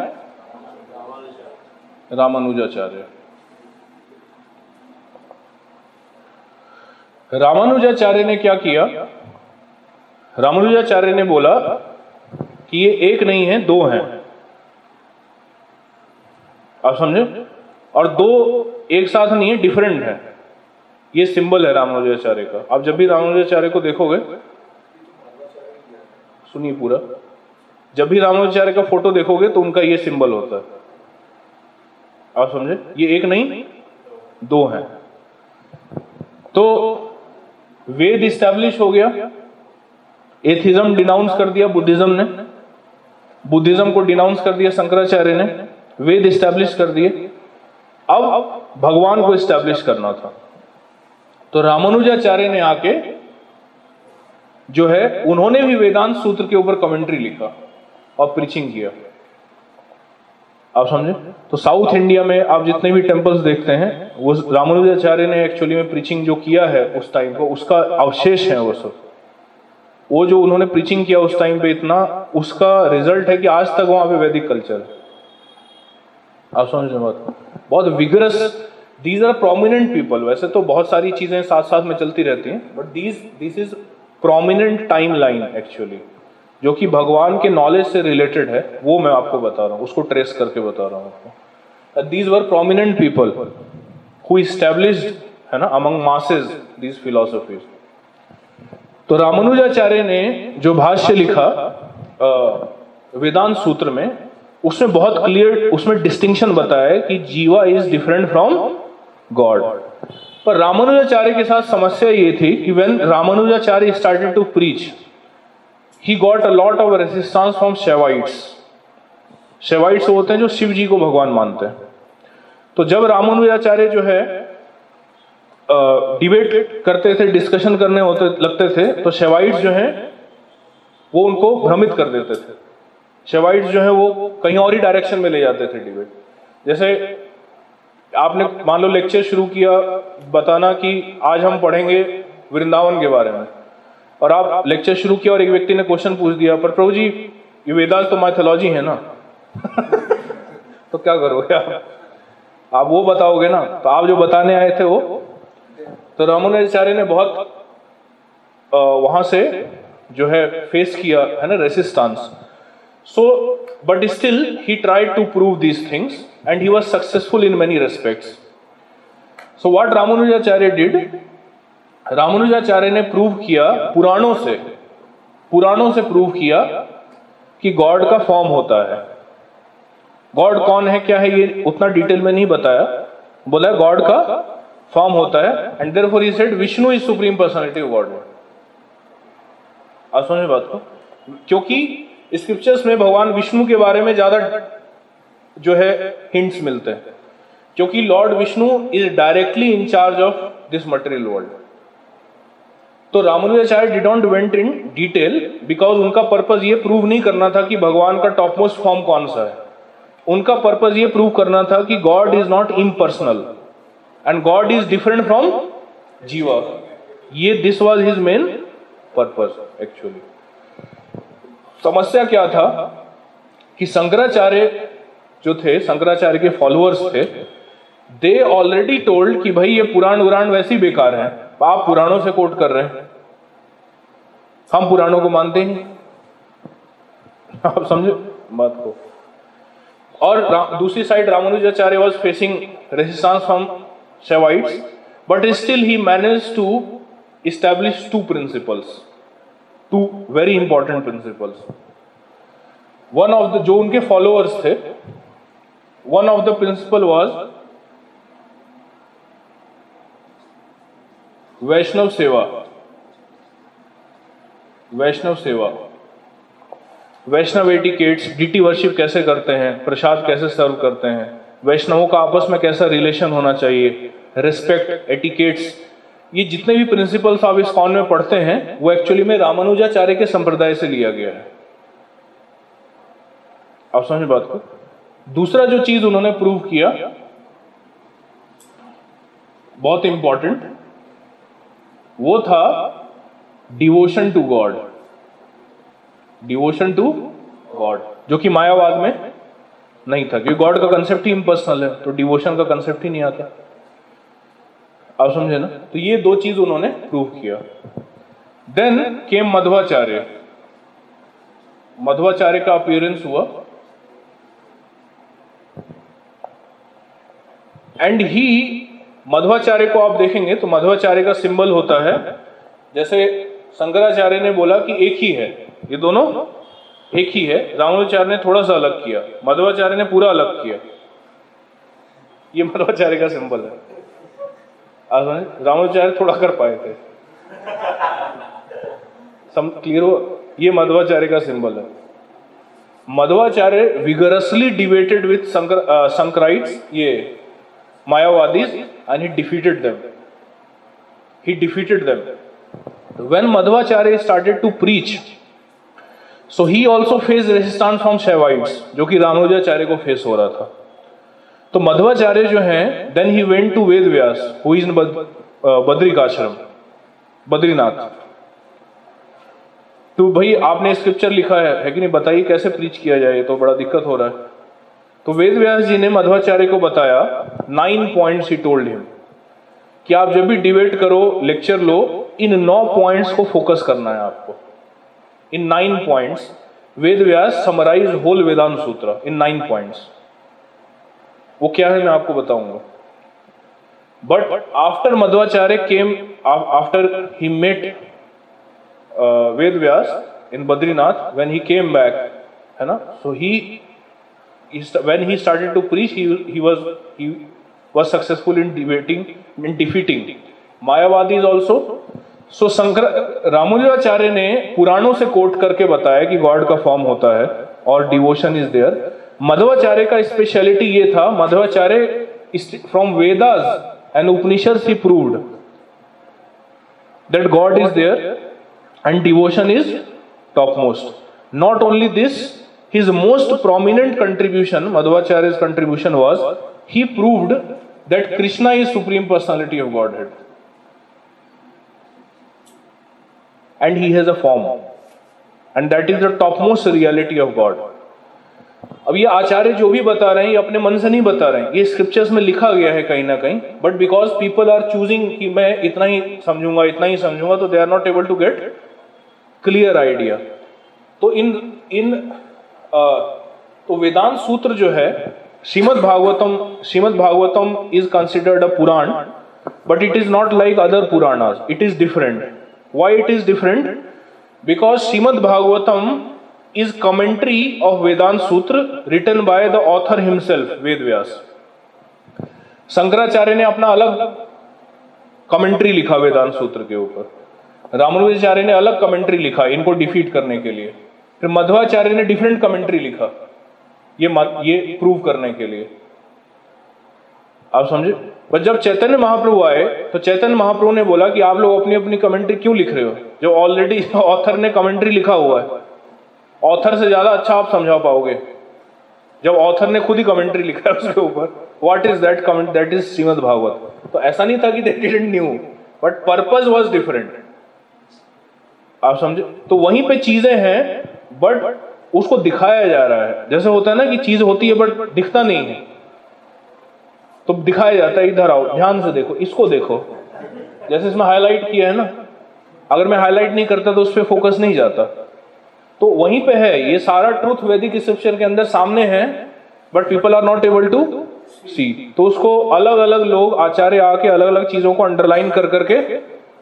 रामानुजाचार्य। रामानुजाचार्य ने क्या किया? रामानुजाचार्य ने बोला कि ये एक नहीं है, दो हैं। आप समझे? और दो एक साथ नहीं है, डिफरेंट है। ये सिंबल है रामानुजाचार्य का। आप जब भी रामानुजाचार्य को देखोगे, सुनिए पूरा, जब भी रामानुजाचार्य का फोटो देखोगे तो उनका ये सिंबल होता है। आप समझे? ये एक नहीं, दो हैं। तो वेद इस्टेब्लिश हो गया, एथिज्म डिनाउंस कर दिया बुद्धिज्म ने, बुद्धिज्म को डिनाउंस कर दिया शंकराचार्य ने, वेद इस्टेब्लिश कर दिए। अब भगवान को इस्टेब्लिश करना था, तो रामानुजाचार्य ने आके जो है उन्होंने भी वेदांत सूत्र के ऊपर कमेंट्री लिखा और प्रीचिंग किया। आप समझे? तो साउथ इंडिया में आप जितने भी टेम्पल्स देखते हैं, वो रामानुजाचार्य ने एक्चुअली में प्रीचिंग जो किया है उस टाइम को, उसका अवशेष है वो सब। वो जो उन्होंने प्रीचिंग किया उस टाइम पे, इतना उसका रिजल्ट है कि आज तक वहां पे वैदिक कल्चर है। आप समझ रहे बात? बहुत vigorous, these are prominent people. वैसे तो बहुत सारी चीजें साथ साथ में चलती रहती हैं, but this is prominent timeline actually, जो कि भगवान के नॉलेज से रिलेटेड है। वो मैं आपको बता रहा हूँ, उसको ट्रेस करके बता रहा हूँ आपको। These were prominent people who established, है ना, अमंग मासेज दीज फिलोसफीज। तो रामानुजाचार्य ने जो भाष्य लिखा वेदांत सूत्र में, उसमें बहुत क्लियर, उसमें डिस्टिंक्शन बताया है कि जीवा इज डिफरेंट फ्रॉम गॉड। पर रामानुजाचार्य के साथ समस्या ये थी कि when रामानुजाचार्य started to preach, he got a lot of resistance from Shaivites. Shaivites होते हैं जो शिव जी को भगवान मानते हैं। तो जब रामानुजाचार्य जो है डिबेट करते थे, डिस्कशन करने होते लगते थे, तो शैवाइट्स जो हैं वो उनको भ्रमित कर देते थे। शैवाइट्स जो है वो कहीं और ही डायरेक्शन में ले जाते थे डिबेट। जैसे आपने मान लो लेक्चर शुरू किया बताना कि आज हम पढ़ेंगे वृंदावन के बारे में, और आप लेक्चर शुरू किया और एक व्यक्ति ने क्वेश्चन पूछ दिया, पर प्रभु जी ये वेदांत तो माइथोलॉजी है ना तो क्या करोगे आप वो बताओगे ना, तो आप जो बताने आए थे वो। तो रामानुजाचार्य ने बहुत वहां से जो है फेस किया, है ना, resistance. So, but still he tried to prove these things and he was successful in many respects. So what Ramanujacharya did, Ramanujacharya ने prove किया पुराणों से prove किया कि God का form होता है। God कौन है, क्या है, ये उतना detail में नहीं बताया, बोला God का form होता है, and therefore he said Vishnu is supreme personality of Godhead। आप समझे बात को? क्योंकि स्क्रिप्चर्स में भगवान विष्णु के बारे में ज्यादा जो है हिंट्स मिलते हैं, क्योंकि lord Vishnu is directly in charge of this material world. तो रामानुजाचार्य did not went in detail, because उनका पर्पस ये प्रूव नहीं करना था कि भगवान का टॉप मोस्ट फॉर्म कौन सा है। उनका पर्पस ये प्रूव करना था कि God is not impersonal and God is different from jiva. ये this was his main purpose actually. समस्या क्या था कि शंकराचार्य जो थे, शंकराचार्य के फॉलोअर्स थे, दे ऑलरेडी टोल्ड कि भाई ये पुराण उराण वैसे ही बेकार हैं, आप पुराणों से कोट कर रहे हैं, हम पुराणों को मानते ही नहीं। आप समझो बात को? और दूसरी side रामानुजाचार्य was facing resistance from Shaivites, but still he manage to establish two very important principles. One of the, जो उनके फॉलोअर्स थे, one of the principle was Vaishnava seva. Vaishnava seva, Vaishnav etiquettes, deity worship कैसे करते हैं, प्रसाद कैसे सर्व करते हैं, वैष्णवों का आपस में कैसा रिलेशन होना चाहिए, रिस्पेक्ट, एटिकेट्स, ये जितने भी प्रिंसिपल्स आप इस कॉन में पढ़ते हैं वो एक्चुअली में रामानुजाचार्य के संप्रदाय से लिया गया है। आप समझ बात को। दूसरा जो चीज उन्होंने प्रूव किया बहुत इंपॉर्टेंट, वो था devotion to God. Devotion to God जो कि मायावाद में नहीं था, क्योंकि गॉड का कंसेप्ट ही इम्पर्सनल है, तो डिवोशन का कंसेप्ट ही नहीं आता। आप समझे ना। तो ये दो चीज उन्होंने प्रूव किया। Then came माधवाचार्य। माधवाचार्य का अपीयरेंस हुआ एंड ही, माधवाचार्य को आप देखेंगे तो माधवाचार्य का सिंबल होता है, जैसे शंकराचार्य ने बोला कि एक ही है, ये दोनों एक ही है, रामानुजाचार्य ने थोड़ा सा अलग किया, माधवाचार्य ने पूरा अलग किया, ये माधवाचार्य का सिंबल है। रामानुजाचार्य थोड़ा कर पाए थे, क्लियर हो, ये माधवाचार्य का सिंबल है। माधवाचार्य vigorously debated with Shankarites, ये Mayavadis, and he defeated them. He defeated them. When माधवाचार्य started to preach, so he also face resistance from Shaivites, जो कि रामानुजाचार्य को फेस हो रहा था। तो मध्वाचार्य जो हैं, then he went to Ved Vyas who is in Badrikashram, बद्रीनाथ। तो भाई आपने स्क्रिप्चर लिखा है कि नहीं, बताइए कैसे प्रीच किया जाए, तो बड़ा दिक्कत हो रहा है। तो वेद व्यास जी ने मध्वाचार्य को बताया 9 पॉइंट्स। ही टोल्ड हिम कि आप जब भी डिबेट करो, लेक्चर लो, इन 9 पॉइंट्स को फोकस करना है आपको। इन 9 points Ved Vyas summarise whole Vedanta Sutra in 9 points. वो क्या है मैं आपको बताऊंगा। But after Madhvacharya came, after he met Ved Vyas in बद्रीनाथ, when he came back, है ना, so he started to preach, he was successful in debating, in defeating Mayavadi also. So रामानुजाचार्य ने पुराणों से कोट करके बताया कि गॉड का फॉर्म होता है और डिवोशन इज देयर। माधवाचार्य का स्पेशलिटी ये था, माधवाचार्य from Vedas and Upanishad he proved that God is there and devotion is top most. Not only this, his most prominent contribution, माधवाचार्य contribution was he proved that Krishna is supreme personality of God head and he has a form and that is the top most reality of God. अब ये आचार्य जो भी बता रहे हैं ये अपने मन से नहीं बता रहे हैं, ये स्क्रिप्चर्स में लिखा गया है कहीं ना कहीं, but because people are choosing कि मैं इतना ही समझूंगा, इतना ही समझूंगा, तो they are not able to get clear idea. तो तो वेदांत सूत्र जो है, श्रीमद्भागवतम is considered a Purana, but it is not like other Puranas, it is different. Why it is different? Because श्रीमद्भागवतम is commentary of Vedant Sutra written by the author himself, Ved Vyas। Shankaracharya ने अपना अलग commentary लिखा वेदांत सूत्र के ऊपर, रामानुजाचार्य ने अलग कमेंट्री लिखा इनको डिफीट करने के लिए, फिर मध्वाचार्य ने डिफरेंट कमेंट्री लिखा ये प्रूव करने के लिए। आप समझे। पर जब चैतन्य महाप्रभु आए तो चैतन्य महाप्रभु ने बोला कि आप लोग अपनी अपनी कमेंट्री क्यों लिख रहे हो, जो ऑलरेडी ऑथर ने कमेंट्री लिखा हुआ है, ऑथर से ज्यादा अच्छा आप समझा पाओगे जब ऑथर ने खुद ही कमेंट्री लिखा है उसके ऊपर। What is that comment? That is Shrimad Bhagavat. तो ऐसा नहीं था कि they didn't knew, but purpose was different. आप समझे। तो वहीं पे चीजें हैं बट उसको दिखाया जा रहा है, जैसे होता है ना कि चीज होती है बट दिखता नहीं है, तो दिखाया जाता है, इधर आओ, ध्यान से देखो, इसको देखो, जैसे इसमें हाईलाइट किया है ना, अगर मैं हाईलाइट नहीं करता तो उस पर फोकस नहीं जाता। तो वहीं पे है ये सारा ट्रूथ, वैदिक स्क्रिप्चर के अंदर सामने है, but people are not able to see. तो उसको अलग अलग लोग, आचार्य आके अलग अलग चीजों को अंडरलाइन कर करके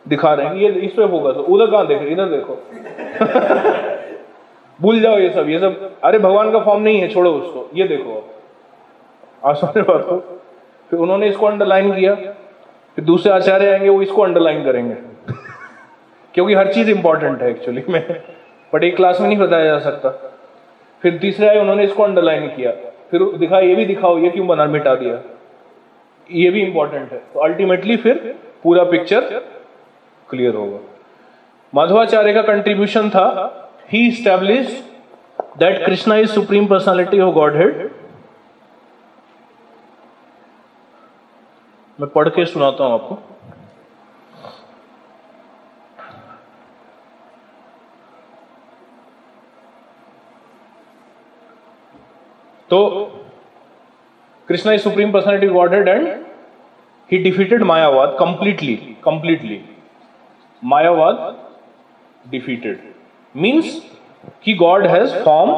दिखा रहे हैं, ये इस पे फोकस, उधर कहां देख रहे, इधर देखो भूल जाओ ये सब, अरे भगवान का फॉर्म नहीं है, छोड़ो उसको, ये देखो। आप समझ बात को। फिर उन्होंने इसको अंडरलाइन किया, फिर दूसरे आचार्य आएंगे वो इसको अंडरलाइन करेंगे क्योंकि हर चीज इंपॉर्टेंट है एक्चुअली में, बट एक क्लास में नहीं बताया जा सकता। फिर तीसरे आए उन्होंने इसको अंडरलाइन किया, फिर दिखा ये भी दिखाओ, ये क्यों बना मिटा दिया, ये भी इंपॉर्टेंट है। तो अल्टीमेटली फिर पूरा पिक्चर क्लियर होगा। माधवाचार्य का कंट्रीब्यूशन था, he established that Krishna is supreme personality of Godhead. मैं पढ़ के सुनाता हूं आपको। तो Krishna is supreme personality of Godhead and he defeated मायावाद completely. मायावाद defeated means कि God has form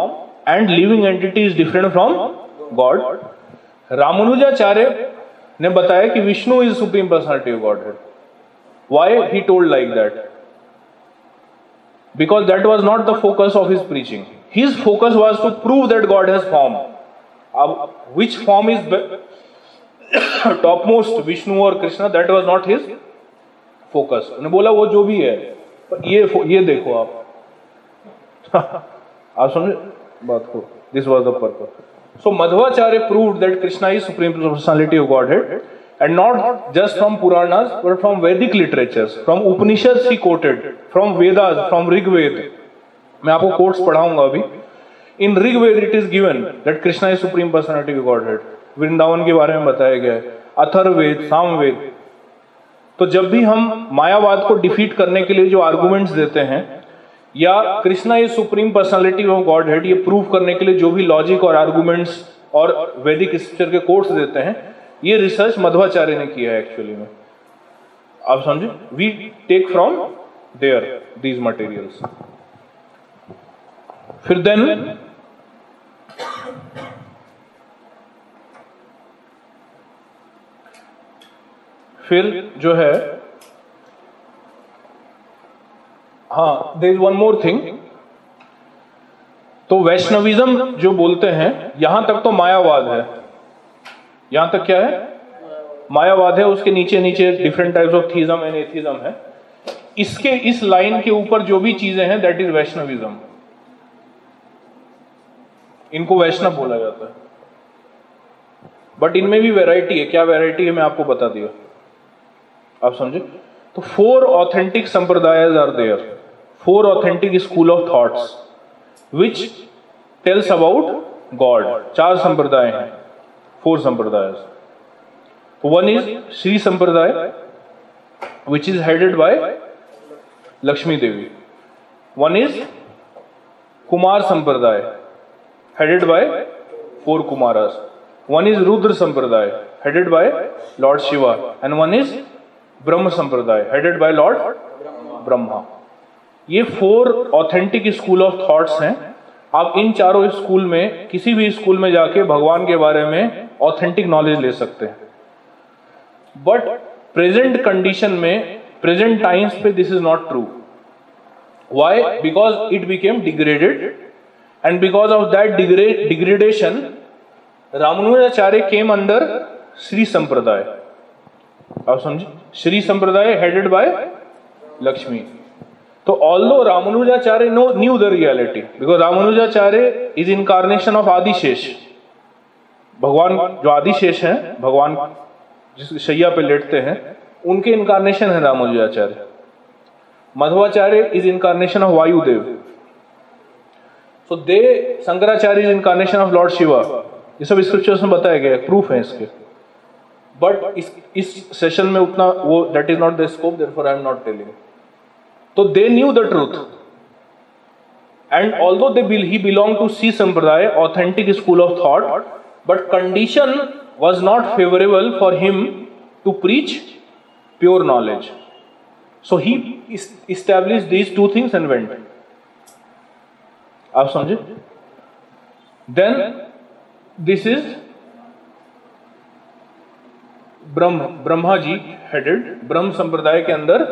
and living entity is different from God. रामानुजाचार्य ने बताया कि Vishnu is supreme personality of Godhead. Why he told like that? Because that was not the focus of his preaching. His focus was to prove that God has form. अब which form is top most, Vishnu और Krishna, that was not his focus. उन्होंने बोला वो जो भी है ये देखो आप समझे बात को, this was the purpose. So Madhvacharya proved that Krishna is supreme personality of Godhead and not just from Puranas but from वैदिक literatures, from Upanishad he quoted, from Vedas, from ऋग्वेद। मैं आपको कोट्स पढ़ाऊंगा अभी। In ऋग्वेद it is given that Krishna is supreme personality of Godhead. वृंदावन के बारे में बताया गया है, अथर्ववेद, सामवेद। तो जब भी हम मायावाद को डिफीट करने के लिए जो आर्गुमेंट्स देते हैं या Krishna is supreme personality of Godhead ये प्रूव करने के लिए जो भी लॉजिक और आर्गुमेंट्स और वैदिक स्क्रिप्चर के कोट्स देते हैं, ये रिसर्च मध्वाचार्य ने किया है एक्चुअली में। आप समझे, we take from there these materials. फिर देन जो है, हाँ, there is one more thing. तो वैष्णविज्म जो बोलते हैं, यहां तक तो मायावाद है, यहां तक क्या है, मायावाद है। उसके नीचे different types of theism and atheism है। इसके इस लाइन के ऊपर जो भी चीजें हैं दैट इज वैष्णविज्म। इनको वैष्णव बोला जाता है, बट इनमें भी वैरायटी है। क्या वैरायटी है मैं आपको बता दिया, आप समझे। तो 4 authentic sampradayas are there, 4 authentic school of thoughts which tells about God. 4 संप्रदाय हैं, 4 संप्रदायज। तो वन इज श्री संप्रदाय which is headed by Lakshmi Devi. One is Kumar Sampradaya headed by 4 Kumaras. One is Rudra Sampradaya headed by lord Shiva and one is Brahma Sampradaya headed by lord Brahma. ये 4 authentic school of thoughts हैं। आप इन चारों school में, किसी भी स्कूल में जाके भगवान के बारे में ऑथेंटिक नॉलेज ले सकते हैं, बट प्रेजेंट कंडीशन में, प्रेजेंट टाइम्स पे this is not true. Why? Because it became degraded and because of that degradation रामानुजाचार्य came under Shri Sampradaya. आप समझे, श्री संप्रदाय हेडेड बाय लक्ष्मी। तो although रामानुजाचार्य knew the reality, because रामानुजाचार्य is incarnation of Adishesha. भगवान जो आदिशेष हैं, भगवान जिस शैया पे लेटते हैं, उनके इनकार्नेशन है रामानुजाचार्य। Madhvacharya is incarnation of Vayudev. So they Shankaracharya is incarnation of Lord Shiva. ये सब स्क्रिप्चर्स में बताया गया, प्रूफ है इसके, बट इस सेशन में उतना वो, that is not the scope, therefore I am not telling. तो they knew the truth and although they he belong to सी sampradaya, authentic school of thought, but condition was not favourable for him to preach pure knowledge. So he establish these two things and went. आप समझे। Then this is Brahma ji headed, Brahma Sampradaya के अंदर।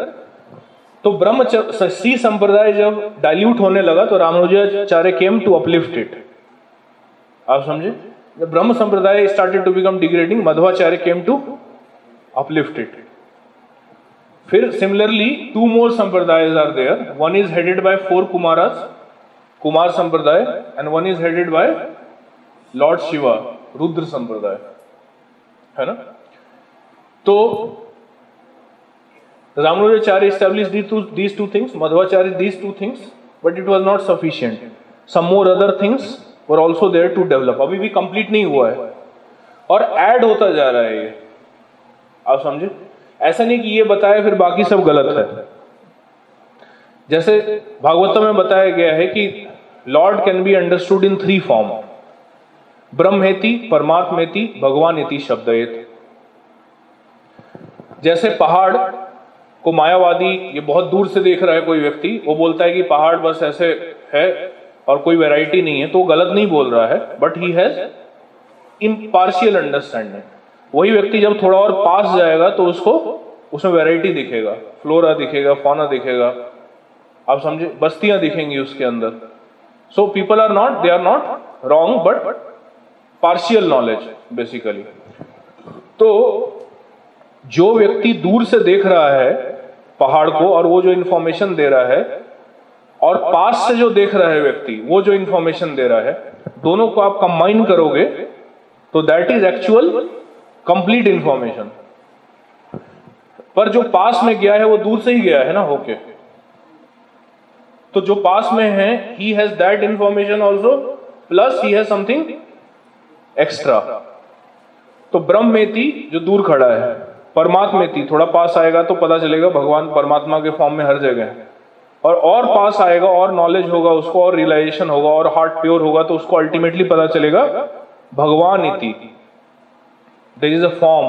तो ब्रह्म सी संप्रदाय जब dilute होने लगा तो रामानुजाचार्य came to uplift it. आप समझे, जब Brahma Sampradaya started to become degrading, Madhvacharya came to uplift it. फिर similarly two more sampradayas are there, one is headed by four Kumaras, Kumar Sampradaya, and one is headed by lord Shiva, Rudra Sampradaya, है ना। तो रामानुजाचार्य established these two things, Madhvacharya these two things, but it was not sufficient. Some more other things were also there to develop. अभी भी complete नहीं हुआ है और add होता जा रहा है ये, आप समझे। ऐसा नहीं कि ये बताया फिर बाकी सब गलत है। जैसे भागवतम में बताया गया है कि lord can be understood in three form, ब्रह्मेति, परमात्मेति, भगवानेति शब्देति। जैसे पहाड़ को मायावादी ये बहुत दूर से देख रहा है कोई व्यक्ति, वो बोलता है कि पहाड़ बस ऐसे है और कोई वैरायटी नहीं है, तो वो गलत नहीं बोल रहा है, but he has impartial understanding. वही व्यक्ति जब थोड़ा और पास जाएगा तो उसको उसमें वैरायटी दिखेगा, फ्लोरा दिखेगा, फौना दिखेगा, आप समझे, बस्तियां दिखेंगी उसके अंदर। So people are not, they are not wrong, but partial knowledge basically. तो जो व्यक्ति दूर से देख रहा है पहाड़ को और वो जो इन्फॉर्मेशन दे रहा है, और पास से जो देख रहा है व्यक्ति वो जो इन्फॉर्मेशन दे रहा है, दोनों को आप कंबाइन करोगे तो that is actual complete information. पर जो पास में गया है वो दूर से ही गया है ना होके, तो जो पास में है he has that information also, plus he has something extra. तो ब्रह्मेति जो दूर खड़ा है, परमात्मेति थोड़ा पास आएगा तो पता चलेगा भगवान परमात्मा के फॉर्म में हर जगह है, और पास आएगा और नॉलेज होगा उसको, और रियलाइजेशन होगा, और हार्ट प्योर होगा, तो उसको अल्टीमेटली पता चलेगा भगवान इति। देयर इज अ फॉर्म,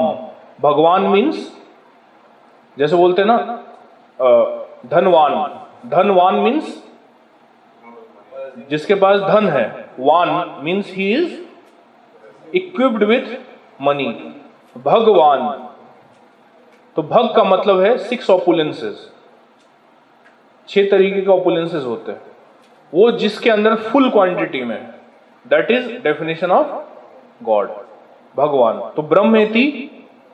भगवान मीन्स, जैसे बोलते ना धनवान, धनवान मीन्स जिसके पास धन है, वान means he is equipped with money, भगवान। तो भग का मतलब है 6 ऑपुलेंसेस, 6 तरीके के ऑपुलेंसेस होते हैं, वो जिसके अंदर फुल क्वांटिटी में, that is definition of God, भगवान। तो ब्रह्मेति,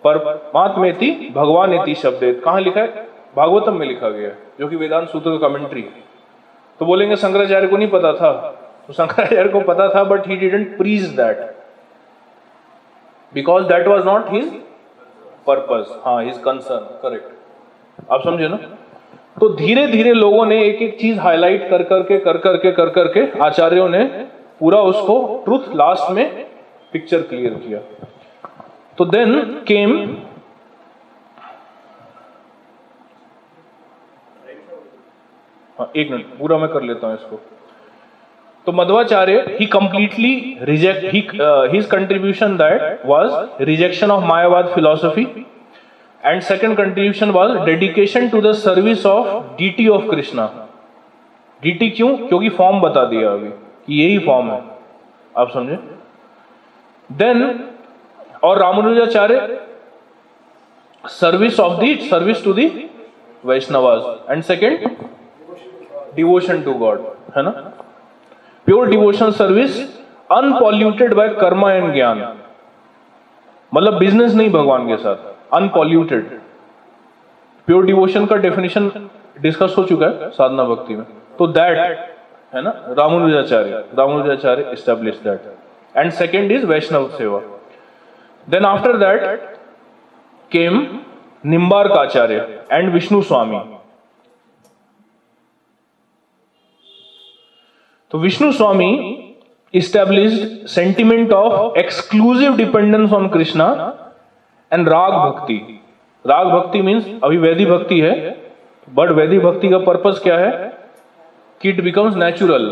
परमात्मेति, भगवानेति शब्देत, कहां लिखा है? भागवतम में लिखा गया है, जो कि वेदांत सूत्र का कमेंट्री है। तो बोलेंगे शंकराचार्य को नहीं पता था, तो शंकराचार्य को पता था, but he didn't preach that because that was not his purpose, हाँ, हिज कंसर्न, करेक्ट, आप समझे ना। तो धीरे धीरे लोगों ने एक एक चीज हाईलाइट कर करके आचार्यों ने पूरा उसको ट्रुथ लास्ट में पिक्चर क्लियर किया। तो देन केम एक मिनट पूरा मैं कर लेता हूं इसको। तो मध्वाचार्य ही completely reject his contribution, that was rejection of मायावाद philosophy, and second contribution was dedication to the service of deity of Krishna. Deity क्यों? क्योंकि फॉर्म बता दिया अभी कि यही फॉर्म है, आप समझे। देन और रामानुजाचार्य service of the, service to the Vaishnavas, and second devotion to God, है ना, pure devotion service, unpolluted by Karma and jnana, मतलब बिजनेस नहीं भगवान के साथ, अनपॉल्यूटेड। प्योर डिवोशन का डेफिनेशन डिस्कस हो चुका है साधना भक्ति में, तो दैट है ना रामानुजाचार्य establish that, and second is Vaishnava seva. Then after that came निम्बार्काचार्य and Vishnu Swami. तो Vishnu Swami established sentiment of exclusive dependence on Krishna and raga bhakti. राग भक्ति मीन्स अभी वैदिक भक्ति है, बट वैदिक भक्ति का पर्पस क्या है कि it becomes natural,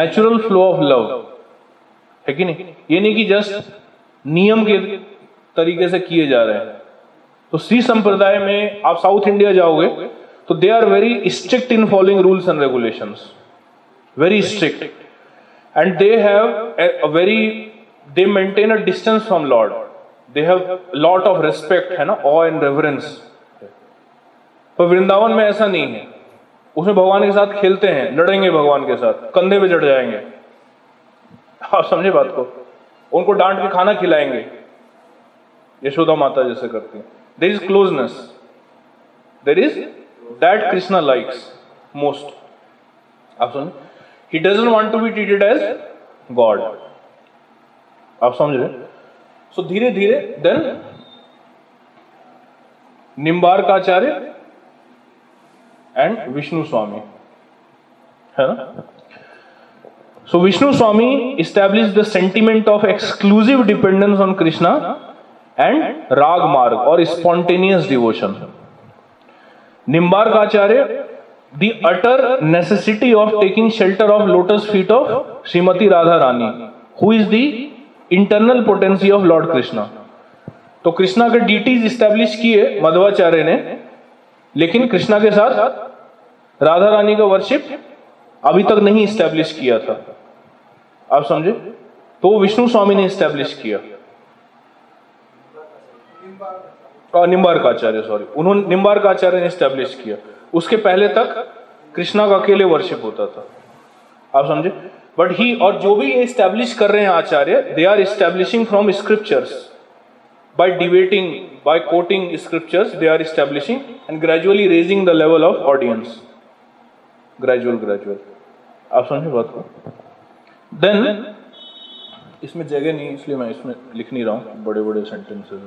natural flow of love, है कि नहीं, ये नहीं कि जस्ट नियम के तरीके से किए जा रहे हैं। तो श्री संप्रदाय में आप साउथ इंडिया जाओगे तो they are very strict in following rules and regulations, very strict, and they have a very, they maintain a distance from Lord, they have a lot of respect, है ना, awe and reverence। पर वृंदावन में ऐसा नहीं है, उसमें भगवान के साथ खेलते हैं, लड़ेंगे भगवान के साथ, कंधे पे चढ़ जाएंगे, आप समझे बात को, उनको डांट के खाना खिलाएंगे, यशोदा माता जैसे करती है। There is closeness, there is that Krishna likes most. आप समझ, he doesn't want to be treated as God. आप समझ रहे? So धीरे धीरे then निम्बार्काचार्य and विष्णु स्वामी, है ना? So Vishnu Swami established the sentiment of exclusive dependence on Krishna and Rag Marg or spontaneous devotion. Nimbarkacharya, the utter necessity of taking shelter of lotus feet of Srimati Radha Rani, who is the internal potency of Lord Krishna. तो कृष्णा के deities establish किए मध्वाचार्य ने, लेकिन कृष्णा के साथ राधा रानी का worship अभी तक नहीं इस्टेब्लिश किया था. आप समझे? तो विष्णु स्वामी ने इस्टेब्लिश किया, निम्बार्काचार्य सॉरी, उन्होंने निम्बार्काचार्य ने इस्टेब्लिश किया. उसके पहले तक कृष्णा का अकेले वर्शिप होता था. आप समझे? बट ही और जो भी ये इस्टेब्लिश कर रहे हैं आचार्य, they are establishing from scriptures by debating, by quoting scriptures, they are establishing and gradually raising the level of audience, gradual. आप समझे बात को? देन इसमें जगह नहीं, इसलिए मैं इसमें लिख नहीं रहा हूं बड़े बड़े सेंटेंसेस.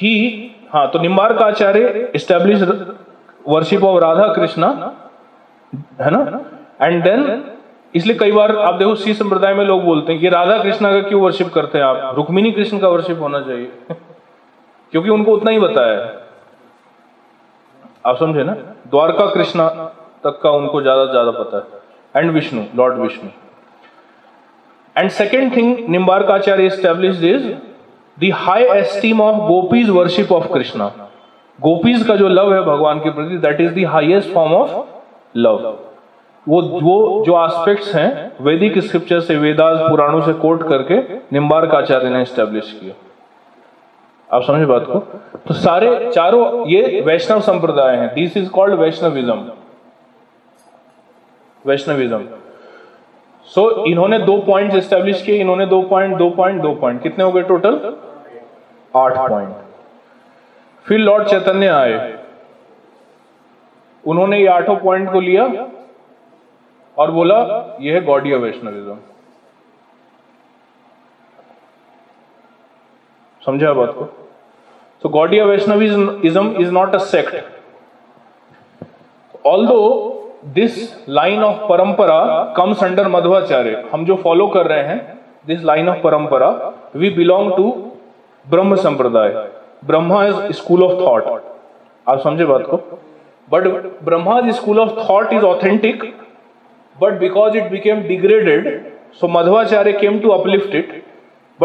ही, हाँ, तो निम्बार्काचार्य establish worship of Radha Krishna, है ना? एंड देन इसलिए कई बार आप देखो सी संप्रदाय में लोग बोलते हैं कि राधा कृष्णा का क्यों वर्शिप करते हैं आप, रुक्मिणी कृष्ण का वर्शिप होना चाहिए क्योंकि उनको उतना ही बताया है. आप समझे ना? द्वारका कृष्णा तक का उनको ज्यादा पता है, and Vishnu, Lord Vishnu. And second thing निम्बार्काचार्य established is the high esteem of gopis worship of Krishna. Gopis का जो लव है भगवान के प्रति, that is the highest form of love. वो जो एस्पेक्ट्स हैं वैदिक स्क्रिप्चर से, वेदास पुराणों से कोट करके निम्बार्काचार्य ने एस्टैब्लिश किया. आप समझे बात को? तो सारे चारों ये वैष्णव संप्रदाय हैं. This is called Vaishnavism. So इन्होंने 2 पॉइंट्स एस्टैब्लिश किए, इन्होंने 2 पॉइंट, 2 पॉइंट, 2 पॉइंट, कितने हो गए टोटल? 8 पॉइंट. फिर लॉर्ड चैतन्य आए, उन्होंने ये 8 पॉइंट को लिया और बोला यह है गौड़ीय वैष्णविज्म. समझा बात को? So Gaudiya Vaishnavism is not a sect. Although this line of parampara comes under Madhvacharya, हम जो follow कर रहे हैं, this line of parampara, we belong to Brahma Sampradaya. Brahma is school of thought. आप समझे बात को? But Brahma's school of thought is authentic, but because it became degraded, so Madhvacharya came to uplift it,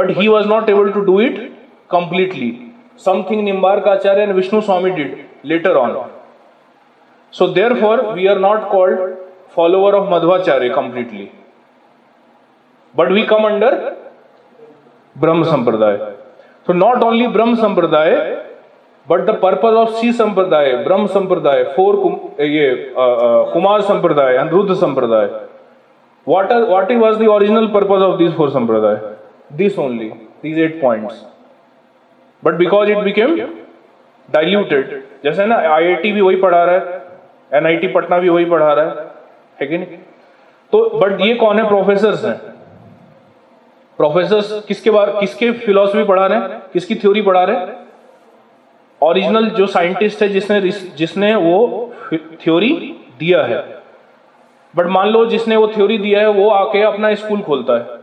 but he was not able to do it completely. Something Nimbarkacharya and Vishnu Swami did later on. So therefore, we are not called follower of Madhvacharya completely. But we come under Brahma Sampradaya. So not only Brahma Sampradaya, but the purpose of Sri Sampradaya, Brahma Sampradaya, Kumar Sampradaya and Rudra Sampradaya. What was the original purpose of these 4 Sampradaya? This only, these 8 points. But because it became diluted. जैसे ना IIT भी वही पढ़ा रहा है, NIT Patna भी वही पढ़ा रहा है कि नहीं? तो बट ये कौन है? प्रोफेसर्स हैं. प्रोफेसर्स किसके किसके फिलोसफी पढ़ा रहे हैं, किसकी थ्योरी पढ़ा रहे हैं? ओरिजिनल जो साइंटिस्ट है, जिसने वो थ्योरी दिया है. बट मान लो जिसने वो थ्योरी दिया है वो आके अपना स्कूल खोलता है.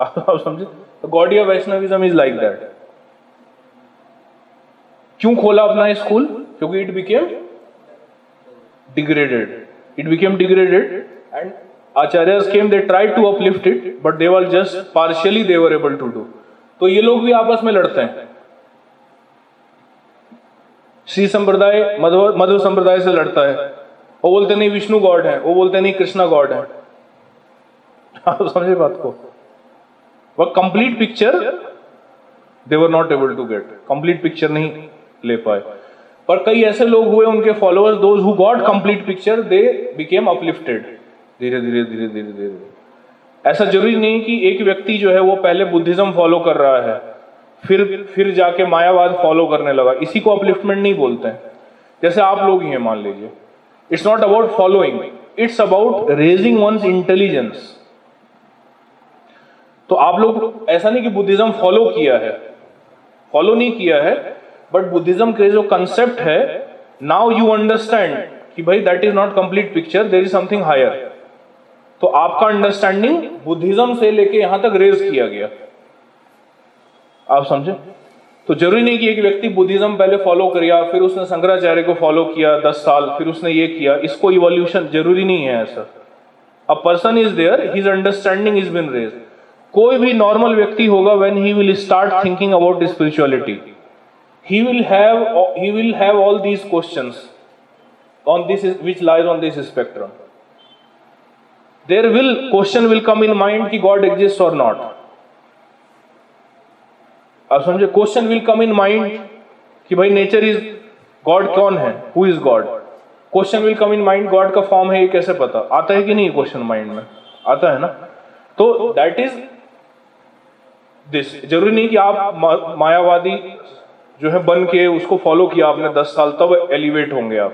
आप समझे? गौड़ीय वैष्णविज्म is like that. क्यों खोला अपना स्कूल? क्योंकि it became degraded and acharyas came, they tried to uplift it but they were just partially they were able to do. तो ये लोग भी आपस में लड़ते हैं. श्री संप्रदाय मधु संप्रदाय से लड़ता है. वो बोलते नहीं विष्णु गॉड है, वो बोलते नहीं कृष्णा गॉड है. आप समझे बात को? वह complete picture they were not able to get. Complete picture नहीं ले पाए. पर कई ऐसे लोग हुए उनके followers, those who got complete picture, they became uplifted. धीरे धीरे धीरे धीरे धीरे. ऐसा जरूरी नहीं कि एक व्यक्ति जो है वो पहले बुद्धिज्म फॉलो कर रहा है, फिर जाके मायावाद फॉलो करने लगा। इसी को अपलिफ्टमेंट नहीं बोलते हैं। जैसे आप लोग ही हैं मान लीजिए, it's not about following, it's about raising one's intelligence. तो आप लोग ऐसा नहीं कि बुद्धिज्म फॉलो किया है, फॉलो नहीं किया है, बट बुद्धिज्म के जो कंसेप्ट है, नाउ यू अंडरस्टैंड कि भाई that is not complete picture, there is something higher. तो आपका अंडरस्टैंडिंग बुद्धिज्म से लेके यहां तक रेज किया गया। आप समझे? तो जरूरी नहीं कि एक व्यक्ति बुद्धिज्म पहले फॉलो किया, फिर उसने शंकराचार्य को फॉलो किया 10 साल, फिर उसने ये किया, इसको इवोल्यूशन जरूरी नहीं है ऐसा। A person is there, his understanding is been raise. कोई भी नॉर्मल व्यक्ति होगा, when he will start thinking about spirituality, he will have all these questions on this which lies on this spectrum. There will question will come in mind ki God exists or not. आप समझे? Question will come in mind कि भाई nature is, God कौन है, who is God. Question will come in mind, God का form है ये कैसे पता, आता है कि नहीं क्वेश्चन माइंड में, आता है ना। तो दैट इज दिस। जरूरी नहीं कि आप मायावादी जो है बन के उसको फॉलो किया आपने 10 साल, तब एलिवेट होंगे आप।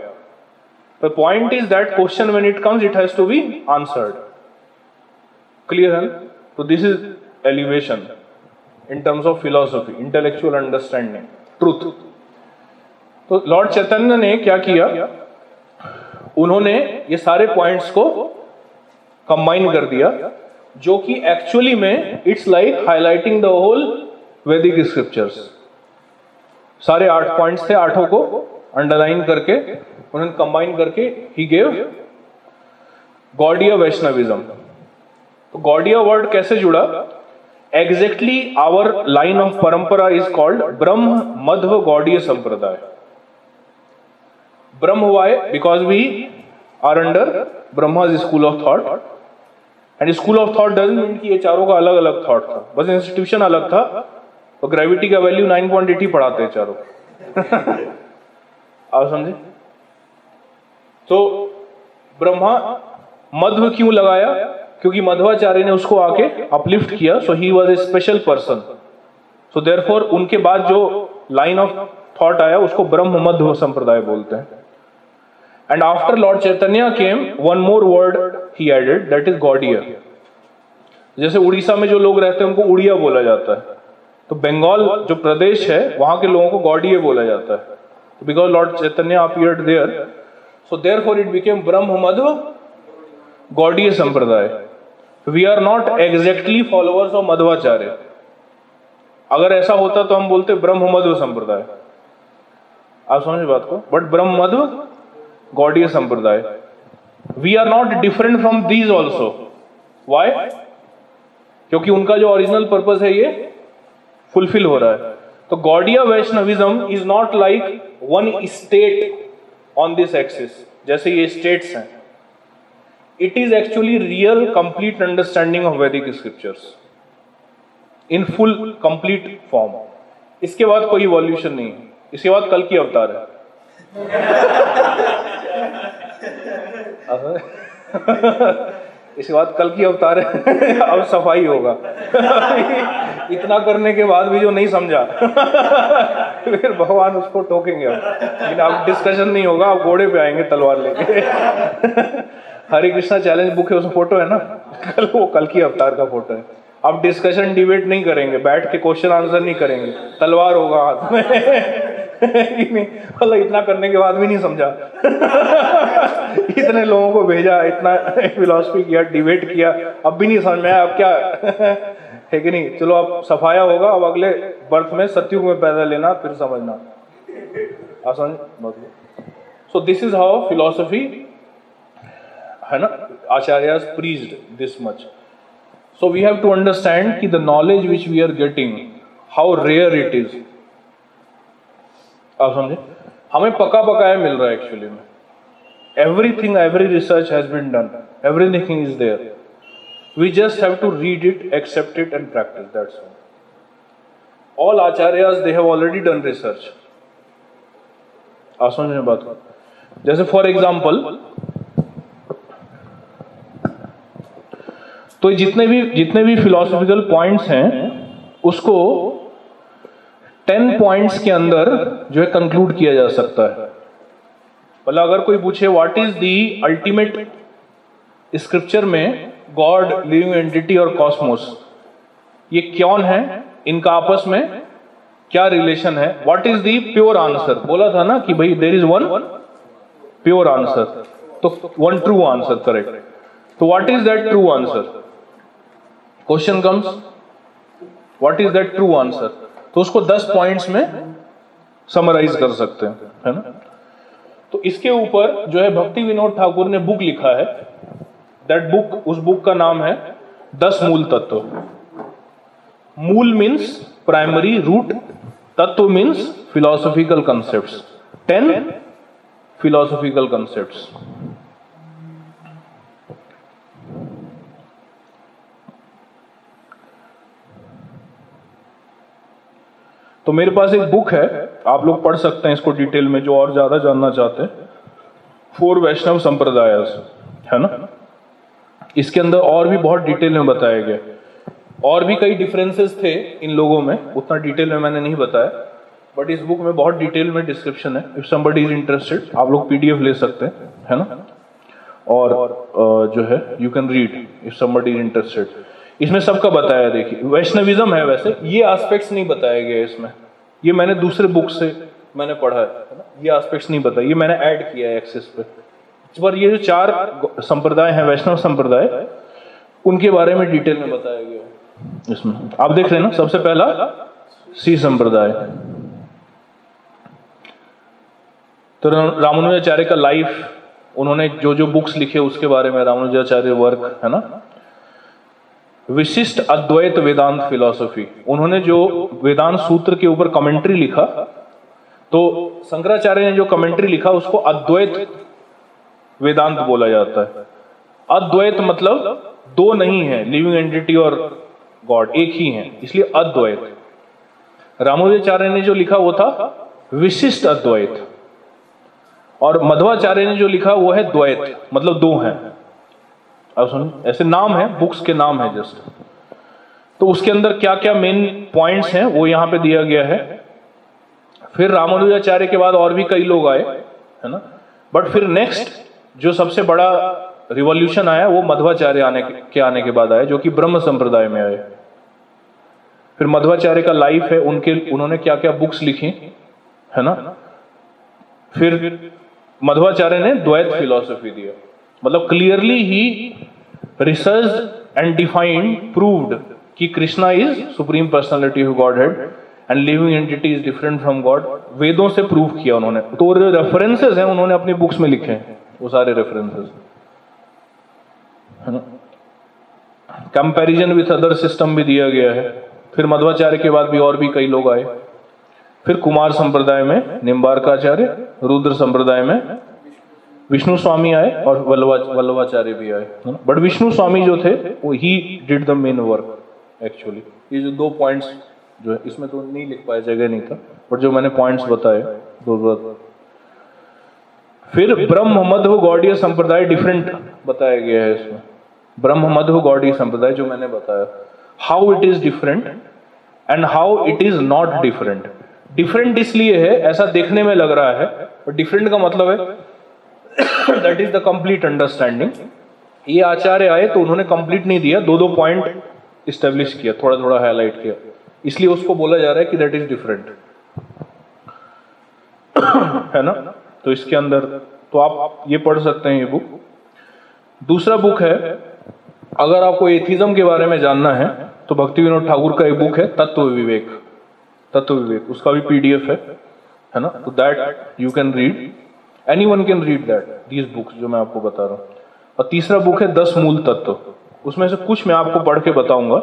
पर point is that question when it comes it has to be answered. Clear है? तो this is elevation in terms of philosophy, intellectual understanding, truth. तो लॉर्ड चैतन्य ने क्या किया, उन्होंने ये सारे पॉइंट्स को कंबाइन कर दिया, जो कि एक्चुअली में it's like highlighting the whole वैदिक स्क्रिप्चर्स। सारे 8 पॉइंट्स थे, 8 को अंडरलाइन करके उन्होंने कंबाइन करके ही गेव गौड़ीय वैष्णविज्म। तो गौड़ीय वर्ड कैसे जुड़ा? Exactly our line of parampara is called Brahma Madhva Gaudiya Sampradaya. Brahma why? Because we are under Brahma's school of thought, and school of thought doesn't mean कि ये चारों का अलग अलग thought था, बस institution अलग था और gravity का value 9.80 पढ़ाते हैं चारों। आप समझे? तो ब्रह्मा मध्व क्यों लगाया? क्योंकि माधवाचार्य ने उसको आके अपलिफ्ट किया, so he was a special person. So therefore उनके बाद जो लाइन ऑफ थॉट आया उसको ब्रह्म मध्व संप्रदाय बोलते हैं। And after Lord Chaitanya came one more word he added, that is Gaudiya. जैसे उड़ीसा में जो लोग रहते हैं उनको उड़िया बोला जाता है, तो बंगाल जो प्रदेश है वहां के लोगों को गौड़ीय बोला जाता है, because Lord Chaitanya appeared there. So therefore it became Brahma Madhva Gaudiya संप्रदाय। We are not exactly followers of माधवाचार्य। अगर ऐसा होता तो हम बोलते ब्रह्म मध्व संप्रदाय। आप समझे बात को? बट ब्रह्म मध्व गौड़ीय संप्रदाय। We are not different from these also. Why? क्योंकि उनका जो ओरिजिनल पर्पस है ये फुलफिल हो रहा है। तो गौड़ीय वैष्णविज्म is not like one state on this axis, जैसे ये स्टेट्स हैं। It is actually real, complete understanding of Vedic scriptures in full, complete form. इसके बाद कोई evolution नहीं है, इसके बाद कल की अवतार है। इसके बाद कल की अवतार है। अब सफाई होगा। इतना करने के बाद भी जो नहीं समझा फिर भगवान उसको टोकेंगे। अब डिस्कशन नहीं होगा, आप घोड़े पे आएंगे तलवार लेके। हरे कृष्णा चैलेंज बुक है, उसमें फोटो है ना, कल की अवतार का फोटो है। अब डिस्कशन डिबेट नहीं करेंगे, बैठ के क्वेश्चन आंसर नहीं करेंगे, तलवार होगा हाथ में। मतलब इतना करने के बाद भी नहीं समझा। इतने लोगों को भेजा, इतना फिलॉसफी किया, डिबेट किया, अब भी नहीं समझ में आया, अब क्या है कि नहीं। चलो अब सफाया होगा, अब अगले बर्थ में सतयुग में पैदा लेना, फिर समझना। आसान मतलब। So this is how philosophy है ना। आचार्यज praised this much. So we have to understand कि the knowledge which we are getting, how rare it is. आप समझे? हमें पका पकाया मिल रहा है एक्चुअली में। Everything, every research has been done, everything is there, we just have to read it, accept it and practice, that's all. All आचार्यज they have already done research. आप समझे बात को? जैसे फॉर एग्जाम्पल, तो जितने भी फिलोसॉफिकल पॉइंट्स हैं उसको 10 पॉइंट्स के अंदर जो है कंक्लूड किया जा सकता है। भला अगर कोई पूछे what is the ultimate scripture में गॉड, लिविंग एंटिटी और कॉस्मोस, ये क्यों है, इनका आपस में क्या रिलेशन है, what is the pure answer, बोला था ना कि भाई there is one pure answer, तो वन ट्रू आंसर, करेक्ट। तो what is that true answer, question comes what is that true answer, तो उसको 10 पॉइंट्स में समराइज कर सकते हैं, है ना। तो इसके ऊपर जो है भक्ति विनोद ठाकुर ने बुक लिखा है, दैट बुक, उस बुक का नाम है 10 मूल तत्व। मूल मीन्स प्राइमरी रूट, तत्व means philosophical concepts, 10 philosophical concepts. तो मेरे पास एक बुक है, आप लोग पढ़ सकते हैं इसको डिटेल में जो और ज्यादा जानना चाहते हैं, 4 वैष्णव संप्रदाय, है ना। इसके अंदर और भी बहुत डिटेल में बताया गया, और भी कई डिफरेंसेस थे इन लोगों में, उतना डिटेल में मैंने नहीं बताया, बट इस बुक में बहुत डिटेल में डिस्क्रिप्शन है। इफ समबडी इज इंटरेस्टेड आप लोग PDF ले सकते हैं, है ना, और जो है you can read if somebody is interested. इसमें सबका बताया, देखिए वैष्णविज्म है, वैसे ये एस्पेक्ट्स नहीं बताया गया इसमें, ये मैंने दूसरे बुक से मैंने पढ़ा है ना, ये एस्पेक्ट्स नहीं बताया, ये मैंने ऐड किया है एक्सेस पे। इस बार ये जो 4 संप्रदाय हैं वैष्णव संप्रदाय, उनके बारे में डिटेल में बताया गया है इसमें, आप देख रहे हैं ना। सबसे पहला सी संप्रदाय, तो रामानुजाचार्य का लाइफ, उन्होंने जो जो बुक्स लिखे उसके बारे में, रामानुजाचार्य वर्क, है ना। विशिष्ट अद्वैत वेदांत फिलॉसफी, उन्होंने जो वेदांत सूत्र के ऊपर कमेंट्री लिखा, तो शंकराचार्य ने जो कमेंट्री लिखा उसको अद्वैत वेदांत बोला जाता है। अद्वैत मतलब दो नहीं है, लिविंग एंटिटी और गॉड एक ही है, इसलिए अद्वैत। रामानुजाचार्य ने जो लिखा वो था विशिष्ट अद्वैत, और माधवाचार्य ने जो लिखा वो है द्वैत, मतलब दो हैं। ऐसे नाम है, बुक्स के नाम है जस्ट। तो उसके अंदर क्या क्या मेन पॉइंट्स हैं वो यहां पे दिया गया है। फिर रामानुजाचार्य के बाद और भी कई लोग आए, है ना, बट फिर नेक्स्ट जो सबसे बड़ा रिवॉल्यूशन आया वो माधवाचार्य आने के बाद आया, जो कि ब्रह्म संप्रदाय में आए। फिर माधवाचार्य का लाइफ है, उन्होंने क्या क्या बुक्स लिखी, है ना। फिर माधवाचार्य ने द्वैत फिलॉसफी दिया, मतलब clearly he research and defined proved कि Krishna is supreme personality of God head and living entity is different from God, वेदों से प्रूव किया उन्होंने। तो रेफरेंसेस हैं, उन्होंने अपनी बुक्स में लिखे हैं वो सारे रेफरेंसेस, है ना। कंपैरिजन विथ अदर सिस्टम भी दिया गया है। फिर माधवाचार्य के बाद भी और भी कई लोग आए। फिर कुमार संप्रदाय में निम्बार्काचार्य, रुद्र संप्रदाय में विष्णु स्वामी आए, और वल्लभाचार्य भी आए, बट विष्णु स्वामी जो थे वो ही did the main work actually. ये जो 2 पॉइंट्स जो है इसमें तो नहीं लिख पाया, जगह नहीं था, बट जो मैंने पॉइंट्स बताए 2। फिर ब्रह्म मध्व गौड़ीय संप्रदाय डिफरेंट बताया गया है इसमें, ब्रह्म मध्व गौड़ीय संप्रदाय जो मैंने बताया, how it is different and how it is not different. Different इसलिए है, ऐसा देखने में लग रहा है, और डिफरेंट का मतलब है that is the complete understanding. ये आचार्य आए तो उन्होंने कंप्लीट नहीं दिया, 2 पॉइंट इस्टेब्लिश किया, थोड़ा थोड़ा हाईलाइट किया, इसलिए उसको बोला जा रहा है कि दैट इज डिफरेंट, है ना। तो इसके अंदर तो आप ये पढ़ सकते हैं ये बुक। दूसरा बुक है, अगर आपको एथिज्म के बारे में जानना है तो भक्ति विनोद ठाकुर का एक बुक है तत्व विवेक, उसका भी PDF है ना, तो that you can read, Anyone can read that, these books जो मैं आपको बता रहा हूँ। और तीसरा बुक है 10 मूल तत्व, उसमें से कुछ मैं आपको पढ़ के बताऊंगा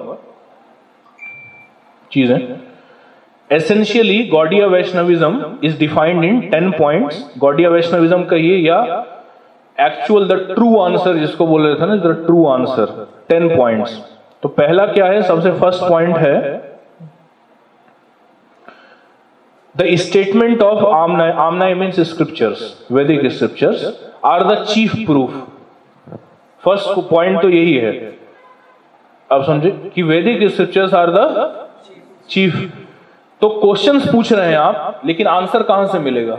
चीजें। Essentially गौड़ीय वैष्णविज्म is defined in 10 points। गौड़ीय वैष्णविज्म कहिए या एक्चुअल द ट्रू आंसर जिसको बोल रहे थे ना, द ट्रू आंसर, 10 पॉइंट्स। तो पहला क्या है, सबसे फर्स्ट पॉइंट है The statement of Amnai means scriptures, Vedic scriptures are the chief proof। First point तो यही है, आप समझे कि Vedic scriptures are the chief। तो क्वेश्चंस पूछ रहे हैं आप, लेकिन आंसर कहां से मिलेगा?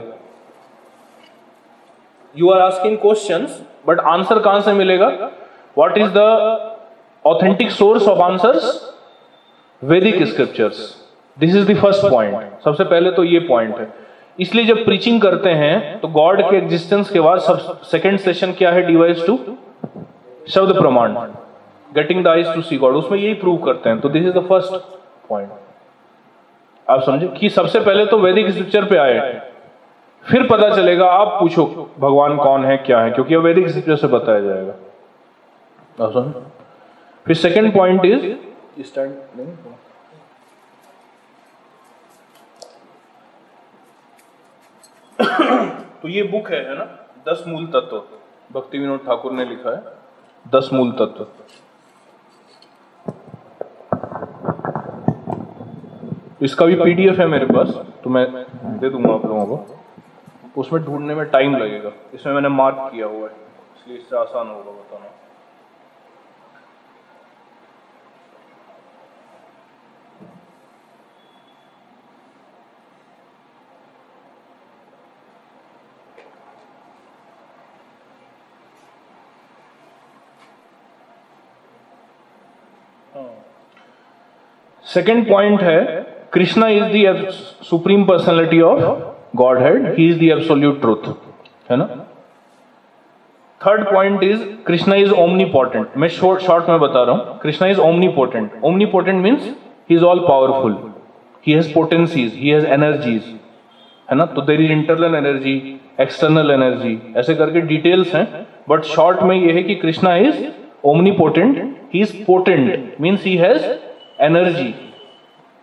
You are asking questions but answer कहां से मिलेगा? What is the authentic source of answers? वैदिक scriptures. This is the first point. सबसे पहले तो ये पॉइंट है. इसलिए जब प्रीचिंग करते हैं तो गॉड के एग्जिस्टेंस के बाद सब सेकेंड सेशन क्या है? Device to shabda pramana, getting the eyes to see God. उसमें यही प्रूव करते हैं. तो this is the first point. आप समझे कि सबसे पहले तो वैदिक स्क्रिप्चर पे आए, फिर पता चलेगा, आप पूछो भगवान कौन है क्या है, क्योंकि वैदिक स्क्रिप्चर से बताया जाएगा. आप समझे. फिर सेकेंड पॉइंट इज तो ये बुक है ना, 10 मूल तत्व, भक्ति विनोद ठाकुर ने लिखा है 10 मूल तत्व. इसका भी पीडीएफ है मेरे पास, तो मैं दे दूंगा आप लोगों को. उसमें ढूंढने में टाइम लगेगा, इसमें मैंने मार्क किया हुआ है, इसलिए इससे आसान होगा बताना. सेकेंड पॉइंट है, Krishna is the supreme personality of God head, he is the absolute truth, है ना. Third point is Krishna is omnipotent. मैं शॉर्ट में बता रहा हूं. Krishna is omnipotent. Omnipotent means he is all powerful, he has potencies, he has energies, है ना. तो there is internal energy, external energy, ऐसे करके डिटेल्स हैं, बट शॉर्ट में यह है कि Krishna is omnipotent, he is potent means he has energy,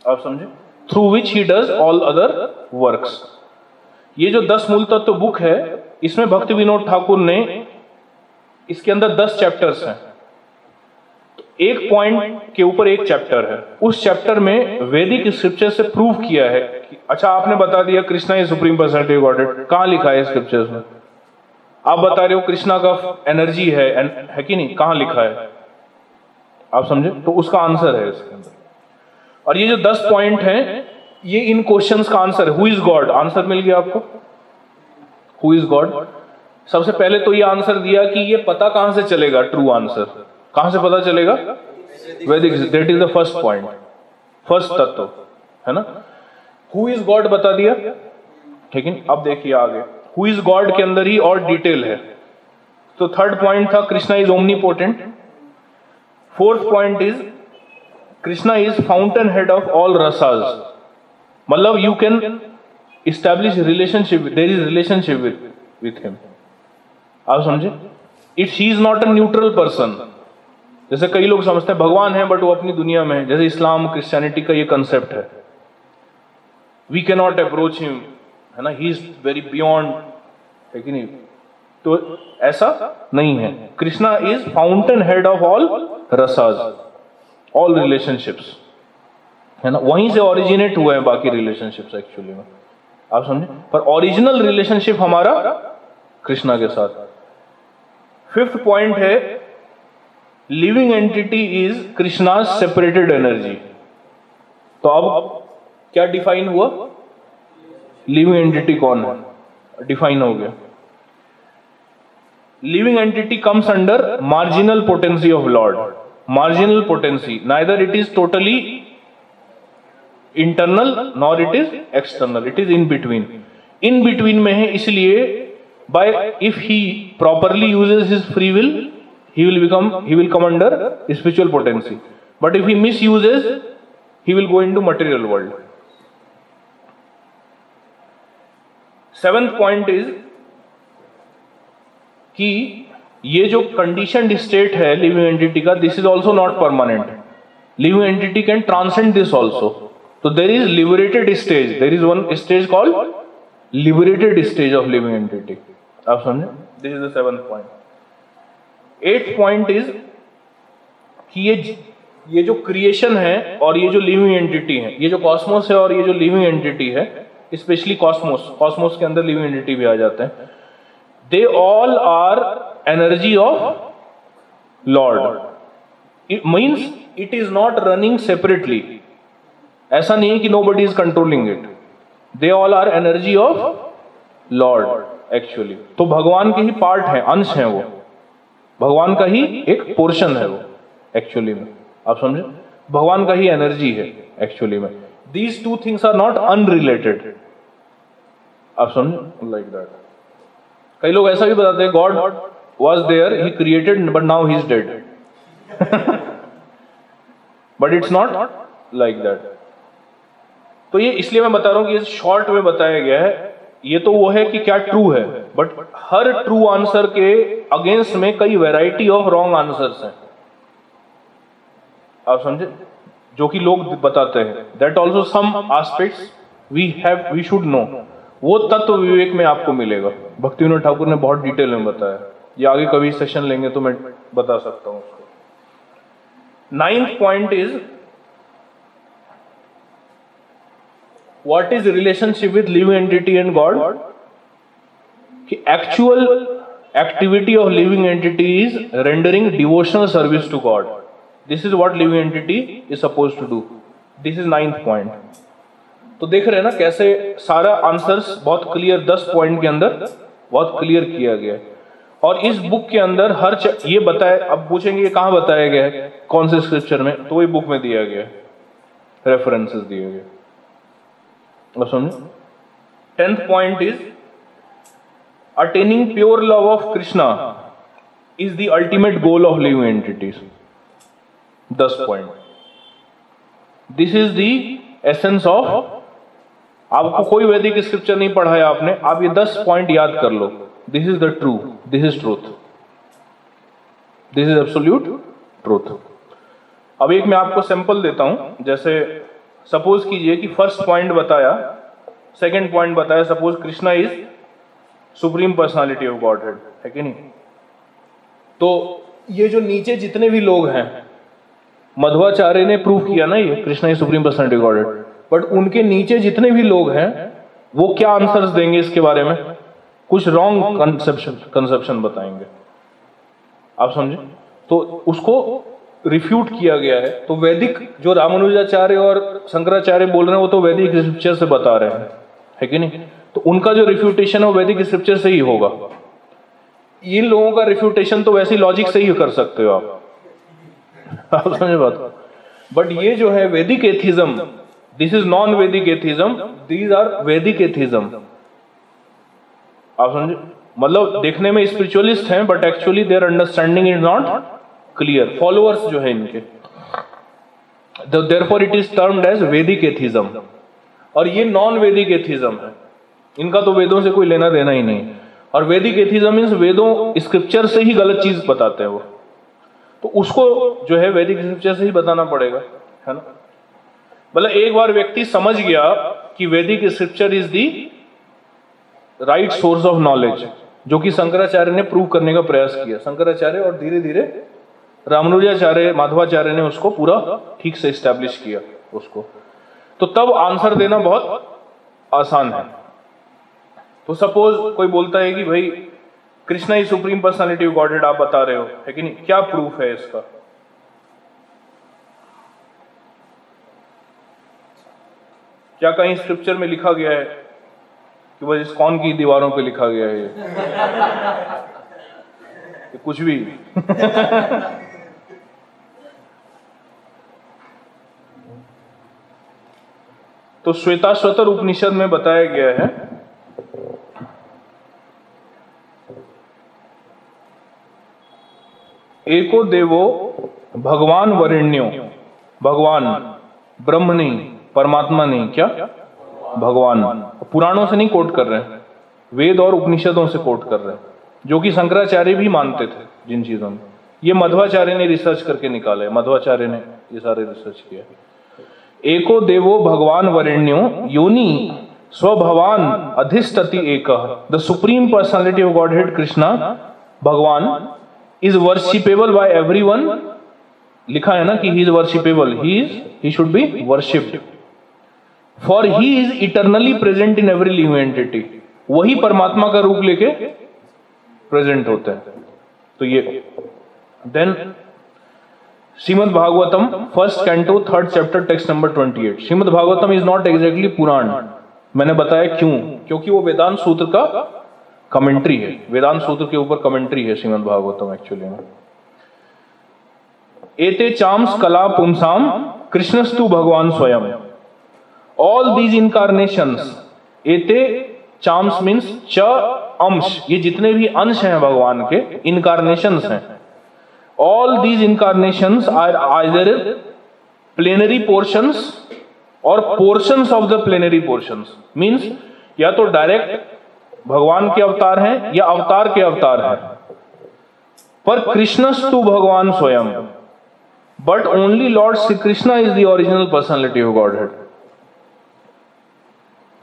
आप समझे, through which he does all other works. ये जो 10 मूल तत्व बुक है, इसमें भक्ति विनोद ठाकुर ने, इसके अंदर 10 चैप्टर्स हैं, एक पॉइंट के ऊपर एक चैप्टर है. उस चैप्टर में वैदिक स्क्रिप्चर से प्रूव किया है कि, अच्छा आपने बता दिया Krishna is supreme personality of God, कहां लिखा है स्क्रिप्चर्स में? आप बता रहे हो कृष्णा का एनर्जी है कि नहीं, कहां लिखा है? आप समझे. तो उसका आंसर है इसके अंदर. और ये जो 10 पॉइंट हैं, ये इन क्वेश्चंस का आंसर है. हु इज गॉड, आंसर मिल गया आपको. हु इज गॉड, सबसे पहले तो ये आंसर दिया कि ये पता कहां से चलेगा? ट्रू आंसर कहां से पता चलेगा? वैदिक. That is the first point, first तत्व, है ना. हु इज गॉड बता दिया, ठीक है. अब देखिए आगे, हु इज गॉड के अंदर ही और डिटेल है. तो थर्ड पॉइंट था Krishna is omnipotent. Fourth point is Krishna is fountain head of all rasas, मतलब you can establish relationship, there is relationship with him. आप समझे. It he is not a neutral person. जैसे कई लोग समझते हैं भगवान है बट वो अपनी दुनिया में है, जैसे इस्लाम क्रिश्चियनिटी का ये कंसेप्ट है. We can not approach him, है ना, ही इज वेरी बियॉन्ड, है कि नहीं. तो ऐसा नहीं है. Krishna is fountain head of all rasas, all relationships, है ना. वहीं से ओरिजिनेट हुए हैं बाकी रिलेशनशिप्स एक्चुअली में, आप समझे. पर ओरिजिनल रिलेशनशिप हमारा कृष्णा के साथ. फिफ्थ पॉइंट है living entity is Krishna separated energy. तो अब क्या डिफाइन हुआ? लिविंग एंटिटी कौन है डिफाइन हो गया. Living entity comes under marginal potency of Lord. Marginal potency, neither it is totally internal nor it is external, it is in between. In between में है, इसलिए by if he properly uses his free will he will come under spiritual potency, but if he misuses he will go into material world. Seventh point is कि ये जो conditioned state है living entity का, this is also not permanent. Living entity can transcend this also. तो there is liberated stage, there is one stage called liberated stage of living entity. आप समझे. This is the seventh point. Eight point is कि ये जो creation है और ये जो लिविंग एंटिटी है, ये जो कॉस्मोस है और ये जो लिविंग एंटिटी है, स्पेशली कॉस्मोस के अंदर लिविंग एंटिटी भी आ जाते हैं, They all are energy of Lord. It means it is not running separately. ऐसा नहीं है कि nobody is controlling it, they all are energy of Lord actually. तो भगवान के ही पार्ट हैं, अंश हैं, वो भगवान का ही एक पोर्शन है वो एक्चुअली में, आप समझे, भगवान का ही एनर्जी है एक्चुअली में। These two things are not unrelated, आप समझे, लाइक दैट। कई लोग ऐसा भी बताते हैं God was there, he created but now he is dead, but it's not like that. तो ये इसलिए मैं बता रहा हूं कि ये शॉर्ट में बताया गया है। ये तो वो है कि क्या ट्रू है, बट हर ट्रू आंसर के अगेंस्ट में कई वैरायटी ऑफ रॉन्ग आंसर्स हैं, आप समझे, जो कि लोग बताते हैं। That also some aspects we should know, वो तत्व विवेक में आपको मिलेगा। भक्ति विनोद ठाकुर ने बहुत डिटेल में बताया, ये आगे कभी सेशन लेंगे तो मैं बता सकता हूं उसको। 9th point is what is relationship with living entity and God, कि actual activity of living entity is rendering devotional service to God, this is what living entity is suppose to do, this is 9th point. तो देख रहे हैं ना कैसे सारा answers बहुत clear 10 point के अंदर बहुत क्लियर किया गया है। और इस बुक के अंदर हर ये बताया, अब पूछेंगे ये कहां बताया गया है, कौन से स्क्रिप्चर में, तो वही बुक में दिया गया है, रेफरेंसेस दिए गए, आप समझे। 10th point is attaining pure love of Krishna is the ultimate goal of living entities, 10 point. This is the essence of, आपको कोई वैदिक स्क्रिप्चर नहीं पढ़ाया आपने, आप ये 10 पॉइंट याद कर लो, this is the true, this is truth, this is absolute truth. अब एक मैं आपको सैंपल देता हूं, जैसे सपोज कीजिए कि फर्स्ट पॉइंट बताया, सेकंड पॉइंट बताया, suppose Krishna is supreme personality of God head, है कि नहीं। तो ये जो नीचे जितने भी लोग हैं, माधवाचार्य ने प्रूव किया ना ये Krishna is supreme personality of God head, but उनके नीचे जितने भी लोग हैं वो क्या आंसर्स देंगे इसके बारे में, कुछ रॉन्ग कंसेप्शन बताएंगे, आप समझे, तो उसको रिफ्यूट किया गया है। तो वैदिक जो रामानुजाचार्य और शंकराचार्य बोल रहे हैं वो तो वैदिक स्क्रिप्चर से बता रहे हैं, है कि नहीं, तो उनका जो रिफ्यूटेशन है वो वैदिक स्क्रिप्चर से ही होगा। इन लोगों का रिफ्यूटेशन तो वैसे लॉजिक से ही कर सकते हो आप समझे बात, बट ये जो है Vedic atheism, this is non Vedic atheism, these are Vedic atheism, आप समझे, मतलब देखने में स्पिरिचुअलिस्ट हैं but actually their understanding is not clear, followers जो है इनके, therefore it is termed as वैदिक एथिज्म। और ये नॉन वैदिक एथिज्म है, इनका तो वेदों से कोई लेना देना ही नहीं, और वैदिक एथिज्म मीन्स वेदों स्क्रिप्चर से ही गलत चीज बताते हैं वो, तो उसको जो है वैदिक स्क्रिप्चर से ही बताना पड़ेगा, है ना। मतलब एक बार व्यक्ति समझ गया कि वैदिक scripture is the right source of knowledge, जो कि शंकराचार्य ने प्रूव करने का प्रयास किया, शंकराचार्य, और धीरे धीरे रामानुजाचार्य माधवाचार्य ने उसको पूरा ठीक से एस्टेब्लिश किया उसको, तो तब आंसर देना बहुत आसान है। तो सपोज कोई बोलता है कि भाई कृष्णा ही supreme personality of God head आप बता रहे हो, है कि नहीं, क्या प्रूफ है इसका, क्या कहीं स्क्रिप्चर में लिखा गया है कि बस इस्कॉन की दीवारों पे लिखा गया है ये कुछ भी तो श्वेताश्वतर उपनिषद में बताया गया है, एको देवो भगवान वरेण्यो, भगवान ब्रह्म नहीं, परमात्मा नहीं, क्या भगवान, पुराणों से नहीं कोट कर रहे हैं, वेद और उपनिषदों से कोट कर रहे हैं, जो कि शंकराचार्य भी मानते थे जिन चीजों में, ये मध्वाचार्य ने रिसर्च करके निकाले, मध्वाचार्य ने ये सारे रिसर्च किया। एको देवो भगवान वरेण्यो योनि स्वभवान अधिष्ठति एकः, the supreme personality of God head Krishna Bhagavan is worshipable by everyone, लिखा है ना कि he is worshipable, he should be worshipped, for he is eternally present in every living entity, वही परमात्मा का रूप लेके प्रेजेंट होता है। तो ये then श्रीमद्भागवतम first canto third chapter text number 28। श्रीमद्भागवतम is not exactly Purana, मैंने बताया क्यों, क्योंकि वो वेदांत सूत्र का कमेंट्री है, वेदांत सूत्र के ऊपर कमेंट्री है श्रीमद्भागवतम एक्चुअली में। एते चाम्स कला पुंसाम कृष्णस्तु भगवान स्वयं। ऑल दीज इनकारनेशंस, एते चाम्स मीन्स च अंश, ये जितने भी अंश हैं भगवान के, इनकारनेशंस हैं। All these incarnations are either plenary portions और portions of the plenary portions, means या तो डायरेक्ट भगवान के अवतार हैं या अवतार के अवतार हैं। पर कृष्णस्तु भगवान स्वयं, but only Lord Shri Krishna is the original personality of godhead.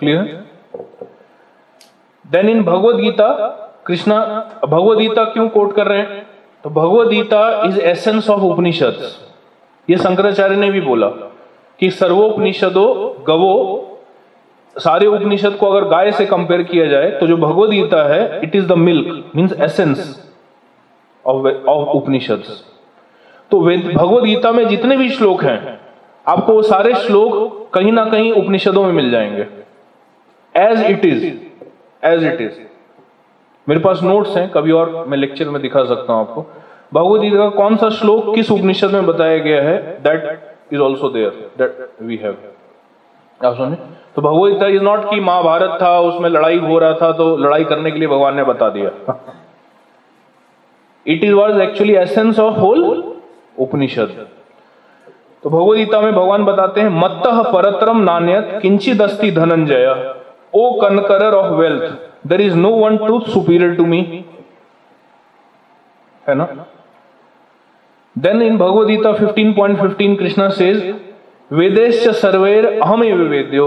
Clear? Then in भगवद्गीता, Krishna, भगवद्गीता क्यों कोट कर रहे हैं, तो भगवद्गीता is essence of Upanishad. ये शंकराचार्य ने भी बोला कि सर्वोपनिषदो गवो, सारे उपनिषद को अगर गाय से कंपेयर किया जाए तो जो भगवद्गीता है it is the milk means essence of Upanishad. तो भगवद्गीता में जितने भी श्लोक हैं आपको वो सारे श्लोक कहीं ना कहीं उपनिषदों में मिल जाएंगे। As it is, as it is, मेरे पास नोट्स हैं, कभी और मैं लेक्चर में दिखा सकता हूं आपको भगवद्गीता का कौन सा श्लोक किस उपनिषद में बताया गया है, that is also there, that we have. आप समझे? तो भगवद्गीता इज नॉट कि महाभारत था उसमें लड़ाई हो रहा था तो लड़ाई करने के लिए भगवान ने बता दिया, it is was actually essence of whole Upanishad. तो भगवद्गीता में भगवान बताते हैं मत्तः परतरम नान्यत् किंचिद अस्ति Dhananjay O conqueror of wealth, there is no one truth superior to me, है ना। Then in भगवद्गीता 15.15 Krishna says वेदेश्च सर्वेर अहमेव वेद्यो।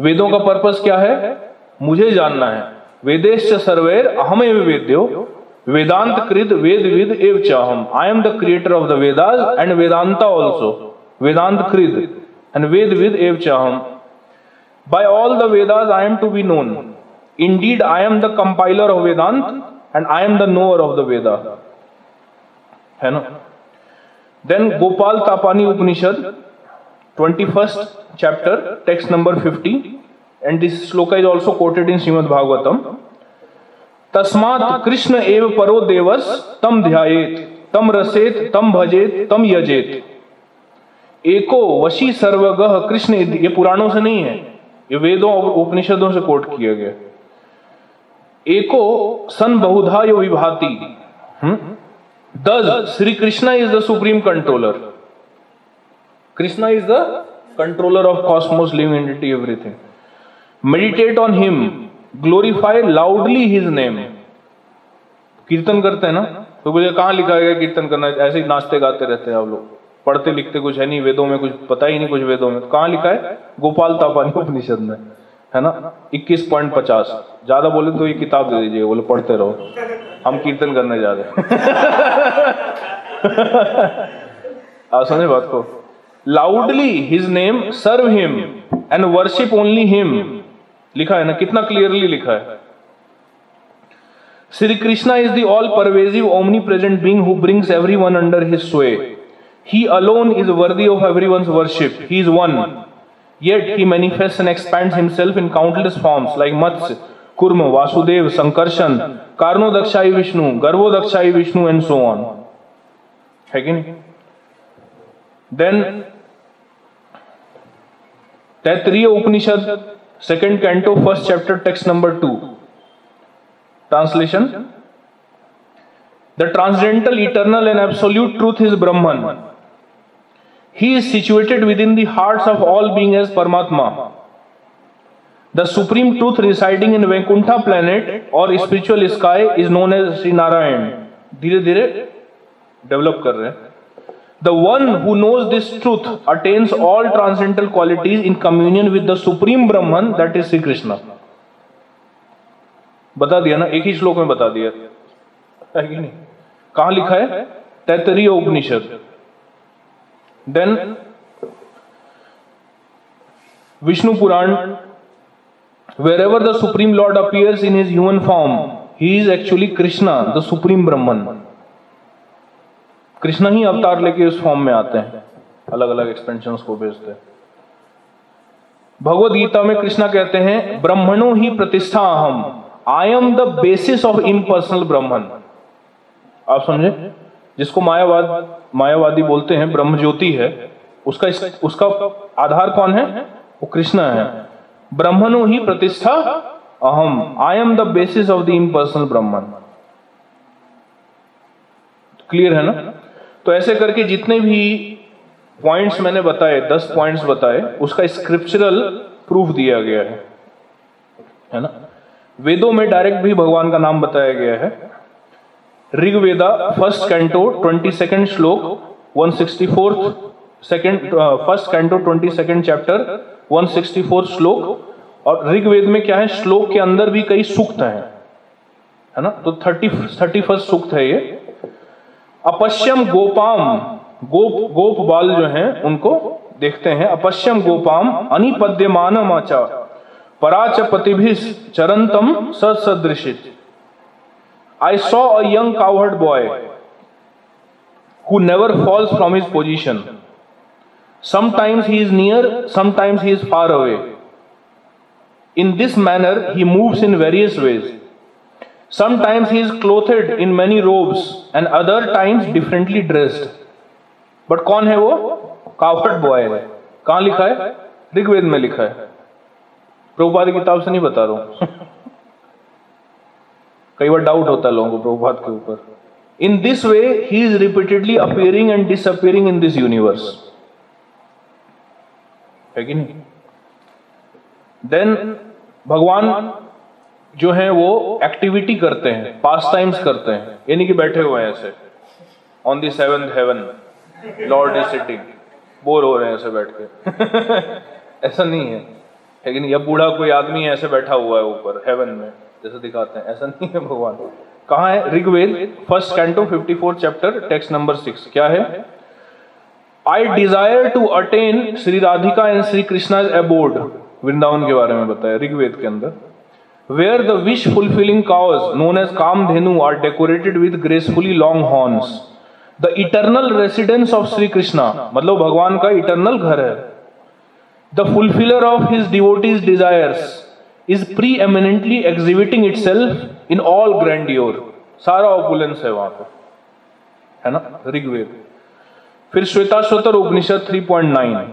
वेदों का पर्पस क्या है, मुझे जानना है। वेदेश्च सर्वेर अहमेव वेद्यो वेदांत कृत वेदविद एव चाहम। I am the creator of the Vedas and Vedanta also, वेदांत कृत एंड वेदविद एव चाहम। By all the Vedas I am to be known. Indeed I am the compiler of Vedanta and I am the knower of the Veda. है ना? Then Gopal Tapani Upanishad 21st chapter text number 50 and this shloka is also quoted in Shrimad Bhagavatam. तस्मात् कृष्ण एव परो देवस तम ध्यायेत तम रसेत तम भजेत तम यजेत एको वशी सर्वगः कृष्ण। ये पुराणों से नहीं है, ये वेदों उपनिषदों से कोट किया गया। एको सन बहुधा यो विभाति, thus Shri Krishna is the supreme controller, Krishna is the controller of cosmos living entity everything. Meditate on him glorify loudly his name. कीर्तन करते हैं ना, तो मुझे कहां लिखा गया कीर्तन करना, ऐसे ही नाचते गाते रहते हैं आप लोग, पढ़ते लिखते कुछ है नहीं, वेदों में कुछ पता ही नहीं, कुछ वेदों में कहां लिखा है, गोपाल तापानी उपनिषद में, है ना। 21.50, ज्यादा बोले तो ये किताब दे दीजिए, बोले पढ़ते रहो, हम कीर्तन करने जा रहे। समझे बात को? Loudly his name, serve him and worship only him, लिखा है ना, कितना क्लियरली लिखा है। Shri Krishna is the all pervasive omnipresent being who brings everyone under his sway. He alone is worthy of everyone's worship. He is one. Yet he manifests and expands himself in countless forms like Matsya, Kurma, Vasudev, Sankarshan, Karnodakshayi Vishnu, Garvodakshayi Vishnu and so on. Again. Then Taittiriya Upanishad, 2nd Canto, 1st Chapter, Text Number 2. Translation. The transcendental, eternal and absolute truth is Brahman. He is situated within the hearts of all beings as Paramatma. The supreme truth residing in Vaikuntha planet or spiritual sky is known as Sri Narayan. धीरे धीरे develop कर रहे हैं। The one who knows this truth attains all transcendental qualities in communion with the supreme Brahman, that is Sri Krishna. बता दिया ना, एक ही श्लोक में बता दिया, है कि नहीं, कहां लिखा है, तैत्तिरीय उपनिषद। Then Vishnu Purana, wherever the supreme lord appears in his human form he is actually Krishna the supreme Brahman. Krishna ही अवतार लेके इस फॉर्म में आते हैं, अलग अलग एक्सपेंशंस को भेजते हैं। भगवद गीता में कृष्णा कहते हैं ब्रह्मणो ही प्रतिष्ठा अहम, I am the basis of impersonal Brahman. आप समझे, जिसको मायावादी बोलते हैं ब्रह्म ज्योति है, उसका आधार कौन है? वो कृष्णा है। ब्रह्मणो ही प्रतिष्ठा अहम, I am the basis of the impersonal Brahman. Clear है ना? तो ऐसे करके जितने भी पॉइंट्स मैंने बताए, 10 पॉइंट्स बताए, उसका स्क्रिप्चरल प्रूफ दिया गया है ना। वेदों में डायरेक्ट भी भगवान का नाम बताया गया है। ऋग्वेदा 1st कैंटो 22nd श्लोक 164 second, 1st canto 22nd chapter 164 श्लोक। और ऋग्वेद में क्या है, श्लोक के अंदर भी कई सूक्त हैं, है ना। तो 31st सूक्त है ये। अपश्यम गोपाम, गोप बाल जो हैं उनको देखते हैं। अपश्यम गोपाम अनिपद्यमानम आचा पराच पतिभिः चरंतम ससदृशित। I saw a young cowherd boy who never falls from his position. Sometimes he is near, sometimes he is far away. In this manner, he moves in various ways. Sometimes he is clothed in many robes and other times differently dressed. But कौन है वो? Cowherd boy है। कहाँ लिखा है? ऋग्वेद में लिखा है। प्रभुपाद की किताब से नहीं बता रहा हूँ। कई बार डाउट होता है लोगों को प्रभुपाद के ऊपर। In this way he is repeatedly appearing and disappearing in this universe, है कि नहीं? देन भगवान जो है वो एक्टिविटी करते हैं, पास टाइम्स करते हैं, यानी कि बैठे हुए हैं ऐसे on the 7th heaven, Lord is sitting, bore हो रहे हैं ऐसे बैठ के। ऐसा नहीं है, लेकिन यह बूढ़ा कोई आदमी ऐसे बैठा हुआ है ऊपर हेवन में जैसे दिखाते हैं, ऐसा नहीं है भगवान। कहाँ है? ऋग्वेद 1st canto 54 chapter text number 6। क्या है? I desire to attain Shri Radhika and Shri Krishna abode. वृंदावन के बारे में बताया ऋग्वेद के अंदर। Where the wish fulfilling cows known as Kamadhenu are decorated with gracefully long horns. The eternal residence of Shri Krishna, मतलब भगवान का इटरनल घर है। The fulfiller of his devotees desires is preeminently exhibiting itself in all grandeur। सारा opulence है वहां पर, है ना, ऋग्वेद। फिर श्वेताश्वतर उपनिषद 3.9।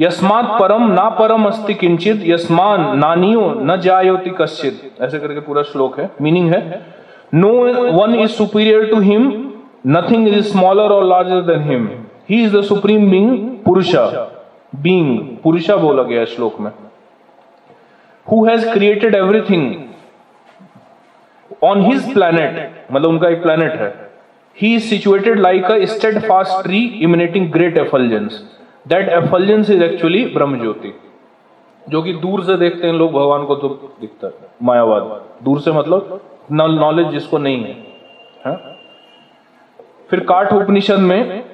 यस्मात् परम ना परम अस्ति किंचित यस्मान नानियो न जायोति कश्चित, ऐसे करके पूरा श्लोक है। मीनिंग है no one is superior to him, nothing is smaller और larger than him, he is the supreme being पुरुषा। बीइंग पुरुषा बोला गया श्लोक में। Who has created everything on his planet, मतलब उनका एक planet है। He is situated like a steadfast tree emanating great effulgence. That effulgence is actually ब्रह्मज्योति, जो कि दूर से देखते हैं लोग भगवान को तो दिखता है। मायावाद दूर से मतलब नॉलेज जिसको नहीं है, हा? फिर काठ उपनिषद में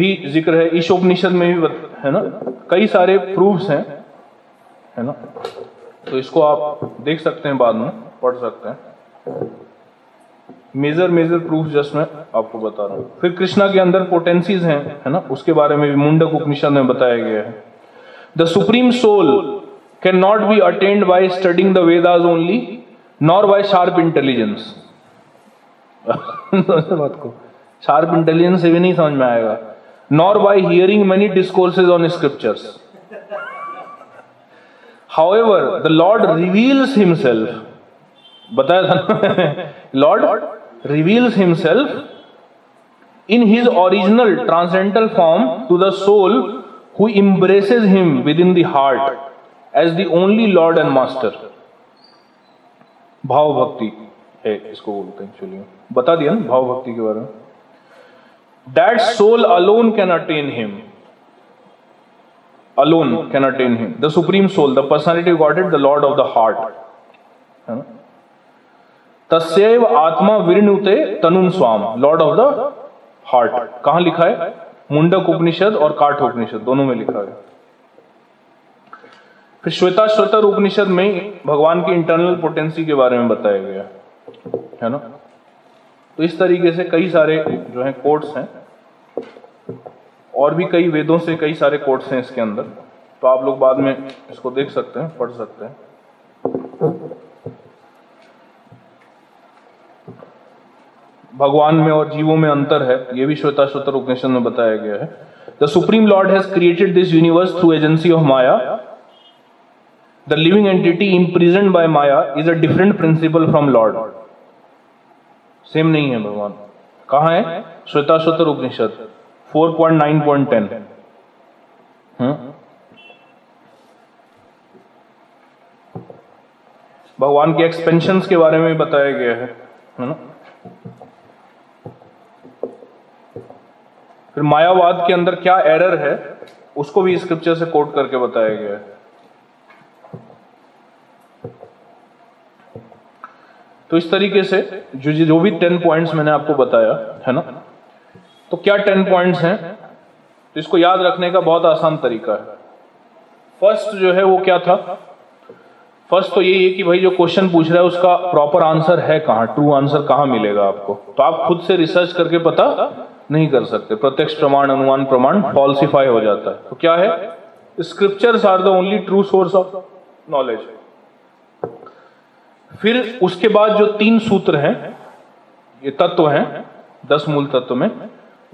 भी जिक्र है, ईशोपनिषद में भी, है ना, कई सारे प्रूफ्स हैं, है ना। तो इसको आप देख सकते हैं, बाद में पढ़ सकते हैं। मेजर प्रूफ जस्ट मैं आपको बता रहा हूं। फिर कृष्णा के अंदर पोटेंसीज हैं, है ना, उसके बारे में भी मुंडक उपनिषद में बताया गया है। The supreme soul can not be attained by studying the Vedas only nor by sharp intelligence. बात को शार्प इंटेलिजेंस से भी नहीं समझ में आएगा। Nor by hearing many discourses on scriptures. However, the Lord reveals himself, बताया था। Lord reveals himself in his original transcendental form to the soul who embraces him within the heart as the only Lord and Master। भाव भक्ति है, इसको बोलते हैं actually, बता दिया ना भाव भक्ति के बारे में। That soul alone can attain him। Alone can attain him, the supreme soul, the personality of Godhead, the Lord of the heart। तस्यैव आत्मा विरनुते तनुम स्वाम, Lord of the heart। कहाँ लिखा है? मुंडक उपनिषद और काठ उपनिषद दोनों में लिखा है। फिर श्वेताश्वतर उपनिषद में भगवान की इंटरनल पोटेंसी के बारे में बताया गया है ना। तो इस तरीके से कई सारे जो है कोट्स हैं और भी कई वेदों से कई सारे कोट्स हैं इसके अंदर, तो आप लोग बाद में इसको देख सकते हैं, पढ़ सकते हैं। भगवान में और जीवों में अंतर है, ये भी श्वेताश्वतर उपनिषद में बताया गया है। The supreme Lord has created this universe through agency of maya. The living entity imprisoned by maya is a different principle from Lord. Same नहीं है भगवान। कहाँ है? श्वेताश्वतर उपनिषद 4.9.10। भगवान के एक्सपेंशन के बारे में बताया गया है ना। फिर मायावाद के अंदर क्या एरर है उसको भी स्क्रिप्चर से कोट करके बताया गया है। तो इस तरीके से जो भी 10 पॉइंट्स मैंने आपको बताया है ना, तो क्या 10 पॉइंट्स हैं, तो इसको याद रखने का बहुत आसान तरीका है। फर्स्ट जो है वो क्या था? फर्स्ट तो यही है कि भाई जो क्वेश्चन पूछ रहा है उसका प्रॉपर आंसर है कहाँ, ट्रू आंसर कहाँ मिलेगा आपको, तो आप खुद से रिसर्च करके पता नहीं कर सकते। प्रत्यक्ष प्रमाण, अनुमान प्रमाण फॉल्सिफाई हो जाता है। तो क्या है? Scriptures are the only true source of knowledge. फिर उसके बाद जो 3 सूत्र हैं, ये तत्व हैं 10 मूल तत्व में,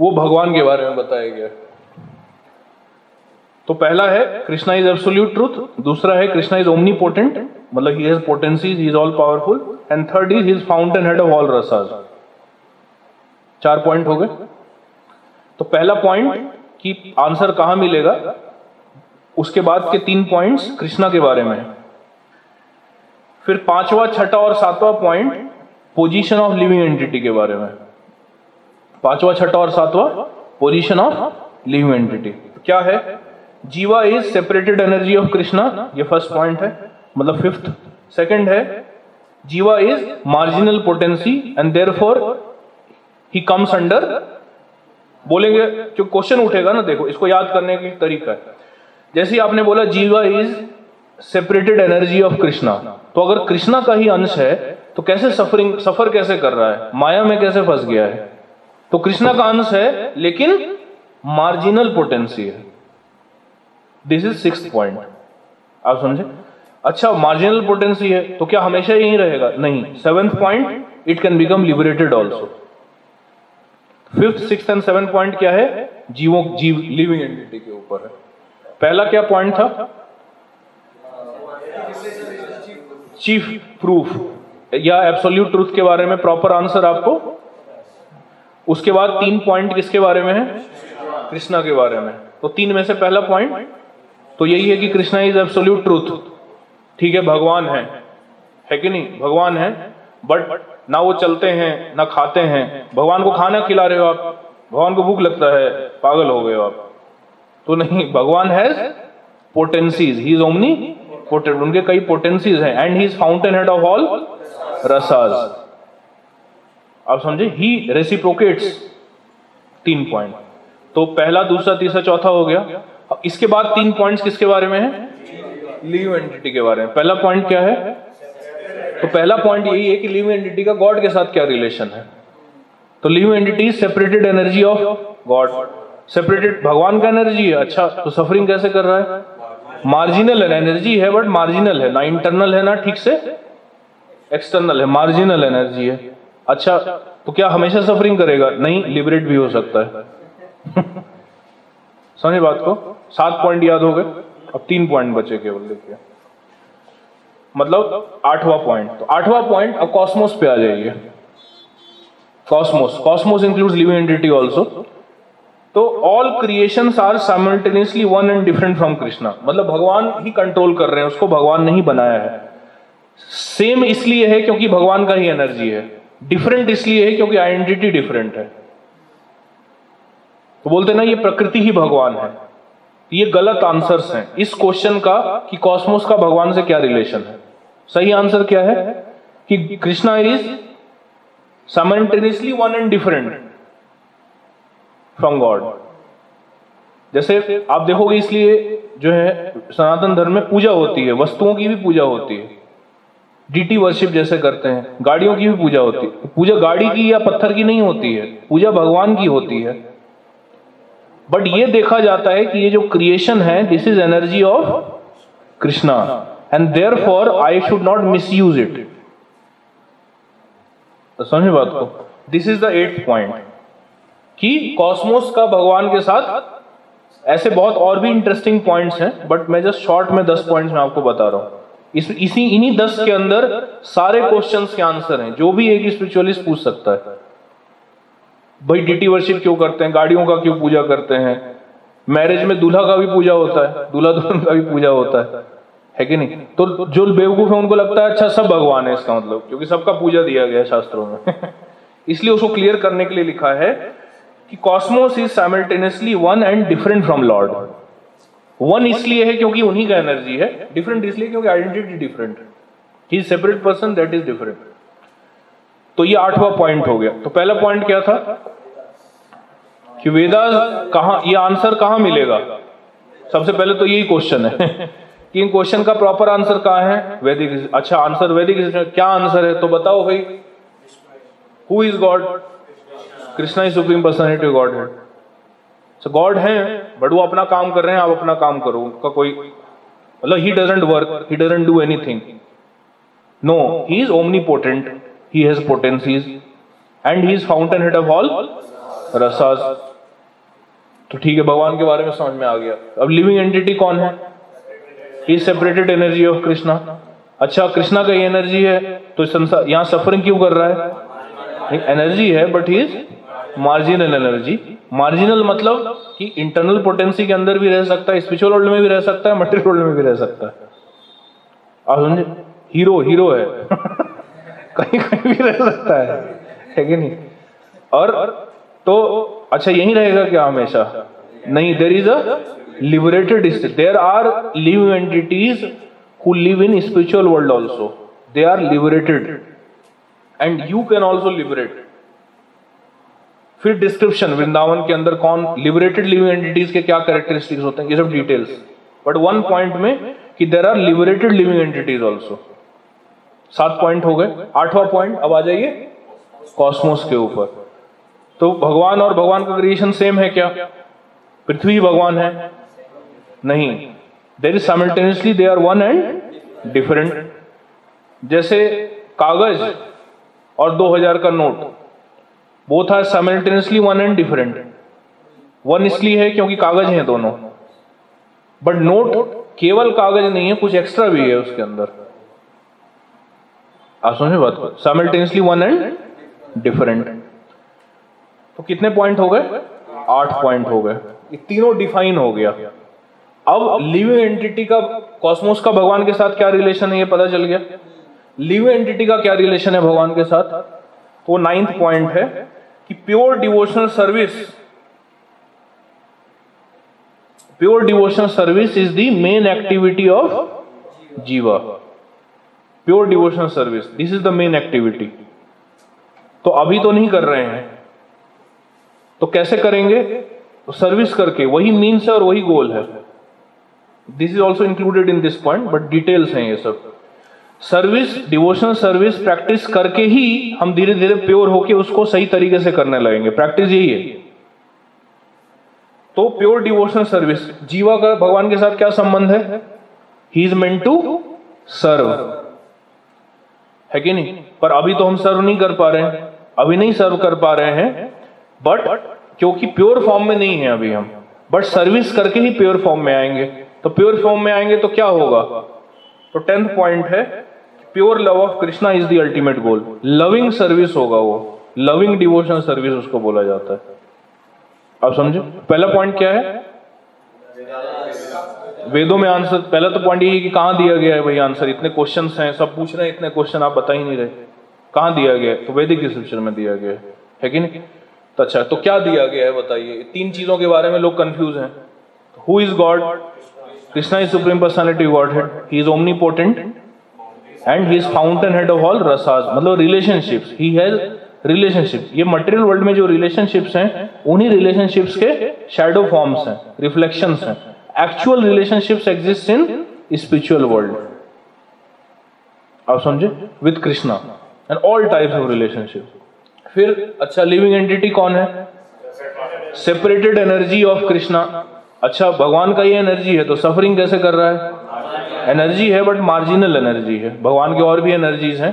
वो भगवान के बारे में बताया गया। तो पहला है कृष्णा इज एब्सोल्यूट ट्रूथ, दूसरा है कृष्णा इज ओमनीपोटेंट, मतलब he has potencies, he is all powerful, and third is he is fountain head of all rasas. 4 point हो गए। तो पहला पॉइंट कि आंसर कहां मिलेगा, उसके बाद के 3 पॉइंट्स कृष्णा के बारे में है। फिर 5वां, 6वां और 7वां point position of living entity के बारे में। 5वां, 6वां और 7वां पोजीशन ऑफ लिविंग एंटिटी क्या है? Jiva is separated energy of Krishna, ये फर्स्ट पॉइंट है, मतलब फिफ्थ। सेकंड है jiva is marginal potency and therefore he comes under, बोलेंगे जो क्वेश्चन उठेगा ना, देखो इसको याद करने का तरीका है। जैसे आपने बोला jiva is separated energy of Krishna, तो अगर कृष्णा का ही अंश है तो कैसे सफर कैसे कर रहा है, माया में कैसे फंस गया है? तो कृष्णा का अंश है लेकिन मार्जिनल पोटेंसी है। This is 6th point. आप समझे? अच्छा, मार्जिनल पोटेंसी है तो क्या हमेशा यही रहेगा? नहीं। 7th point, it can become liberated also. 5th, 6th and 7th point क्या है? जीव लिविंग एंटिटी के ऊपर है। पहला क्या पॉइंट था? चीफ प्रूफ या एब्सोल्यूट ट्रूथ के बारे में प्रॉपर आंसर आपको। उसके बाद 3 पॉइंट किसके बारे में है? कृष्णा के बारे में। तो 3 में से पहला पॉइंट तो यही है कि कृष्णा इज एब्सोल्यूट ट्रूथ, ठीक है, भगवान है कि नहीं? भगवान है, बट ना वो चलते हैं ना खाते हैं। भगवान को खाना खिला रहे हो आप, भगवान को भूख लगता है, पागल हो गए हो आप, तो नहीं। भगवान has potencies, he is omnipotent, उनके कई पोटेंसीज हैं, and he is fountain head of all rasas. आप समझे? He reciprocates. 3 पॉइंट, तो पहला, दूसरा, तीसरा, चौथा हो गया। अब इसके बाद 3 पॉइंट्स किसके बारे में है? लिव एंटिटी के बारे में। पहला पॉइंट क्या है? तो पहला पॉइंट यही है कि लिव एंटिटी का गॉड के साथ क्या रिलेशन है। तो live entity is separated energy of God, separated भगवान का एनर्जी है। अच्छा, तो सफरिंग कैसे कर रहा है? मार्जिनल एनर्जी है, बट मार्जिनल है, ना इंटरनल है ना ठीक से एक्सटर्नल है, मार्जिनल एनर्जी है। अच्छा, तो क्या हमेशा सफरिंग करेगा? नहीं, लिबरेट भी हो सकता है। समझे बात को? 7 पॉइंट याद हो गए। अब 3 पॉइंट बचे केवल, देखिए, मतलब 8वां पॉइंट। तो 8वां पॉइंट अब कॉस्मोस पे आ जाइए। Cosmos includes living entity also. तो all creations are simultaneously one and different from Krishna, मतलब भगवान ही कंट्रोल कर रहे हैं उसको, भगवान नहीं बनाया है। सेम इसलिए है क्योंकि भगवान का ही एनर्जी है, डिफरेंट इसलिए है क्योंकि आइडेंटिटी डिफरेंट है। तो बोलते ना, ये प्रकृति ही भगवान है। ये गलत आंसर्स हैं इस क्वेश्चन का कि कॉस्मोस का भगवान से क्या रिलेशन है। सही आंसर क्या है? कि Krishna is simultaneously one and different from God. जैसे आप देखोगे, इसलिए जो है सनातन धर्म में पूजा होती है, वस्तुओं की भी पूजा होती है, डीटी वर्शिप जैसे करते हैं, गाड़ियों की भी पूजा होती है। पूजा गाड़ी की या पत्थर की नहीं होती है, पूजा भगवान की होती है। बट ये देखा जाता है कि ये जो क्रिएशन है, this is energy of Krishna and therefore I should not misuse it. समझे बात को? This is the 8th point कि कॉस्मोस का भगवान के साथ। ऐसे बहुत और भी इंटरेस्टिंग पॉइंट्स हैं, बट मैं जस्ट शॉर्ट में 10 पॉइंट्स में आपको बता रहा हूं। इन्हीं 10 के अंदर सारे क्वेश्चंस के आंसर हैं जो भी एक स्पिरिचुअलिस्ट पूछ सकता है। भाई डिटी वर्शिप क्यों करते हैं, गाड़ियों का क्यों पूजा करते हैं, मैरिज में दूल्हा का भी पूजा होता है, दूल्हा दुल्हन का भी पूजा होता है कि नहीं? तो जो बेवकूफ है उनको लगता है अच्छा सब भगवान है, इसका मतलब क्योंकि सबका पूजा दिया गया है शास्त्रों में। इसलिए उसको क्लियर करने के लिए लिखा है कि cosmos is simultaneously one and different from lord. One इसलिए है क्योंकि उन्हीं का एनर्जी है, डिफरेंट इसलिए क्योंकि आइडेंटिटी डिफरेंट है, he is separate person, that is different. तो ये 8वां पॉइंट हो गया। तो पहला पॉइंट क्या था कि वेदास कहां, ये आंसर कहां मिलेगा? सबसे पहले तो यही क्वेश्चन है कि इन क्वेश्चन का प्रॉपर आंसर कहां है? वैदिक। अच्छा आंसर वैदिक, क्या आंसर है तो बताओ भाई। Who is God? Krishna is supreme personality of God है। सो गॉड है बट वो अपना काम कर रहे हैं, आप अपना काम करो। उनका कोई मतलब ही doesn't work, he doesn't do anything. No, he is omnipotent, he has potencies and he is fountainhead of all rasas। तो ठीक है, भगवान के बारे में समझ में आ गया। अब लिविंग एंटिटी कौन है? He separated energy of Krishna. अच्छा कृष्णा का ये एनर्जी है तो संसार यहां सफरिंग क्यों कर रहा है? एनर्जी है but he is marginal energy. Marginal मतलब कि इंटरनल पोटेंसी के अंदर भी रह सकता है, स्पिरिचुअल वर्ल्ड में भी रह सकता है, मटेरियल वर्ल्ड में भी रह सकता है। हीरो है कहीं कहीं भी रह सकता है कि नहीं? और तो अच्छा यही रहेगा क्या हमेशा? नहीं, there is a liberated state. There are living entities who live in spiritual world also, they are liberated and you can also liberate. फिर डिस्क्रिप्शन वृंदावन के अंदर कौन लिबरेटेड लिविंग एंटिटीज के क्या कैरेक्टरिस्टिक्स होते हैं, ये सब डिटेल्स। बट वन पॉइंट में कि there are liberated living entities also. 7 point हो गए। 8वां पॉइंट, अब आ जाइए कॉस्मोस के ऊपर। तो भगवान और भगवान का क्रिएशन सेम है क्या? पृथ्वी भगवान है? नहीं, there is simultaneously they are one and different. जैसे कागज और 2000 का note, both are simultaneously one and different. One इसलिए है क्योंकि कागज है दोनों, बट नोट केवल कागज नहीं है, कुछ एक्स्ट्रा भी है उसके अंदर। आप समझे बात को? Simultaneously one and different. तो कितने पॉइंट हो गए? 8 पॉइंट हो गए। ये तीनों डिफाइन हो गया। अब लिविंग एंटिटी का, कॉस्मोस का भगवान के साथ क्या रिलेशन है ये पता चल गया। लिविंग एंटिटी का क्या रिलेशन है भगवान के साथ, तो 9th पॉइंट है कि pure devotional service, pure devotional service is the main activity of jiva. Pure devotional service, this is the main activity. तो अभी तो नहीं कर रहे हैं, तो कैसे करेंगे? तो सर्विस करके, वही मीन्स है और वही गोल है। This is also included in this point, but details हैं ये सब। सर्विस, डिवोशनल सर्विस प्रैक्टिस करके ही हम धीरे धीरे प्योर होके उसको सही तरीके से करने लगेंगे। प्रैक्टिस यही है। तो प्योर डिवोशनल सर्विस, जीवा का भगवान के साथ क्या संबंध है? He is meant to serve, है कि नहीं? पर अभी तो हम सर्व नहीं कर पा रहे हैं, अभी नहीं सर्व कर पा रहे हैं, बट क्योंकि प्योर फॉर्म में नहीं है अभी हम, बट सर्विस करके ही प्योर फॉर्म में आएंगे। तो प्योर फॉर्म में आएंगे तो क्या होगा? तो 10th पॉइंट है pure love of Krishna is the ultimate goal. Loving service होगा वो, लविंग डिवोशनल सर्विस उसको बोला जाता है। आप समझे? पहला पॉइंट क्या है? वेदों में आंसर। पहला तो पॉइंट ये कि कहां दिया गया है भाई आंसर? इतने क्वेश्चंस हैं, सब पूछ रहे हैं, इतने क्वेश्चन आप बता ही नहीं रहे, कहां दिया गया है? तो वैदिक स्क्रिप्चर में दिया गया है कि नहीं? तो अच्छा, तो क्या दिया गया है बताइए। 3 चीजों के बारे में लोग कंफ्यूज हैं। Who is God? Krishna is supreme personality Godhead, he is omnipotent and he is fountainhead of all rasas. मतलब रिलेशनशिप्स, ही हैज रिलेशनशिप्स। ये मटेरियल वर्ल्ड में जो रिलेशनशिप्स हैं उन्हीं रिलेशनशिप्स के शैडो फॉर्म्स हैं, रिफ्लेक्शंस हैं। Actual relationships exist in spiritual world. आप समझे, with Krishna and all types of relationship. फिर अच्छा लिविंग एंटिटी कौन है? Separated energy of Krishna. अच्छा भगवान का ये एनर्जी है तो सफरिंग कैसे कर रहा है? एनर्जी है बट मार्जिनल एनर्जी है। भगवान के और भी एनर्जीज हैं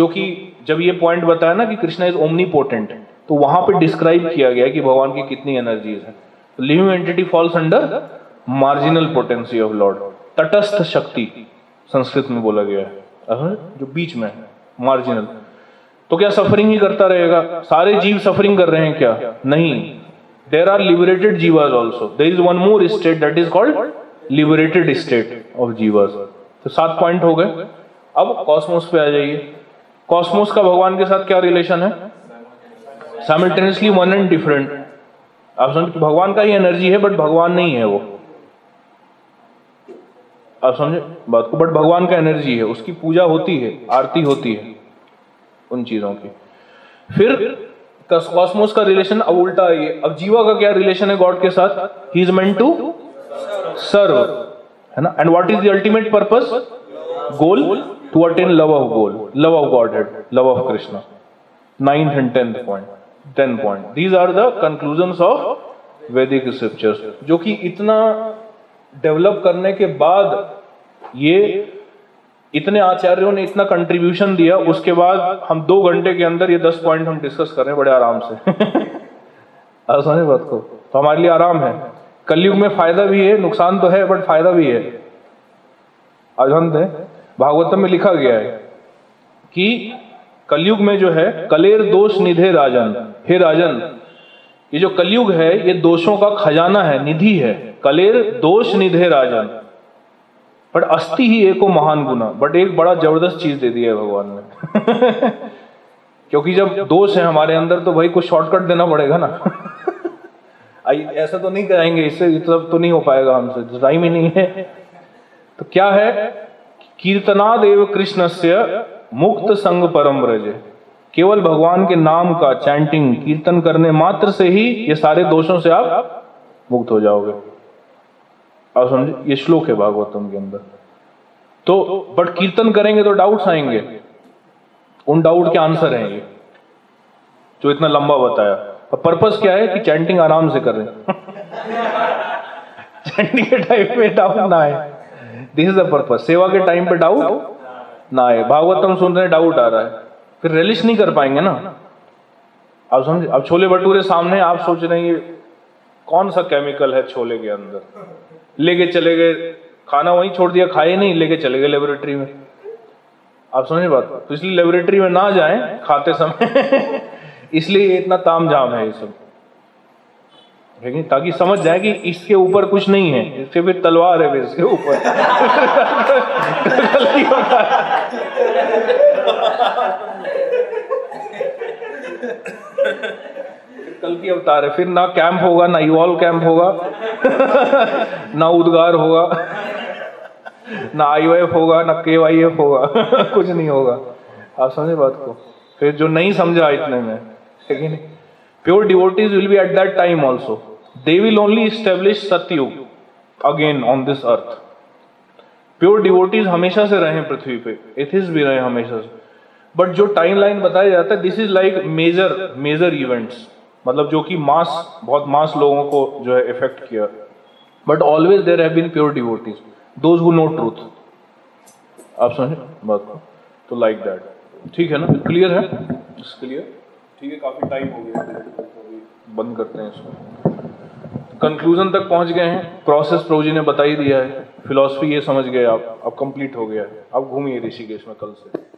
जो कि जब ये पॉइंट बताया ना कि कृष्णा इज ओमनीपोटेंट तो वहां पे डिस्क्राइब किया गया कि भगवान की कितनी एनर्जीज है। Living entity falls under marginal potency of Lord. तटस्थ शक्ति संस्कृत में बोला गया है, जो बीच में है मार्जिनल। तो क्या सफरिंग ही करता रहेगा? सारे जीव सफरिंग कर रहे हैं क्या? नहीं। There are liberated jivas also, there is one more state that is called liberated state of jivas. तो 7 पॉइंट हो गए। अब कॉस्मोस पे आ जाइए। कॉस्मोस का भगवान के साथ क्या रिलेशन है? Simultaneously one and different. आप समझे, भगवान का ही एनर्जी है बट भगवान नहीं है वो। आप समझे बात को, बट भगवान का एनर्जी है, उसकी पूजा होती है, आरती होती है उन चीजों की। फिर कॉस्मोस का रिलेशन अब उल्टा है ये। अब जीवा का क्या रिलेशन है गॉड के साथ? He is meant to serve, है ना। And what is the ultimate purpose? Goal to attain love of goal, love of God head, love of Krishna. 9th and 10th point. These are the conclusions of वैदिक scriptures, जो कि इतना develop करने के बाद ये इतने आचार्यों ने इतना कंट्रीब्यूशन दिया। उसके बाद हम 2 घंटे के अंदर ये 10 पॉइंट हम डिस्कस कर रहे हैं बड़े आराम से। आसान है बात को, तो हमारे लिए आराम है। कलयुग में फायदा भी है, नुकसान तो है बट फायदा भी है। अजंत है, भागवतम में लिखा गया है कि कलयुग में जो है, कलेर दोष निधे राजन, हे राजन ये जो कलयुग है ये दोषों का खजाना है, निधि है। कलेर दोष निधे राजन, बट अस्ति ही एको महान गुना। बट एक बड़ा जबरदस्त चीज दे दिया है भगवान ने। क्योंकि जब दोष है हमारे अंदर तो भाई कुछ शॉर्टकट देना पड़ेगा ना। ऐसा तो नहीं कराएंगे, इससे सब तो नहीं हो पाएगा हमसे, टाइम ही नहीं है। तो क्या है? कीर्तनाद एव कृष्णस्य मुक्त संग परम रजे। केवल भगवान के नाम का चैंटिंग, कीर्तन करने मात्र से ही ये सारे दोषों से आप मुक्त हो जाओगे। आप समझे, ये श्लोक है भागवतम के अंदर। तो बट कीर्तन करेंगे तो डाउट्स आएंगे, उन डाउट के आंसर हैं ये जो इतना लंबा बताया। और पर्पस क्या है? कि चैंटिंग आराम से करें। चैंटिंग के टाइम पे डाउट ना आए, दिस इज द पर्पस। सेवा के टाइम पे डाउट ना आए, भागवतम सुन रहे डाउट आ रहा है, फिर रिलीज नहीं कर पाएंगे ना। आप समझे, अब छोले भटूरे सामने, आप सोच रहे हैं कौन सा केमिकल है छोले के अंदर, लेके चले गए, खाना वहीं छोड़ दिया, खाए नहीं, लेके चले गए लेबोरेटरी में। आप समझे बात, तो इसलिए लेबोरेटरी में ना जाएं खाते समय। इसलिए इतना तामझाम है ये सब, ठीक है, ताकि समझ जाए कि इसके ऊपर कुछ नहीं है, इसके फिर तलवार है इसके ऊपर। कल की अवतार है, फिर ना कैंप होगा, ना इवॉल्व कैंप होगा, ना उद्गार होगा, ना आईओएफ होगा, ना केवाईएफ होगा। कुछ नहीं होगा। आप समझे बात को, फिर जो नहीं समझा इतने में, ठीक है। Pure devotees will be at that time also, they will only establish Satyuga again on this earth. Pure devotees हमेशा से रहे पृथ्वी पे, एथिस्ट भी रहे हमेशा से। बट जो टाइम लाइन बताया जाता है, this is like major events, मतलब जो कि बहुत मास लोगों को जो है इफेक्ट किया। But always there have been pure devotees, those who know truth. आप समझे बात को, तो लाइक दैट, ठीक है ना, क्लियर है, क्लियर, ठीक है। काफी टाइम हो गया, बंद करते हैं इसको। कंक्लूजन तक पहुंच गए हैं, प्रोसेस प्रो जी ने बता ही दिया है, फिलॉसफी ये समझ गए आप, अब कंप्लीट हो गया है। अब घूमिए ऋषिकेश में कल से।